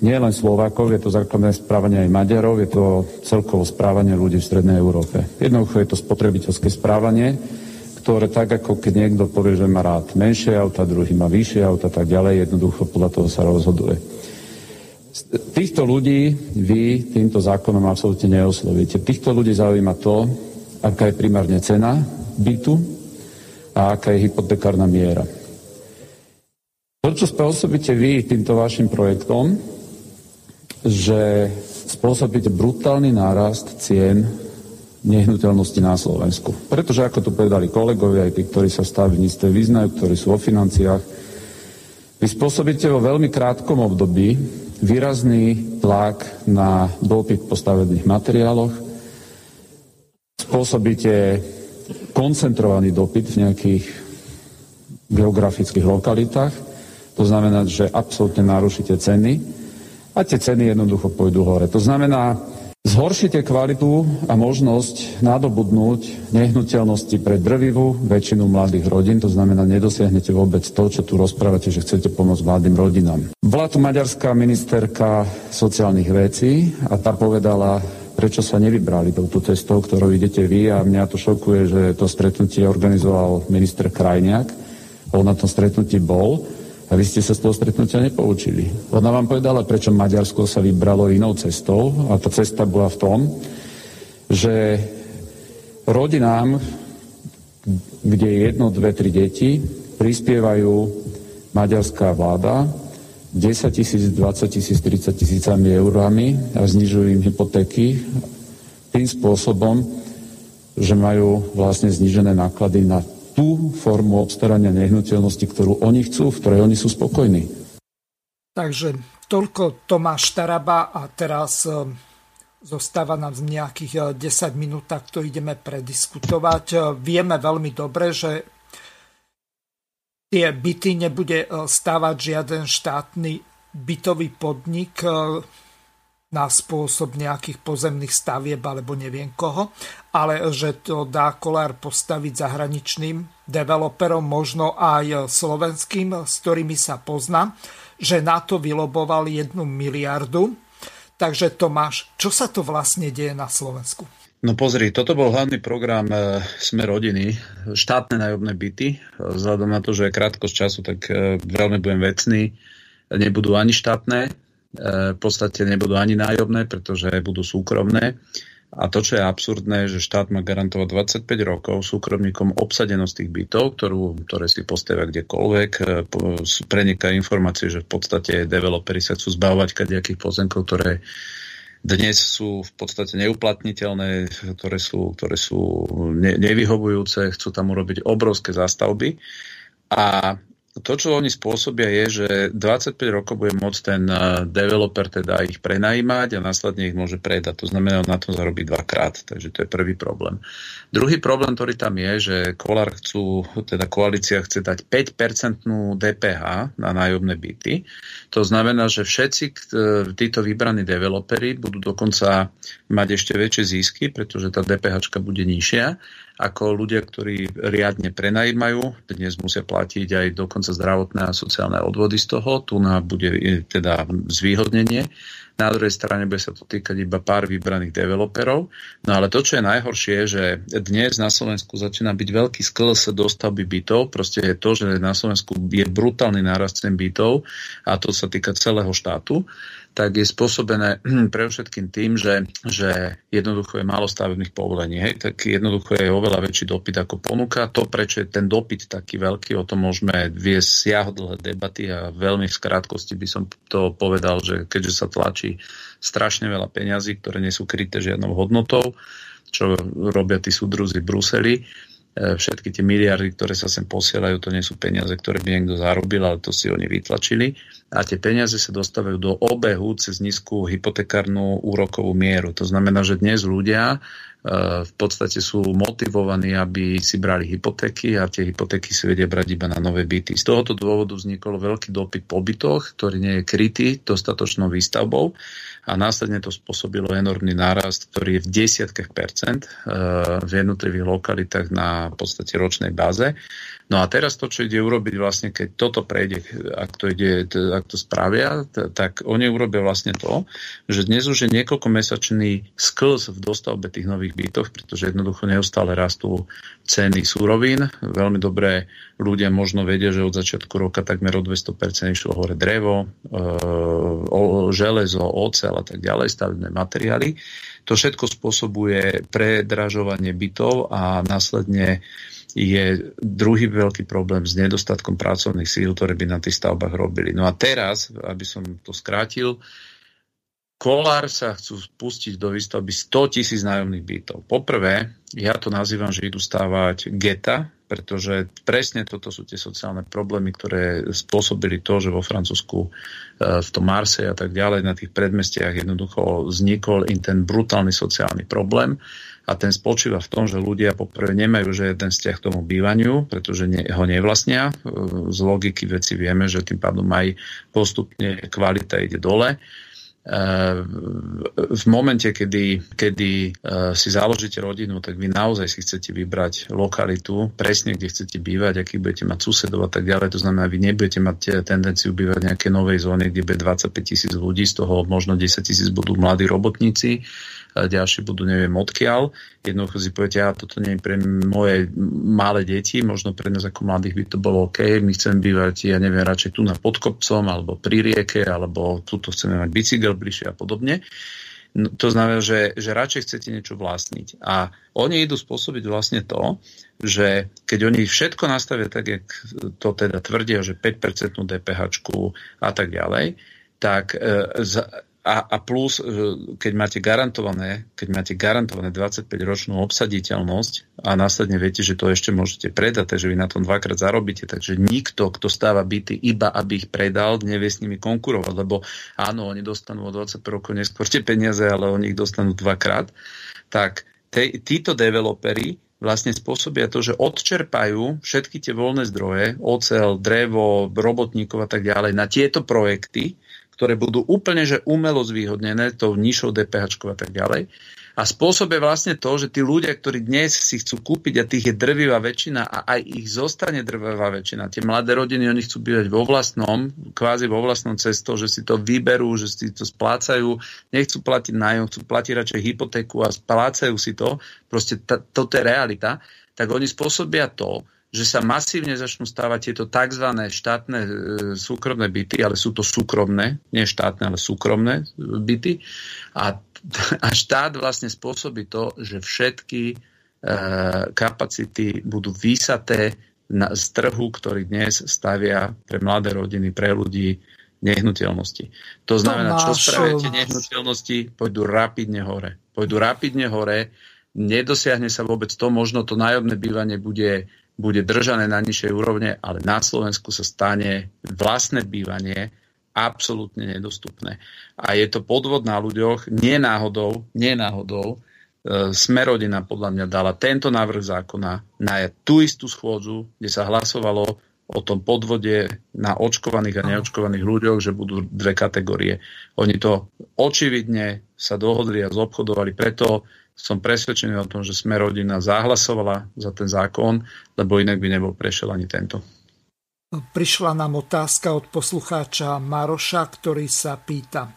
nie len Slovákov, je to základné správanie aj Maďarov, je to celkovo správanie ľudí v Strednej Európe. Jednoducho je to spotrebiteľské správanie, ktoré tak, ako keď niekto povie, že má rád menšie auta, druhý má vyššie auta, tak ďalej, jednoducho podľa toho sa rozhoduje. Týchto ľudí vy týmto zákonom absolútne neoslovíte. Týchto ľudí zaujíma to, aká je primárne cena bytu a aká je hypotekárna miera. To, čo spôsobíte vy týmto vašim projektom, že spôsobíte brutálny nárast cien nehnuteľnosti na Slovensku. Pretože, ako to povedali kolegovia, aj tí, ktorí sa stavebníctve vyznajú, ktorí sú vo financiách, vy spôsobíte vo veľmi krátkom období výrazný tlak na dopyt po stavebných materiáloch, spôsobíte koncentrovaný dopyt v nejakých geografických lokalitách, to znamená, že absolútne narušíte ceny a tie ceny jednoducho pôjdu hore. To znamená, zhoršíte kvalitu a možnosť nadobudnúť nehnuteľnosti pre drvivú väčšinu mladých rodín, to znamená, nedosiahnete vôbec to, čo tu rozprávate, že chcete pomôcť mladým rodinám. Bola tu maďarská ministerka sociálnych vecí a tá povedala, prečo sa nevybrali touto cestou, ktorou idete vy, a mňa to šokuje, že to stretnutie organizoval minister Krajniak. On na tom stretnutí bol a vy ste sa z toho stretnutia nepoučili. Ona vám povedala, prečo Maďarsko sa vybralo inou cestou, a tá cesta bola v tom, že rodinám, kde je 1, 2, 3 deti, prispievajú maďarská vláda 10 000, 20 000, 30 000 eurami a znižujú im hypotéky tým spôsobom, že majú vlastne znížené náklady na tú formu obstarania nehnuteľnosti, ktorú oni chcú, v ktorej oni sú spokojní. Takže toľko Tomáš Taraba a teraz zostáva nám nejakých 10 minút, tak to ideme prediskutovať. Vieme veľmi dobre, že tie byty nebude stávať žiaden štátny bytový podnik na spôsob nejakých pozemných stavieb alebo neviem koho, ale že to dá Kollár postaviť zahraničným developerom, možno aj slovenským, s ktorými sa pozná, že na to vyloboval 1 miliardu. Takže Tomáš, čo sa to vlastne deje na Slovensku? No pozri, toto bol hlavný program Sme rodiny, štátne nájomné byty. Vzhľadom na to, že je krátkosť času, tak veľmi budem vecný. Nebudú ani štátne, v podstate nebudú ani nájomné, pretože budú súkromné. A to, čo je absurdné, že štát má garantovať 25 rokov súkromníkom obsadenosť tých bytov, ktoré si postavia kdekoľvek. Preniká informácie, že v podstate developeri sa chcú zbavovať kadejakých pozemkov, ktoré dnes sú v podstate neuplatniteľné, ktoré sú nevyhovujúce, chcú tam urobiť obrovské zástavby. A to, čo oni spôsobia, je, že 25 rokov bude môcť ten developer teda ich prenajímať a následne ich môže predať. To znamená, on na to zarobí 2-krát. Takže to je prvý problém. Druhý problém, ktorý tam je, že Kollár koalícia chce dať 5% DPH na nájomné byty. To znamená, že všetci títo vybraní developeri budú dokonca mať ešte väčšie zisky, pretože tá DPH bude nižšia ako ľudia, ktorí riadne prenajímajú. Dnes musia platiť aj dokonca zdravotné a sociálne odvody z toho. Tu bude teda zvýhodnenie. Na druhej strane bude sa to týkať iba pár vybraných developerov. No ale to, čo je najhoršie, je, že dnes na Slovensku začína byť veľký skls dostavby bytov. Proste je to, že na Slovensku je brutálny nárast cien bytov a to sa týka celého štátu. Tak je spôsobené predovšetkým tým, že jednoducho je málo stavebných povolení. Hej? Tak jednoducho je oveľa väčší dopyt ako ponuka. To, prečo je ten dopyt taký veľký, o tom môžeme viesť siahodlhé debaty a veľmi v krátkosti by som to povedal, že keďže sa tlačí strašne veľa peňazí, ktoré nie sú kryté žiadnou hodnotou, čo robia tí súdruzi v Bruseli, všetky tie miliardy, ktoré sa sem posielajú, to nie sú peniaze, ktoré by niekto zarobil, ale to si oni vytlačili. A tie peniaze sa dostávajú do obehu cez nízku hypotekárnu úrokovú mieru. To znamená, že dnes ľudia v podstate sú motivovaní, aby si brali hypotéky a tie hypotéky si vedia brať iba na nové byty. Z tohoto dôvodu vznikol veľký dopyt po bytoch, ktorý nie je krytý dostatočnou výstavbou a následne to spôsobilo enormný nárast, ktorý je v desiatkách percent v jednotlivých lokalitách na podstate ročnej báze. No a teraz to, čo ide urobiť vlastne, keď toto prejde, ak to spravia, tak oni urobia vlastne to, že dnes už je niekoľkomesačný sklz v dostavbe tých nových bytov, pretože jednoducho neustále rastú ceny surovín. Veľmi dobré ľudia možno vedia, že od začiatku roka takmer o 200% išlo hore drevo, železo, oceľ a tak ďalej, stavebné materiály. To všetko spôsobuje predražovanie bytov a následne je druhý veľký problém s nedostatkom pracovných síl, ktoré by na tých stavbách robili. No a teraz, aby som to skrátil, Kollár sa chcú spustiť do výstavby 100 000 nájomných bytov. Poprvé, ja to nazývam, že idú stávať geta, pretože presne toto sú tie sociálne problémy, ktoré spôsobili to, že vo Francúzsku, v tom Marseille a tak ďalej, na tých predmestiach jednoducho vznikol ten brutálny sociálny problém. A ten spočíva v tom, že ľudia poprvé nemajú žiaden vzťah k tomu bývaniu, pretože ho nevlastnia. Z logiky veci vieme, že tým pádom aj postupne kvalita ide dole. V momente, kedy si založíte rodinu, tak vy naozaj si chcete vybrať lokalitu, presne kde chcete bývať, akých budete mať susedov a tak ďalej. To znamená, vy nebudete mať tendenciu bývať v nejakej novej zóne, kde bude 25 000 ľudí, z toho možno 10 000 budú mladí robotníci, ďalší budú neviem odkiaľ. Jednoducho si poviete, toto nie je pre moje malé deti, možno pre nás ako mladých by to bolo OK, my chceme bývať, ja neviem, radšej tu na podkopcom, alebo pri rieke, alebo tuto chceme mať bicykel bližšie a podobne. No, to znamená, že radšej chcete niečo vlastniť. A oni idú spôsobiť vlastne to, že keď oni všetko nastavia tak, jak to teda tvrdia, že 5% DPH-čku a tak ďalej, tak a plus, keď máte garantované 25-ročnú obsaditeľnosť a následne viete, že to ešte môžete predať, takže vy na tom dvakrát zarobíte, takže nikto, kto stáva byty iba, aby ich predal, nevie s nimi konkurovať, lebo áno, oni dostanú o 20 rokov neskôr tie peniaze, ale oni ich dostanú dvakrát, tak títo developeri vlastne spôsobia to, že odčerpajú všetky tie voľné zdroje, oceľ, drevo, robotníkov a tak ďalej na tieto projekty, ktoré budú úplne že umelo zvýhodnené tou nižšou DPH-čkou a tak ďalej. A spôsob je vlastne to, že tí ľudia, ktorí dnes si chcú kúpiť, a tých je drvivá väčšina a aj ich zostane drvivá väčšina. Tie mladé rodiny, oni chcú bývať kvázi vo vlastnom cesto, že si to vyberú, že si to splácajú, nechcú platiť nájom, chcú platiť radšej hypotéku a splácajú si to. Proste toto je realita. Tak oni spôsobia to, že sa masívne začnú stávať tieto tzv. Štátne súkromné byty, ale sú to súkromné, nie štátne, ale súkromné byty. A štát vlastne spôsobí to, že všetky kapacity budú vysaté z trhu, ktorý dnes stavia pre mladé rodiny, pre ľudí nehnuteľnosti. To znamená, čo spravíte nehnuteľnosti, pôjdu rapidne hore, nedosiahne sa vôbec to, možno to nájomné bývanie bude držané na nižšej úrovne, ale na Slovensku sa stane vlastné bývanie absolútne nedostupné. A je to podvod na ľuďoch, nie náhodou. Smer rodina podľa mňa dala tento návrh zákona na tú istú schôdzu, kde sa hlasovalo o tom podvode na očkovaných a neočkovaných ľuďoch, že budú dve kategórie. Oni to očividne sa dohodli a zobchodovali, preto som presvedčený o tom, že Smer rodina zahlasovala za ten zákon, lebo inak by nebol prešiel ani tento. Prišla nám otázka od poslucháča Maroša, ktorý sa pýta.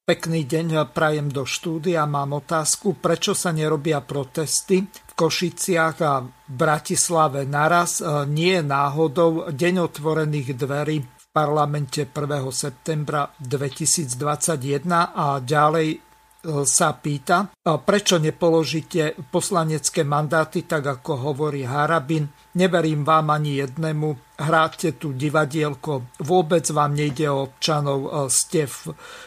Pekný deň, prajem do štúdia. Mám otázku, prečo sa nerobia protesty v Košiciach a Bratislave naraz? Nie je náhodou deň otvorených dverí v parlamente 1. septembra 2021 a ďalej sa pýta, prečo nepoložíte poslanecké mandáty, tak ako hovorí Harabin. Neverím vám ani jednému, hráte tu divadielko, vôbec vám nejde o občanov, ste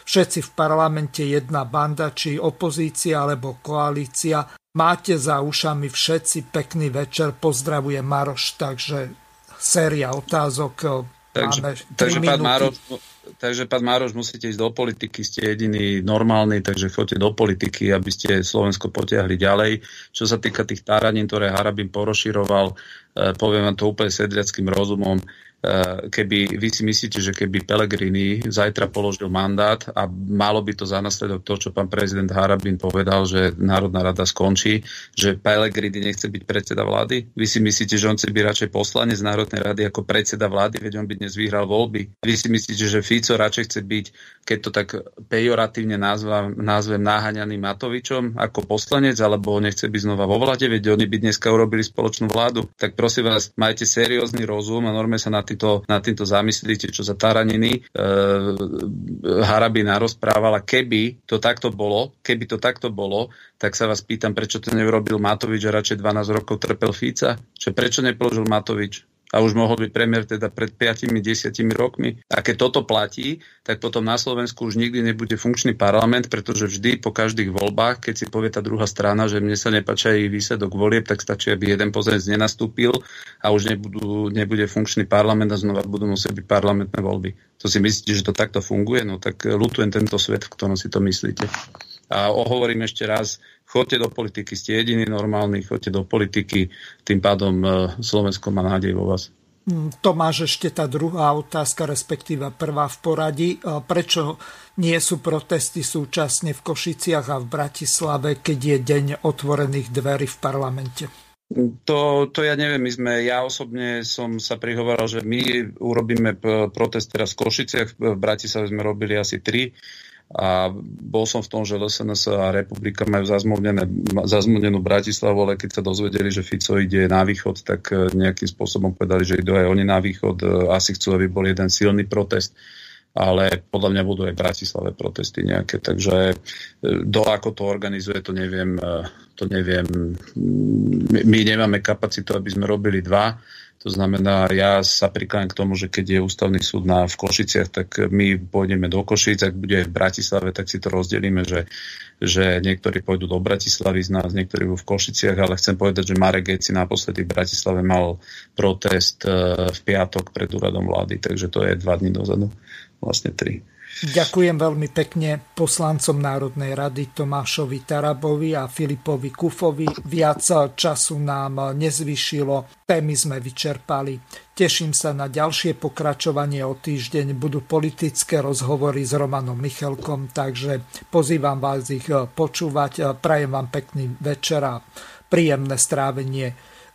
všetci v parlamente jedna banda, či opozícia alebo koalícia. máte za ušami všetci pekný večer, pozdravuje Maroš, takže séria otázok. Takže pán Maroš, musíte ísť do politiky, ste jediný normálny, takže choďte do politiky, aby ste Slovensko potiahli ďalej. Čo sa týka tých táranín, ktoré Harabin porozširoval, poviem vám to úplne sedliackým rozumom. Keby vy si myslíte, že keby Pellegrini zajtra položil mandát a malo by to za následok to, čo pán prezident Harabin povedal, že Národná rada skončí, že Pellegrini nechce byť predseda vlády. Vy si myslíte, že on chce byť radšej poslanec Národnej rady ako predseda vlády, veď on by dnes vyhral voľby. Vy si myslíte, že Fico radšej chce byť, keď to tak pejoratívne názvem naháňaný Matovičom ako poslanec, alebo nechce byť znova vo vláde, veď oni by dneska urobili spoločnú vládu. Tak prosím vás, majte seriózny rozum a normálne sa nad týmto zamyslíte, čo za taraniny Harabina rozprávala. Keby to takto bolo, tak sa vás pýtam, prečo to neurobil Matovič a radšej 12 rokov trpel Fica? Čo prečo nepoložil Matovič? A už mohol byť premiér teda pred 5-10 rokmi. A keď toto platí, tak potom na Slovensku už nikdy nebude funkčný parlament, pretože vždy po každých voľbách, keď si povie tá druhá strana, že mne sa nepáčia jej výsledok volieb, tak stačí, aby jeden poslanec nenastúpil a už nebude funkčný parlament a znova budú musieť byť parlamentné voľby. To si myslíte, že to takto funguje? No tak ľutujem tento svet, v ktorom si to myslíte. A hovorím ešte raz, choďte do politiky, ste jediní normálni, choďte do politiky, tým pádom Slovensko má nádej vo vás. Tomáš, ešte tá druhá otázka, respektíve prvá v poradí. Prečo nie sú protesty súčasne v Košiciach a v Bratislave, keď je deň otvorených dverí v parlamente? To ja neviem, ja osobne som sa prihovoril, že my urobíme protest teraz v Košiciach, v Bratislave sme robili asi 3 a bol som v tom, že SNS a Republika majú zazmúdenú Bratislavu, ale keď sa dozvedeli, že Fico ide na východ, tak nejakým spôsobom povedali, že idú aj oni na východ, asi chcú, aby bol jeden silný protest. Ale podľa mňa budú aj v Bratislave protesty nejaké, takže ako to organizuje, to neviem. My nemáme kapacitu, aby sme robili 2, to znamená, ja sa prikláňam k tomu, že keď je ústavný súd v Košiciach, tak my pôjdeme do Košic, ak bude v Bratislave, tak si to rozdelíme, že niektorí pôjdu do Bratislavy z nás, niektorí budú v Košiciach, ale chcem povedať, že Marek Geci naposledy v Bratislave mal protest v piatok pred úradom vlády, takže to je 2 dní dozadu. Vlastne 3. Ďakujem veľmi pekne poslancom Národnej rady Tomášovi Tarabovi a Filipovi Kuffovi. Viac času nám nezvyšilo, témy sme vyčerpali. Teším sa na ďalšie pokračovanie o týždeň. Budú politické rozhovory s Romanom Michelkom, takže pozývam vás ich počúvať. Prajem vám pekný večer a príjemné strávenie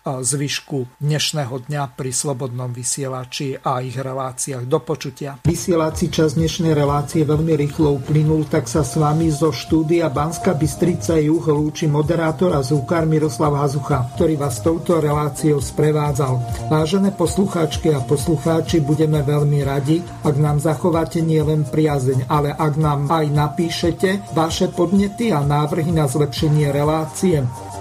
zvyšku dnešného dňa pri Slobodnom vysielači a ich reláciách. Do počutia. Vysielací čas dnešnej relácie veľmi rýchlo uplynul, tak sa s vami zo štúdia Banská Bystrica juh lúči moderátor a zvukár Miroslav Hazucha, ktorý vás touto reláciou sprevádzal. Vážené poslucháčky a poslucháči, budeme veľmi radi, ak nám zachováte nielen priazeň, ale ak nám aj napíšete vaše podnety a návrhy na zlepšenie relácie,